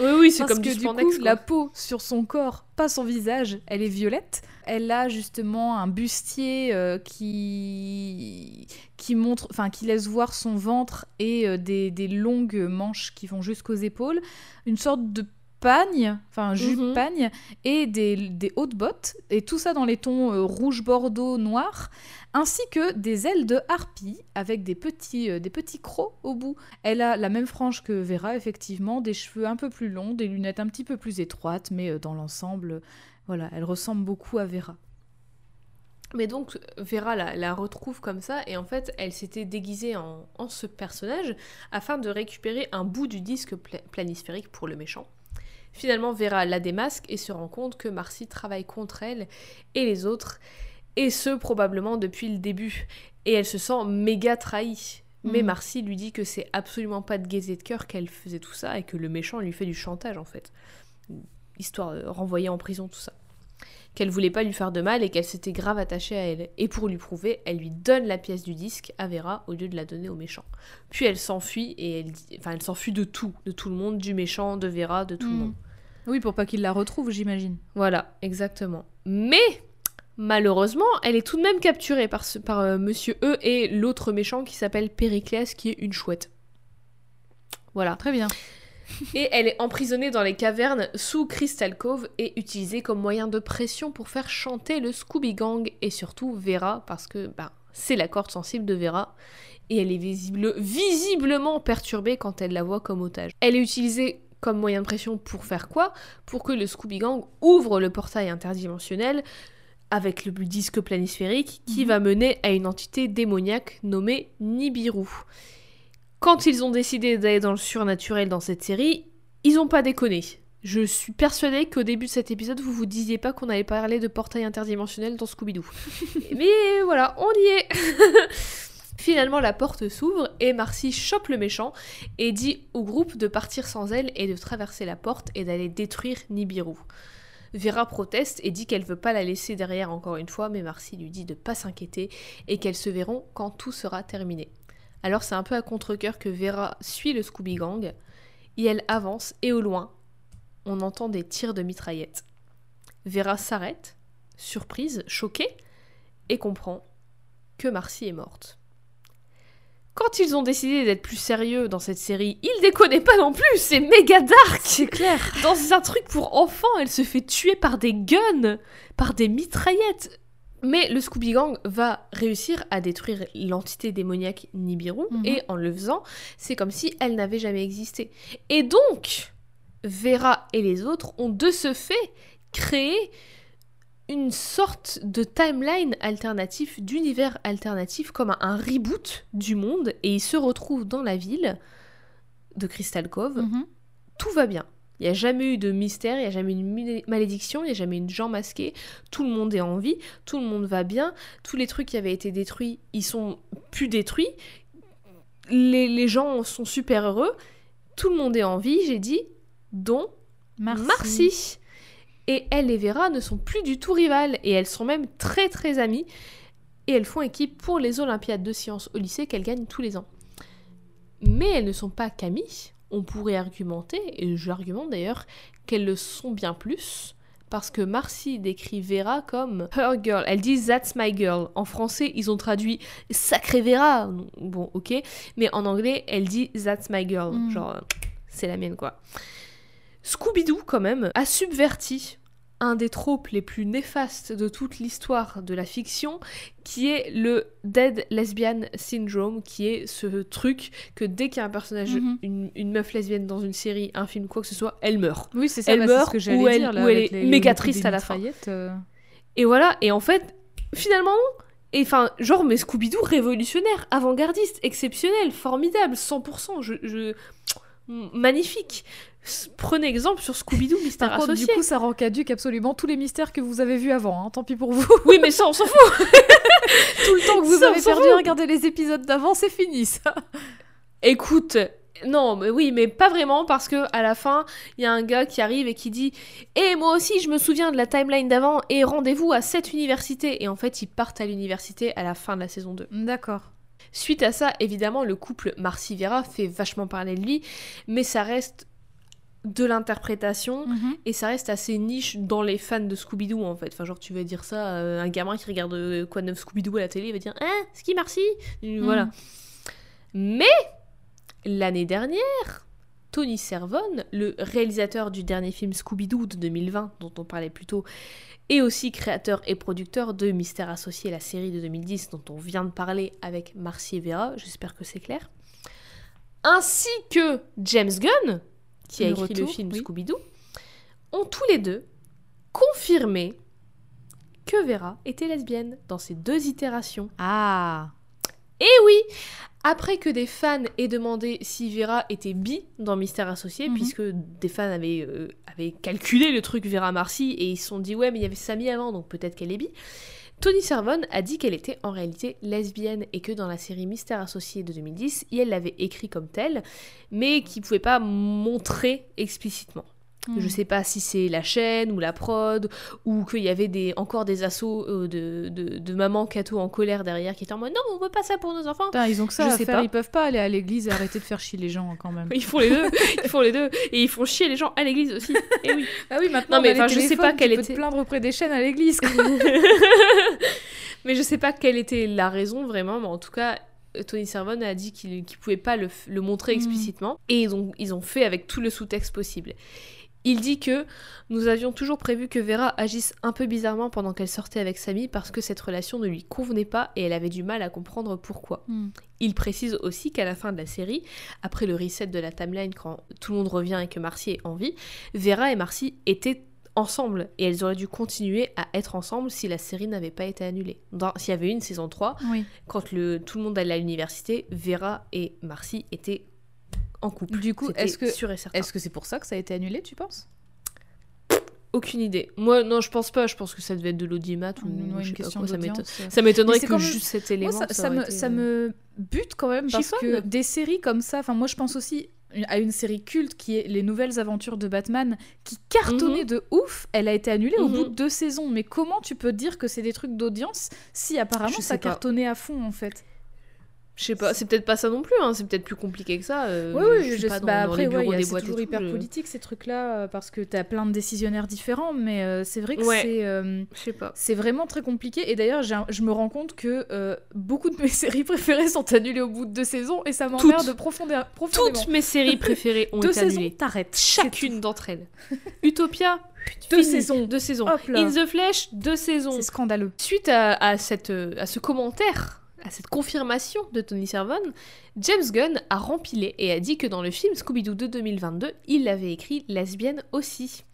Oui, oui, c'est comme du spandex. Parce que du coup, la peau sur son corps, pas son visage, elle est violette. Elle a justement un bustier qui montre, enfin qui laisse voir son ventre et des longues manches qui vont jusqu'aux épaules. Une sorte de pagne, enfin jupe pagne, et des hautes bottes, et tout ça dans les tons rouge, bordeaux, noir, ainsi que des ailes de harpie avec des petits crocs au bout. Elle a la même frange que Vera, effectivement, des cheveux un peu plus longs, des lunettes un petit peu plus étroites, mais dans l'ensemble, voilà, elle ressemble beaucoup à Vera. Mais donc, Vera la retrouve comme ça, et en fait, elle s'était déguisée en ce personnage afin de récupérer un bout du disque planisphérique pour le méchant. Finalement, Vera la démasque et se rend compte que Marcy travaille contre elle et les autres, et ce, probablement depuis le début. Et elle se sent méga trahie. Mais Marcy lui dit que c'est absolument pas de gaieté de cœur qu'elle faisait tout ça, et que le méchant lui fait du chantage, en fait. Histoire de renvoyer en prison, tout ça. Qu'elle voulait pas lui faire de mal et qu'elle s'était grave attachée à elle. Et pour lui prouver, elle lui donne la pièce du disque à Vera au lieu de la donner au méchant. Puis elle s'enfuit, elle s'enfuit de tout le monde, du méchant, de Vera, de tout le monde. Oui, pour pas qu'il la retrouve, j'imagine. Voilà, exactement. Mais, malheureusement, elle est tout de même capturée par Monsieur E et l'autre méchant qui s'appelle Périclès, qui est une chouette. Voilà. Très bien. Et elle est emprisonnée dans les cavernes sous Crystal Cove et utilisée comme moyen de pression pour faire chanter le Scooby Gang et surtout Vera, parce que c'est la corde sensible de Vera. Et elle est visiblement perturbée quand elle la voit comme otage. Elle est utilisée comme moyen de pression pour faire quoi ? Pour que le Scooby Gang ouvre le portail interdimensionnel avec le disque planisphérique qui va mener à une entité démoniaque nommée Nibiru. Quand ils ont décidé d'aller dans le surnaturel dans cette série, ils ont pas déconné. Je suis persuadée qu'au début de cet épisode, vous vous disiez pas qu'on allait parler de portail interdimensionnel dans Scooby-Doo. Mais voilà, on y est. Finalement, la porte s'ouvre et Marcy chope le méchant et dit au groupe de partir sans elle et de traverser la porte et d'aller détruire Nibiru. Vera proteste et dit qu'elle veut pas la laisser derrière encore une fois, mais Marcy lui dit de pas s'inquiéter et qu'elles se verront quand tout sera terminé. Alors c'est un peu à contre-cœur que Vera suit le Scooby Gang, et elle avance, et au loin, on entend des tirs de mitraillette. Vera s'arrête, surprise, choquée, et comprend que Marcy est morte. Quand ils ont décidé d'être plus sérieux dans cette série, ils déconnaient pas non plus, c'est méga dark. C'est clair. Dans un truc pour enfants, elle se fait tuer par des guns, par des mitraillettes. Mais le Scooby Gang va réussir à détruire l'entité démoniaque Nibiru, et en le faisant, c'est comme si elle n'avait jamais existé. Et donc, Vera et les autres ont de ce fait créé une sorte de timeline alternatif, d'univers alternatif, comme un reboot du monde, et ils se retrouvent dans la ville de Crystal Cove. Tout va bien. Il n'y a jamais eu de mystère, il n'y a jamais eu une malédiction, il n'y a jamais eu de gens masqués. Tout le monde est en vie, tout le monde va bien. Tous les trucs qui avaient été détruits, ils sont plus détruits. Les gens sont super heureux. Tout le monde est en vie, j'ai dit, dont Marcy. Et elle et Vera ne sont plus du tout rivales. Et elles sont même très très amies. Et elles font équipe pour les Olympiades de sciences au lycée qu'elles gagnent tous les ans. Mais elles ne sont pas qu'amies. On pourrait argumenter, et j'argumente d'ailleurs, qu'elles le sont bien plus, parce que Marcy décrit Vera comme « her girl », elle dit « that's my girl ». En français, ils ont traduit « sacré Vera ». Bon, ok, mais en anglais, elle dit « that's my girl », genre « c'est la mienne », quoi. Scooby-Doo, quand même, a subverti un des tropes les plus néfastes de toute l'histoire de la fiction, qui est le Dead Lesbian Syndrome, qui est ce truc que dès qu'il y a un personnage, une meuf lesbienne dans une série, un film, quoi que ce soit, elle meurt. Oui, c'est ça, elle meurt, c'est ce que j'allais dire, là, ou elle est méga triste à la fin. Et voilà, et en fait, finalement non. Et enfin, genre, mais Scooby-Doo révolutionnaire, avant-gardiste, exceptionnel, formidable, 100%, magnifique. Prenez exemple sur Scooby-Doo, mystère associé. Par contre, du coup, ça rend caduque absolument tous les mystères que vous avez vus avant, hein. Tant pis pour vous. Oui, mais ça, on s'en fout. Tout le temps que vous avez perdu à regarder les épisodes d'avant, c'est fini, ça. Écoute, non, mais oui, mais pas vraiment, parce que à la fin, il y a un gars qui arrive et qui dit « Eh, moi aussi, je me souviens de la timeline d'avant, et rendez-vous à cette université !» Et en fait, ils partent à l'université à la fin de la saison 2. D'accord. Suite à ça, évidemment, le couple Marcy-Vera fait vachement parler de lui, mais ça reste de l'interprétation, et ça reste assez niche dans les fans de Scooby-Doo, en fait. Enfin, genre, tu vas dire ça, un gamin qui regarde Quoi de neuf Scooby-Doo à la télé, il va dire « Ah, Ski Marcy !» Voilà. Mais, l'année dernière, Tony Cervone, le réalisateur du dernier film Scooby-Doo de 2020, dont on parlait plus tôt, et aussi créateur et producteur de Mystère Associé, la série de 2010, dont on vient de parler avec Marcy et Vera, j'espère que c'est clair, ainsi que James Gunn, qui a écrit le film Scooby-Doo, ont tous les deux confirmé que Vera était lesbienne dans ces deux itérations. Ah! Et oui! Après que des fans aient demandé si Vera était bi dans Mystère Associé, puisque des fans avaient calculé le truc Vera Marcy, et ils se sont dit « Ouais, mais il y avait Sammy avant, donc peut-être qu'elle est bi », Tony Cervone a dit qu'elle était en réalité lesbienne et que dans la série Mystère Associé de 2010, elle l'avait écrit comme telle, mais qu'il ne pouvait pas montrer explicitement. Je ne sais pas si c'est la chaîne ou la prod, ou qu'il y avait encore des assauts de maman cato en colère derrière qui étaient en mode « Non, on ne veut pas ça pour nos enfants !» Ils ont que ça à faire, ils ne peuvent pas aller à l'église et arrêter de faire chier les gens quand même. Ils font les deux, et ils font chier les gens à l'église aussi. Et oui. Ah oui, maintenant, non, mais, on a les téléphones, je sais pas quelle était... te plaindre auprès des chaînes à l'église. Mais je ne sais pas quelle était la raison vraiment, mais en tout cas... Tony Cervone a dit qu'il ne pouvait pas le montrer explicitement, et ils ont fait avec tout le sous-texte possible. Il dit que « Nous avions toujours prévu que Vera agisse un peu bizarrement pendant qu'elle sortait avec Sammy parce que cette relation ne lui convenait pas et elle avait du mal à comprendre pourquoi. » Il précise aussi qu'à la fin de la série, après le reset de la timeline quand tout le monde revient et que Marcy est en vie, Vera et Marcy étaient ensemble, et elles auraient dû continuer à être ensemble si la série n'avait pas été annulée. S'il y avait une saison 3, quand tout le monde allait à l'université, Vera et Marcy étaient en couple. Du coup, est-ce que c'est pour ça que ça a été annulé, tu penses? Aucune idée. Moi, non, je pense pas. Je pense que ça devait être de l'audimat ou je sais pas quoi. Ça m'étonnerait que juste cet élément... Moi, ça me bute quand même, parce que des séries comme ça... Enfin, moi, je pense aussi... à une série culte qui est Les Nouvelles Aventures de Batman, qui cartonnait de ouf, elle a été annulée au bout de 2 saisons. Mais comment tu peux dire que c'est des trucs d'audience si apparemment ça cartonnait à fond, en fait? Je sais pas, c'est peut-être pas ça non plus, hein. C'est peut-être plus compliqué que ça. C'est toujours hyper politique ces trucs-là, parce que t'as plein de décisionnaires différents, mais c'est vrai que c'est vraiment très compliqué. Et d'ailleurs, je me rends compte que beaucoup de mes séries préférées sont annulées au bout de 2 saisons, et ça m'emmerde profondément. Toutes mes séries préférées ont été annulées. 2 saisons, t'arrêtes. Chacune d'entre elles. Utopia, 2 saisons. In the Flesh, 2 saisons. C'est scandaleux. Suite à ce commentaire... à cette confirmation de Tony Cervone, James Gunn a rempilé et a dit que dans le film Scooby-Doo de 2022, il avait écrit lesbienne aussi.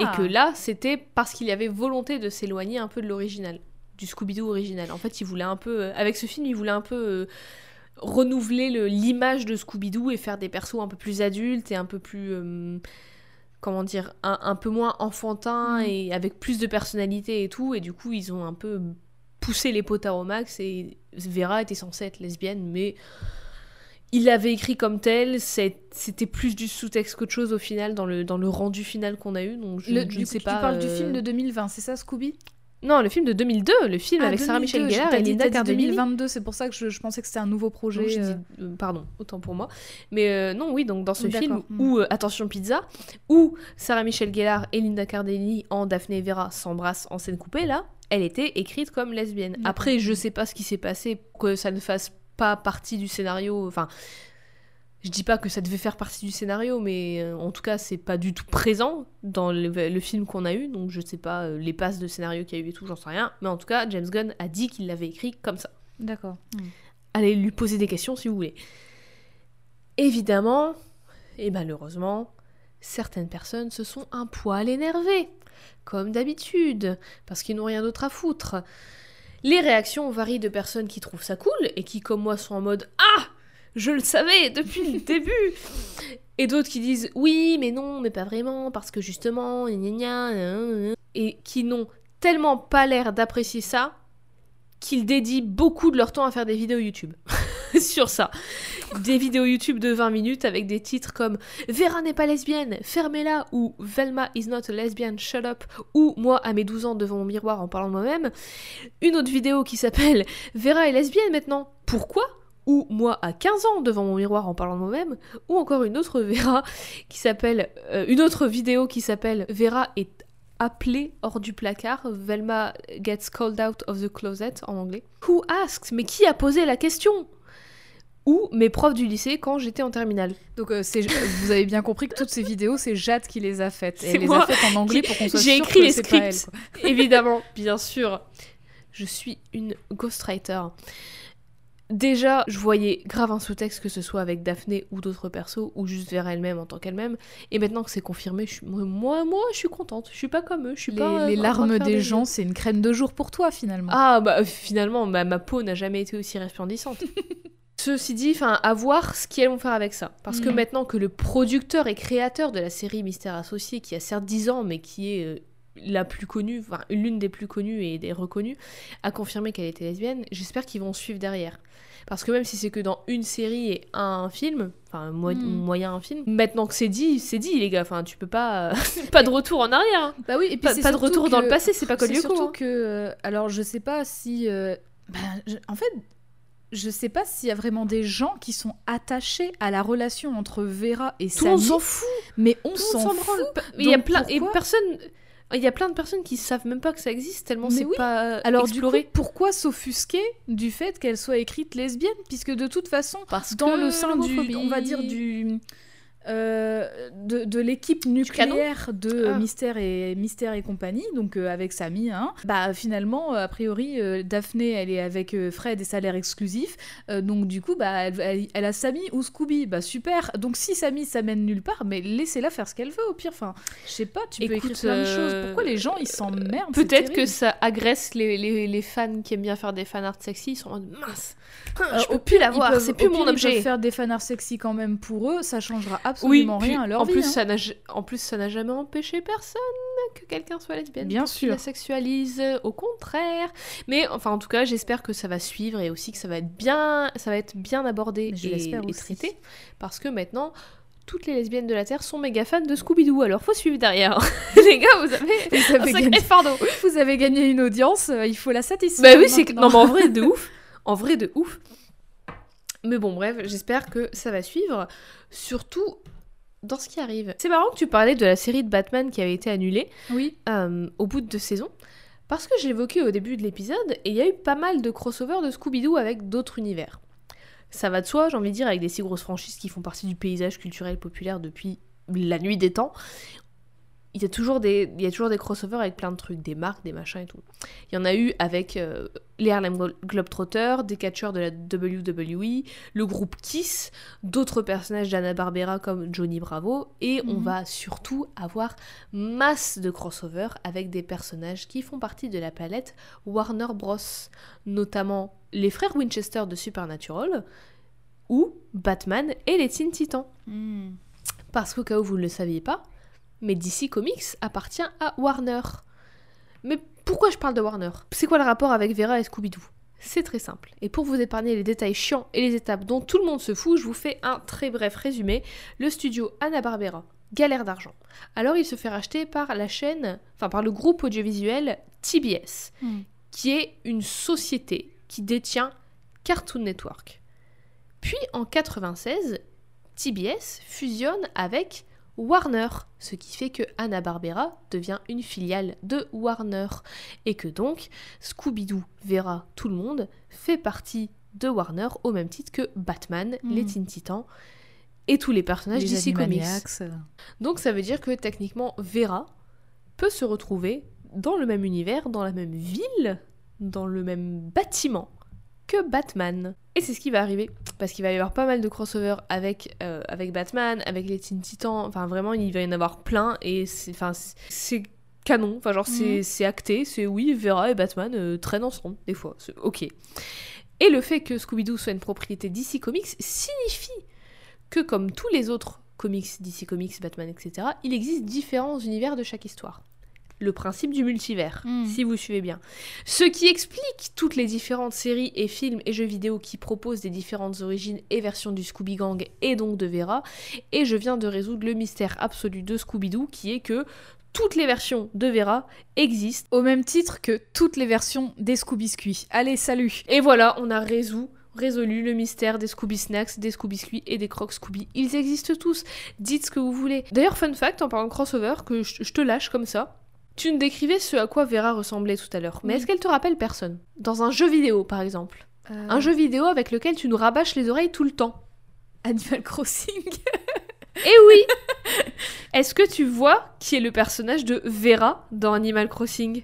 Ah. Et que là, c'était parce qu'il avait volonté de s'éloigner un peu de l'original, du Scooby-Doo original. En fait, il voulait un peu, avec ce film, il voulait un peu renouveler l'image de Scooby-Doo et faire des persos un peu plus adultes et un peu plus... comment dire, un peu moins enfantin et avec plus de personnalité et tout. Et du coup, ils ont un peu... pousser les potards au max, et Vera était censée être lesbienne, mais il l'avait écrit comme tel, c'était plus du sous-texte qu'autre chose au final, dans le rendu final qu'on a eu, donc je ne sais pas... Tu parles du film de 2020, c'est ça Scooby ? Non, le film de 2002, avec Sarah Michelle Gellar et Linda Cardellini. 2022, c'est pour ça que je pensais que c'était un nouveau projet. Donc, pardon, autant pour moi. Mais non, oui, donc dans ce film, où Attention Pizza, où Sarah Michelle Gellar et Linda Cardellini en Daphné et Vera s'embrassent en scène coupée, là, elle était écrite comme lesbienne. D'accord. Après, je sais pas ce qui s'est passé, que ça ne fasse pas partie du scénario, enfin... Je dis pas que ça devait faire partie du scénario, mais en tout cas, c'est pas du tout présent dans le film qu'on a eu, donc je sais pas les passes de scénario qu'il y a eu et tout, j'en sais rien. Mais en tout cas, James Gunn a dit qu'il l'avait écrit comme ça. D'accord. Allez lui poser des questions si vous voulez. Évidemment, et malheureusement, certaines personnes se sont un poil énervées, comme d'habitude, parce qu'ils n'ont rien d'autre à foutre. Les réactions varient de personnes qui trouvent ça cool et qui, comme moi, sont en mode « Ah !» Je le savais depuis le début. Et d'autres qui disent oui, mais non, mais pas vraiment, parce que justement, gna gna gna, et qui n'ont tellement pas l'air d'apprécier ça qu'ils dédient beaucoup de leur temps à faire des vidéos YouTube sur ça. Des vidéos YouTube de 20 minutes avec des titres comme Vera n'est pas lesbienne, fermez-la, ou Velma is not a lesbian, shut up, ou moi à mes 12 ans devant mon miroir en parlant de moi-même. Une autre vidéo qui s'appelle Vera est lesbienne maintenant, pourquoi ? ou moi à 15 ans devant mon miroir en parlant de moi-même, ou encore une autre Vera qui s'appelle, une autre vidéo qui s'appelle Vera est appelée hors du placard, Velma gets called out of the closet en anglais. Who asked? Mais qui a posé la question? Ou mes profs du lycée quand j'étais en terminale. Donc vous avez bien compris que toutes ces vidéos, c'est Jade qui les a faites. Et elle les a faites en anglais pour qu'on soit sûr que c'est pas elle. J'ai écrit les scripts, évidemment, bien sûr. Je suis une ghostwriter. Déjà, je voyais grave un sous-texte, que ce soit avec Daphné ou d'autres persos, ou juste vers elle-même en tant qu'elle-même. Et maintenant que c'est confirmé, moi, je suis contente. Je suis pas comme eux. Je suis pas. Les larmes des gens, c'est une crème de jour pour toi, finalement. Ah, bah finalement, ma peau n'a jamais été aussi resplendissante. Ceci dit, à voir ce qu'elles vont faire avec ça. Parce que maintenant que le producteur et créateur de la série Mystère Associé, qui a certes 10 ans, mais qui est la plus connue, l'une des plus connues et des reconnues, a confirmé qu'elle était lesbienne, j'espère qu'ils vont suivre derrière. Parce que même si c'est que dans une série et un film, moyen un film, maintenant que c'est dit les gars, tu peux pas... pas de retour en arrière. Bah oui, et puis pas de retour dans le passé, c'est pas comme que... Alors je sais pas si... En fait... Je sais pas s'il y a vraiment des gens qui sont attachés à la relation entre Vera et Samy. On s'en fout. Mais on s'en fout. Il y a plein de personnes qui savent même pas que ça existe tellement c'est pas alors exploré. Du coup, pourquoi s'offusquer du fait qu'elle soit écrite lesbienne, puisque de toute façon dans le sein du de l'équipe nucléaire de Mystère et compagnie, donc avec Samy, finalement, a priori, Daphné, elle est avec Fred et salaire exclusif, donc du coup, elle a Samy ou Scooby, super, donc si Samy s'amène nulle part, mais laissez-la faire ce qu'elle veut, au pire, je sais pas, tu peux écrire plein de choses, pourquoi les gens, ils s'emmerdent? Peut-être que ça agresse les fans qui aiment bien faire des fanarts sexy, ils sont en mode, mince, je peux plus l'avoir, c'est plus mon objet. Ils peuvent faire des fanarts sexy quand même pour eux, ça changera absolument rien à leur vie. En plus, ça n'a jamais empêché personne que quelqu'un soit lesbienne. Bien sûr. La sexualise, au contraire. Mais en tout cas, j'espère que ça va suivre et aussi que ça va être bien abordé et traité. Parce que maintenant, toutes les lesbiennes de la Terre sont méga fans de Scooby-Doo. Alors, faut suivre derrière. Les gars, vous avez gagné une audience, il faut la satisfaire. Bah oui, non, mais en vrai, de ouf. En vrai, de ouf. Mais bon, bref, j'espère que ça va suivre, surtout dans ce qui arrive. C'est marrant que tu parlais de la série de Batman qui avait été annulée au bout de 2 saisons, parce que j'évoquais au début de l'épisode, et il y a eu pas mal de crossovers de Scooby-Doo avec d'autres univers. Ça va de soi, j'ai envie de dire, avec des si grosses franchises qui font partie du paysage culturel populaire depuis la nuit des temps. Il y a toujours des crossovers avec plein de trucs, des marques, des machins et tout. Il y en a eu avec les Harlem Globetrotters, des catcheurs de la WWE, le groupe Kiss, d'autres personnages d'Hanna-Barbera comme Johnny Bravo, et on va surtout avoir masse de crossovers avec des personnages qui font partie de la palette Warner Bros. Notamment les frères Winchester de Supernatural, ou Batman et les Teen Titans. Parce qu'au cas où vous ne le saviez pas, mais DC Comics appartient à Warner. Mais pourquoi je parle de Warner? C'est quoi le rapport avec Vera et Scooby-Doo? C'est très simple. Et pour vous épargner les détails chiants et les étapes dont tout le monde se fout, je vous fais un très bref résumé. Le studio Hanna-Barbera galère d'argent. Alors il se fait racheter par par le groupe audiovisuel TBS, qui est une société qui détient Cartoon Network. Puis en 1996, TBS fusionne avec Warner, ce qui fait que Hanna-Barbera devient une filiale de Warner et que donc Scooby-Doo, Vera, tout le monde fait partie de Warner au même titre que Batman, les Teen Titans et tous les personnages DC Comics. Donc ça veut dire que techniquement Vera peut se retrouver dans le même univers, dans la même ville, dans le même bâtiment que Batman. Et c'est ce qui va arriver, parce qu'il va y avoir pas mal de crossovers avec Batman, avec les Teen Titans, vraiment il va y en avoir plein, et c'est canon, c'est acté, Vera et Batman traînent ensemble, des fois, c'est ok. Et le fait que Scooby-Doo soit une propriété DC Comics signifie que comme tous les autres comics, DC Comics, Batman, etc., il existe différents univers de chaque histoire. Le principe du multivers, si vous suivez bien. Ce qui explique toutes les différentes séries et films et jeux vidéo qui proposent des différentes origines et versions du Scooby Gang et donc de Vera. Et je viens de résoudre le mystère absolu de Scooby-Doo, qui est que toutes les versions de Vera existent. Au même titre que toutes les versions des Scooby-Squis. Allez, salut! Et voilà, on a résolu résolu le mystère des Scooby Snacks, des Scooby Biscuits et des Crocs Scooby. Ils existent tous, dites ce que vous voulez. D'ailleurs, fun fact, en parlant de crossover, que je te lâche comme ça, tu me décrivais ce à quoi Vera ressemblait tout à l'heure, mais est-ce qu'elle te rappelle personne? Dans un jeu vidéo, par exemple. Un jeu vidéo avec lequel tu nous rabâches les oreilles tout le temps. Animal Crossing. Eh oui. Est-ce que tu vois qui est le personnage de Vera dans Animal Crossing?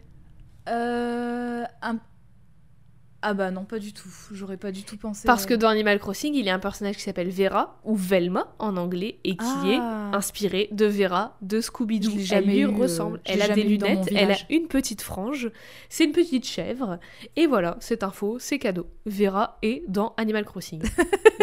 Ah bah non, pas du tout. J'aurais pas du tout pensé. Parce que dans Animal Crossing, il y a un personnage qui s'appelle Vera, ou Velma en anglais, et qui est inspiré de Vera de Scooby-Doo. Elle lui ressemble. Elle a des lunettes, elle a une petite frange, c'est une petite chèvre, et voilà, cette info, c'est cadeau. Vera est dans Animal Crossing.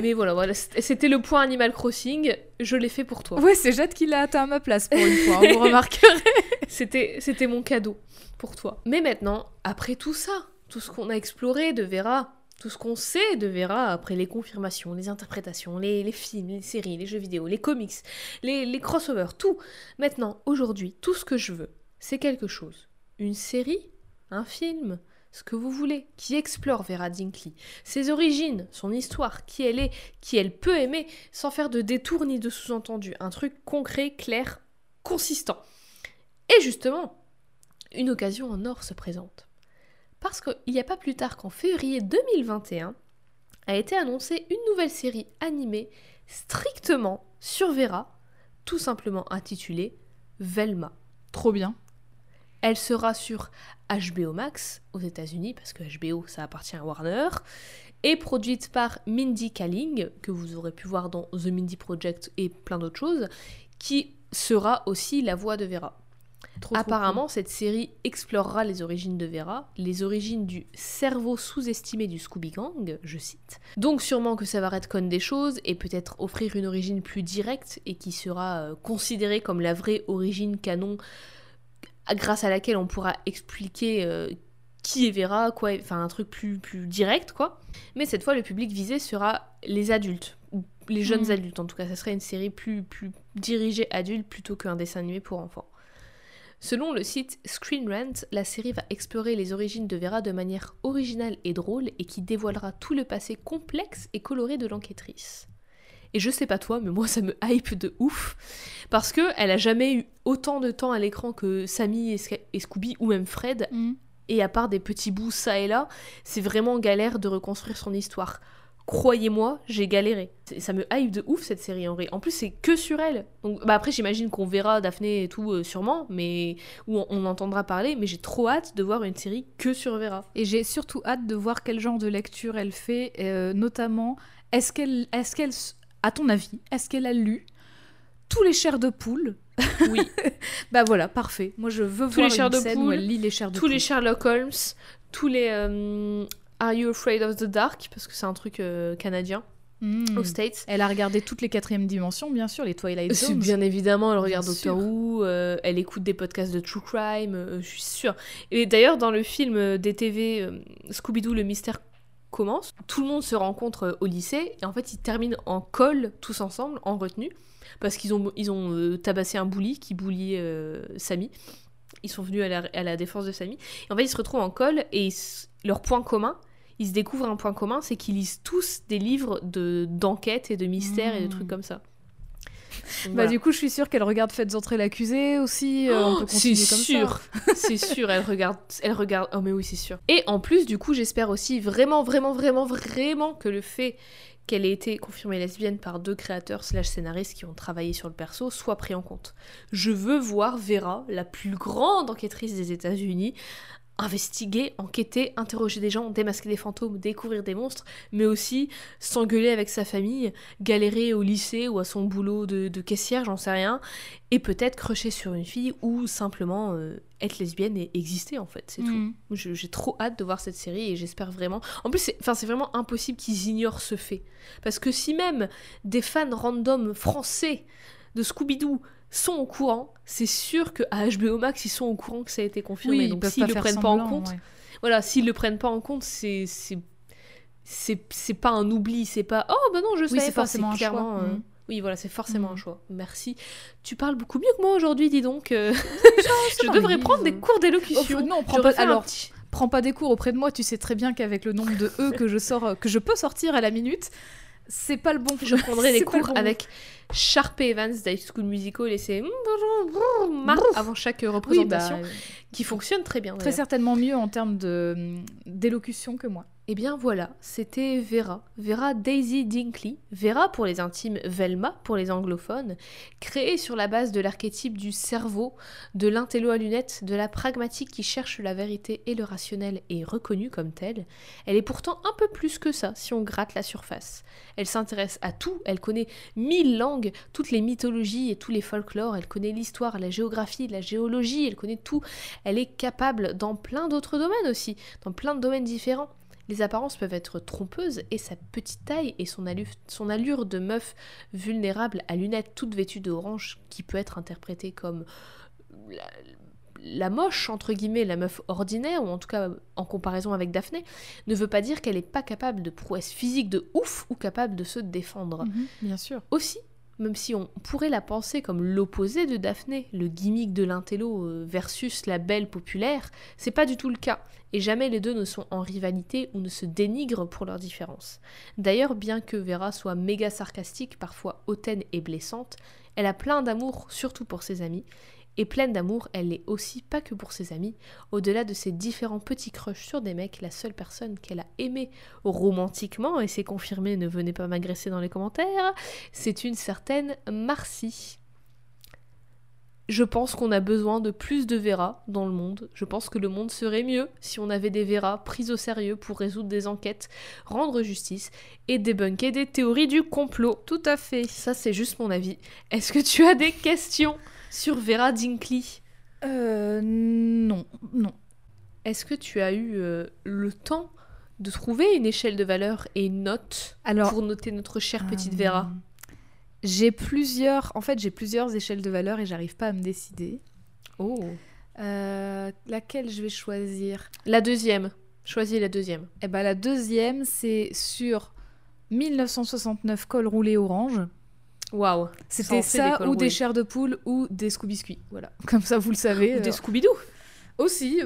Mais voilà, c'était le point Animal Crossing, je l'ai fait pour toi. Ouais, c'est Jade qui l'a atteint à ma place pour une fois, hein, vous remarquerez. C'était mon cadeau pour toi. Mais maintenant, après tout ça, tout ce qu'on a exploré de Vera, tout ce qu'on sait de Vera après les confirmations, les interprétations, les films, les séries, les jeux vidéo, les comics, les crossovers, tout. Maintenant, aujourd'hui, tout ce que je veux, c'est quelque chose. Une série, un film, ce que vous voulez, qui explore Vera Dinkley, ses origines, son histoire, qui elle est, qui elle peut aimer, sans faire de détour ni de sous-entendu. Un truc concret, clair, consistant. Et justement, une occasion en or se présente. Parce qu'il n'y a pas plus tard qu'en février 2021, a été annoncée une nouvelle série animée strictement sur Vera, tout simplement intitulée Velma. Trop bien. Elle sera sur HBO Max aux États-Unis parce que HBO, ça appartient à Warner, et produite par Mindy Kaling, que vous aurez pu voir dans The Mindy Project et plein d'autres choses, qui sera aussi la voix de Vera. Apparemment, cette série explorera les origines de Vera, les origines du cerveau sous-estimé du Scooby Gang, je cite. Donc sûrement que ça va retconner des choses et peut-être offrir une origine plus directe et qui sera considérée comme la vraie origine canon grâce à laquelle on pourra expliquer qui est Vera, quoi, enfin un truc plus direct quoi. Mais cette fois, le public visé sera les adultes. Les jeunes adultes en tout cas, ça serait une série plus dirigée adulte plutôt qu'un dessin animé pour enfants. Selon le site Screen Rant, la série va explorer les origines de Vera de manière originale et drôle et qui dévoilera tout le passé complexe et coloré de l'enquêtrice. Et je sais pas toi, mais moi ça me hype de ouf parce que elle a jamais eu autant de temps à l'écran que Sammy et Scooby ou même Fred. Et à part des petits bouts ça et là, c'est vraiment galère de reconstruire son histoire. Croyez-moi, j'ai galéré. Ça me hype de ouf cette série en vrai. En plus, c'est que sur elle. Donc, bah après, j'imagine qu'on verra Daphné et tout sûrement, mais où on entendra parler. Mais j'ai trop hâte de voir une série que sur Vera. Et j'ai surtout hâte de voir quel genre de lecture elle fait, notamment. Est-ce qu'elle, à ton avis, est-ce qu'elle a lu tous les chairs de poule? Oui. Bah voilà, parfait. Moi, je veux tous voir les une de scène poule, où elle lit les chairs de poule. Tous les Sherlock Holmes, tous les Are You Afraid of the Dark? Parce que c'est un truc canadien, aux States. Elle a regardé toutes les 4e dimensions, bien sûr, les Twilight Zone. Bien évidemment, elle regarde Doctor Who, elle écoute des podcasts de True Crime, je suis sûre. Et d'ailleurs, dans le film DTV Scooby-Doo, le mystère commence, tout le monde se rencontre au lycée, et en fait, ils terminent en colle, tous ensemble, en retenue, parce qu'ils ont tabassé un bully qui bullyait Sammy. Ils sont venus à la défense de Sammy. Et en fait, ils se retrouvent en colle, et leur point commun, ils se découvrent un point commun, c'est qu'ils lisent tous des livres d'enquête et de mystères et de trucs comme ça. Donc, voilà. Bah du coup, je suis sûre qu'elle regarde Faites entrer l'accusé aussi. On peut continuer comme sûr. Ça. C'est sûr, elle regarde. Oh mais oui, c'est sûr. Et en plus, du coup, j'espère aussi vraiment que le fait qu'elle ait été confirmée lesbienne par 2 créateurs/scénaristes qui ont travaillé sur le perso, soit pris en compte. Je veux voir Vera, la plus grande enquêtrice des États-Unis, investiguer, enquêter, interroger des gens, démasquer des fantômes, découvrir des monstres, mais aussi s'engueuler avec sa famille, galérer au lycée ou à son boulot de caissière, j'en sais rien, et peut-être crocher sur une fille ou simplement être lesbienne et exister en fait, c'est tout. J'ai trop hâte de voir cette série et j'espère vraiment... En plus, c'est vraiment impossible qu'ils ignorent ce fait. Parce que si même des fans random français de Scooby-Doo sont au courant, c'est sûr qu'à HBO Max, ils sont au courant que ça a été confirmé. Oui, donc s'ils le prennent semblant, pas en compte, voilà, s'ils le prennent pas en compte, c'est pas un oubli, c'est pas oh ben non, je savais pas, c'est clairement un choix. Oui, voilà, c'est forcément un choix. Merci. Tu parles beaucoup mieux que moi aujourd'hui, dis donc. Je devrais prendre des cours d'élocution. Non, on prend pas. Alors, prends pas des cours auprès de moi, tu sais très bien qu'avec le nombre de E que je sors, que je peux sortir à la minute, c'est pas le bon. Je prendrai des cours avec Sharpe Evans d'High School Musical et c'est avant chaque représentation, oui, bah, qui fonctionne très bien. Très certainement mieux en termes d'élocution que moi. Et eh bien voilà, c'était Vera. Vera Daisy Dinkley. Vera pour les intimes, Velma pour les anglophones, créée sur la base de l'archétype du cerveau, de l'intello à lunettes, de la pragmatique qui cherche la vérité et le rationnel est reconnue comme telle. Elle est pourtant un peu plus que ça si on gratte la surface. Elle s'intéresse à tout, elle connaît 1000 langues, toutes les mythologies et tous les folklores, elle connaît l'histoire, la géographie, la géologie, elle connaît tout. Elle est capable dans plein d'autres domaines aussi, dans plein de domaines différents. Les apparences peuvent être trompeuses et sa petite taille et son allure de meuf vulnérable à lunettes toute vêtue d'orange qui peut être interprétée comme la moche, entre guillemets, la meuf ordinaire, ou en tout cas en comparaison avec Daphné, ne veut pas dire qu'elle n'est pas capable de prouesses physiques de ouf ou capable de se défendre. Mmh, bien sûr. Aussi, même si on pourrait la penser comme l'opposé de Daphné, le gimmick de l'intello versus la belle populaire, c'est pas du tout le cas, et jamais les deux ne sont en rivalité ou ne se dénigrent pour leurs différences. D'ailleurs, bien que Vera soit méga sarcastique, parfois hautaine et blessante, elle a plein d'amour, surtout pour ses amis, et pleine d'amour, elle l'est aussi pas que pour ses amis. Au-delà de ses différents petits crushs sur des mecs, la seule personne qu'elle a aimée romantiquement, et c'est confirmé, ne venez pas m'agresser dans les commentaires, c'est une certaine Marcy. Je pense qu'on a besoin de plus de Vera dans le monde. Je pense que le monde serait mieux si on avait des Vera prises au sérieux pour résoudre des enquêtes, rendre justice et débunker des théories du complot. Tout à fait. Ça, c'est juste mon avis. Est-ce que tu as des questions sur Vera Dinkley? Non, non. Est-ce que tu as eu le temps de trouver une échelle de valeur et une note pour noter notre chère petite Vera? J'ai plusieurs échelles de valeur et j'arrive pas à me décider. Oh. Laquelle je vais choisir? La deuxième. Choisis la deuxième. Eh ben la deuxième, c'est sur 1969 col roulé orange. Waouh. C'était ça ou des chairs de poule ou des Scooby-Biscuits. Voilà. Comme ça vous le savez. Ou des Scooby-Doo. Aussi,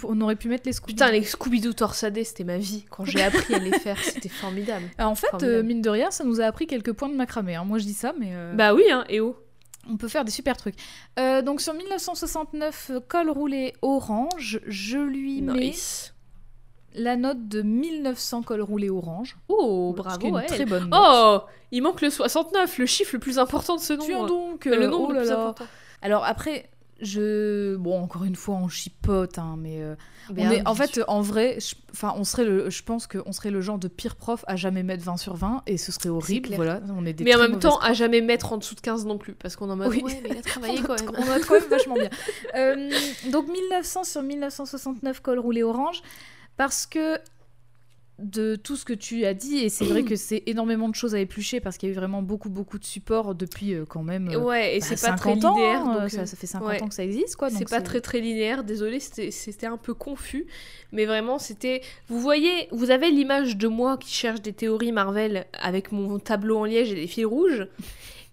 on aurait pu mettre les Scooby-Doo. Putain, les Scooby-Doo torsadés, c'était ma vie. Quand j'ai appris à les faire, c'était formidable. En fait, formidable. Mine de rien, ça nous a appris quelques points de macramé. Hein. Moi, je dis ça, mais... Bah oui, hein, et oh. On peut faire des super trucs. Donc, sur 1969, col roulé orange, je lui mets la note de 1900 col roulé orange. Oh, bravo, ouais. Très bonne note. Oh, il manque le 69, le chiffre le plus important de ce nombre. Tiens donc, le nombre le plus important. Alors, après... Bon, encore une fois, on chipote, hein, mais... en fait, en vrai, je pense qu'on serait le genre de pire prof à jamais mettre 20 sur 20, et ce serait horrible, voilà. On est des mais en même temps, à jamais mettre en dessous de 15 non plus, parce qu'on en mode... Oui. Ouais, mais il a travaillé quand même. On va quand même vachement bien. Donc, 1900 sur 1969, col roulé orange, parce que... de tout ce que tu as dit, et c'est vrai que c'est énormément de choses à éplucher parce qu'il y a eu vraiment beaucoup de supports depuis quand même et c'est pas 50 très linéaire, ans, donc ça fait 50 ans que ça existe quoi, donc c'est pas très linéaire, désolé, c'était un peu confus, mais vraiment c'était, vous voyez, vous avez l'image de moi qui cherche des théories Marvel avec mon tableau en liège et des fils rouges.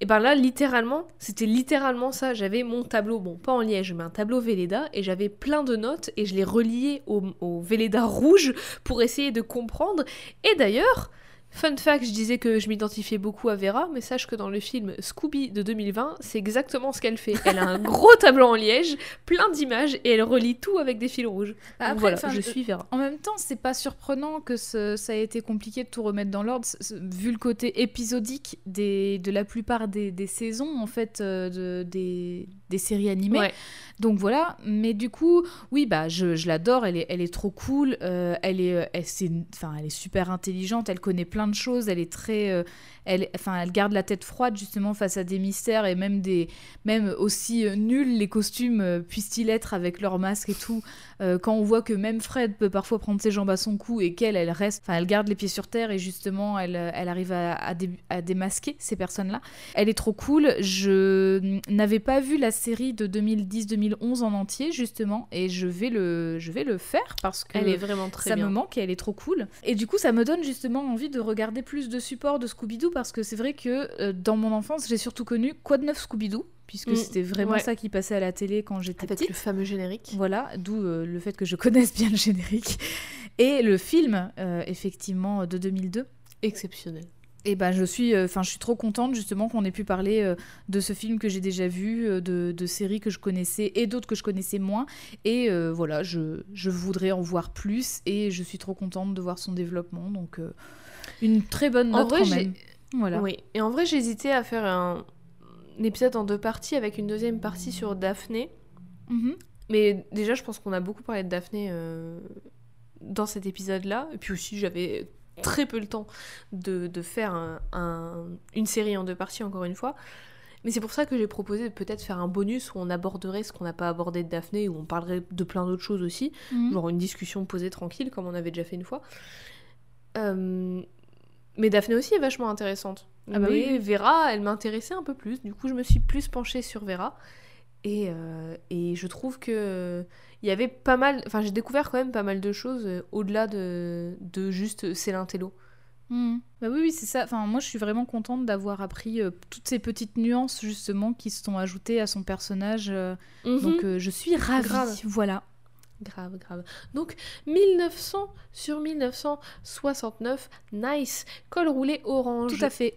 Et ben là, littéralement, c'était littéralement ça. J'avais mon tableau, bon, pas en liège, mais un tableau Velleda, et j'avais plein de notes, et je les reliais au Velleda rouge pour essayer de comprendre. Et d'ailleurs, fun fact, je disais que je m'identifiais beaucoup à Vera, mais sache que dans le film Scooby de 2020, c'est exactement ce qu'elle fait. Elle a un gros tableau en liège, plein d'images, et elle relie tout avec des fils rouges. Après, donc voilà, je suis Vera. En même temps, c'est pas surprenant que ça ait été compliqué de tout remettre dans l'ordre, vu le côté épisodique de la plupart des saisons, en fait, des séries animées. Ouais. Donc voilà, mais du coup, oui, bah, je l'adore, elle est trop cool, elle est super intelligente, elle connaît plein de choses, elle est très... elle garde la tête froide justement face à des mystères et même aussi nuls les costumes puissent-ils être avec leur masque et tout, quand on voit que même Fred peut parfois prendre ses jambes à son cou et qu'elle reste, elle garde les pieds sur terre et justement elle arrive à démasquer ces personnes-là. Elle est trop cool. Je n'avais pas vu la série de 2010-2011 en entier justement et je vais le faire parce que elle est vraiment très ça bien. Me manque et elle est trop cool. Et du coup ça me donne justement envie de regarder plus de supports de Scooby-Doo parce que c'est vrai que dans mon enfance, j'ai surtout connu Quoi de neuf Scooby-Doo, puisque c'était vraiment ça qui passait à la télé quand j'étais petite. Avec le fameux générique. Voilà, d'où le fait que je connaisse bien le générique. Et le film, effectivement, de 2002. Exceptionnel. Et ben je suis trop contente justement qu'on ait pu parler de ce film que j'ai déjà vu, de séries que je connaissais et d'autres que je connaissais moins. Et voilà, je voudrais en voir plus et je suis trop contente de voir son développement. Donc une très bonne note quand même. Voilà. Oui. Et en vrai, j'hésitais à faire un épisode en deux parties avec une deuxième partie sur Daphné. Mm-hmm. Mais déjà, je pense qu'on a beaucoup parlé de Daphné dans cet épisode-là. Et puis aussi, j'avais très peu le temps de faire une série en deux parties, encore une fois. Mais c'est pour ça que j'ai proposé de peut-être faire un bonus où on aborderait ce qu'on n'a pas abordé de Daphné, où on parlerait de plein d'autres choses aussi, genre une discussion posée tranquille, comme on avait déjà fait une fois. Mais Daphné aussi est vachement intéressante. Ah bah mais oui. Vera, elle m'intéressait un peu plus. Du coup, je me suis plus penchée sur Vera. Et je trouve que il y avait pas mal... Enfin, j'ai découvert quand même pas mal de choses au-delà de juste Céline Tello. Bah oui, c'est ça. Enfin, moi, je suis vraiment contente d'avoir appris toutes ces petites nuances, justement, qui se sont ajoutées à son personnage. Donc, je suis ravie. Grave. Voilà. Grave, grave. Donc, 1900 sur 1969, nice, col roulé orange. Tout à fait.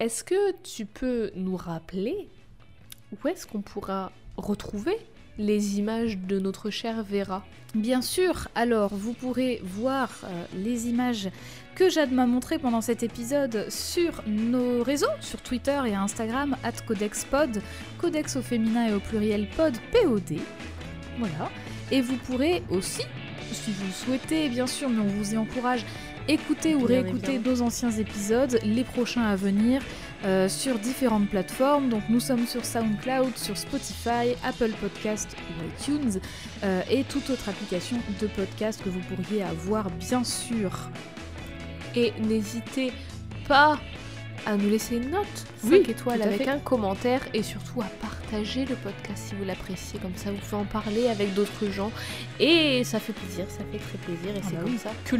Est-ce que tu peux nous rappeler où est-ce qu'on pourra retrouver les images de notre chère Vera? Bien sûr, alors vous pourrez voir les images que Jade m'a montrées pendant cet épisode sur nos réseaux, sur Twitter et Instagram, @codexpod, codex au féminin et au pluriel pod, POD. Voilà. Et vous pourrez aussi, si vous le souhaitez, bien sûr, mais on vous y encourage, écouter ou réécouter nos anciens épisodes, les prochains à venir, sur différentes plateformes. Donc nous sommes sur SoundCloud, sur Spotify, Apple Podcasts ou iTunes, et toute autre application de podcast que vous pourriez avoir, bien sûr. Et n'hésitez pas à nous laisser une note, 5 étoiles avec un commentaire, et surtout à partager le podcast si vous l'appréciez, comme ça vous pouvez en parler avec d'autres gens et ça fait plaisir, ça fait très plaisir. Et c'est comme ça que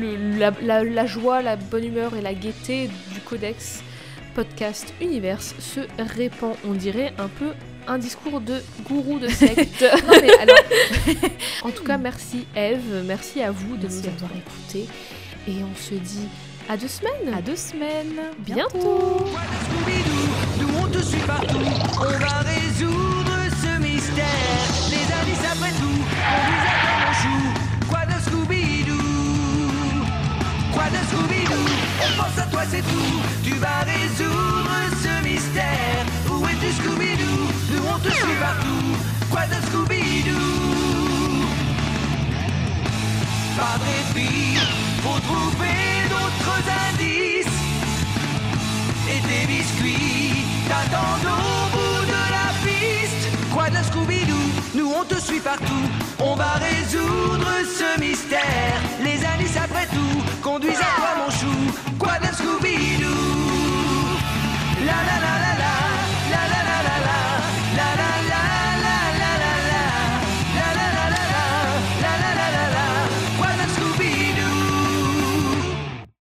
la joie, la bonne humeur et la gaieté du Codex Podcast Universe se répand. On dirait un peu un discours de gourou de secte. Non, mais alors... En tout cas, merci Eve, merci à vous de nous avoir écoutés et on se dit... À deux semaines. Bientôt. Nous on te suit partout. On va résoudre ce mystère. Les indices après tout. On vous attend en joue. Quoi de Scooby-Doo? Quoi de Scooby-Doo? On pense à toi, c'est tout. Tu vas résoudre ce mystère. Où es-tu, Scooby-Doo? Nous on te suit partout. Quoi de Scooby-Doo? Pas de répit. Faut trouver d'autres indices et des biscuits t'attendent au bout de la piste. Quoi de la Scooby-Doo? Nous on te suit partout. On va résoudre ce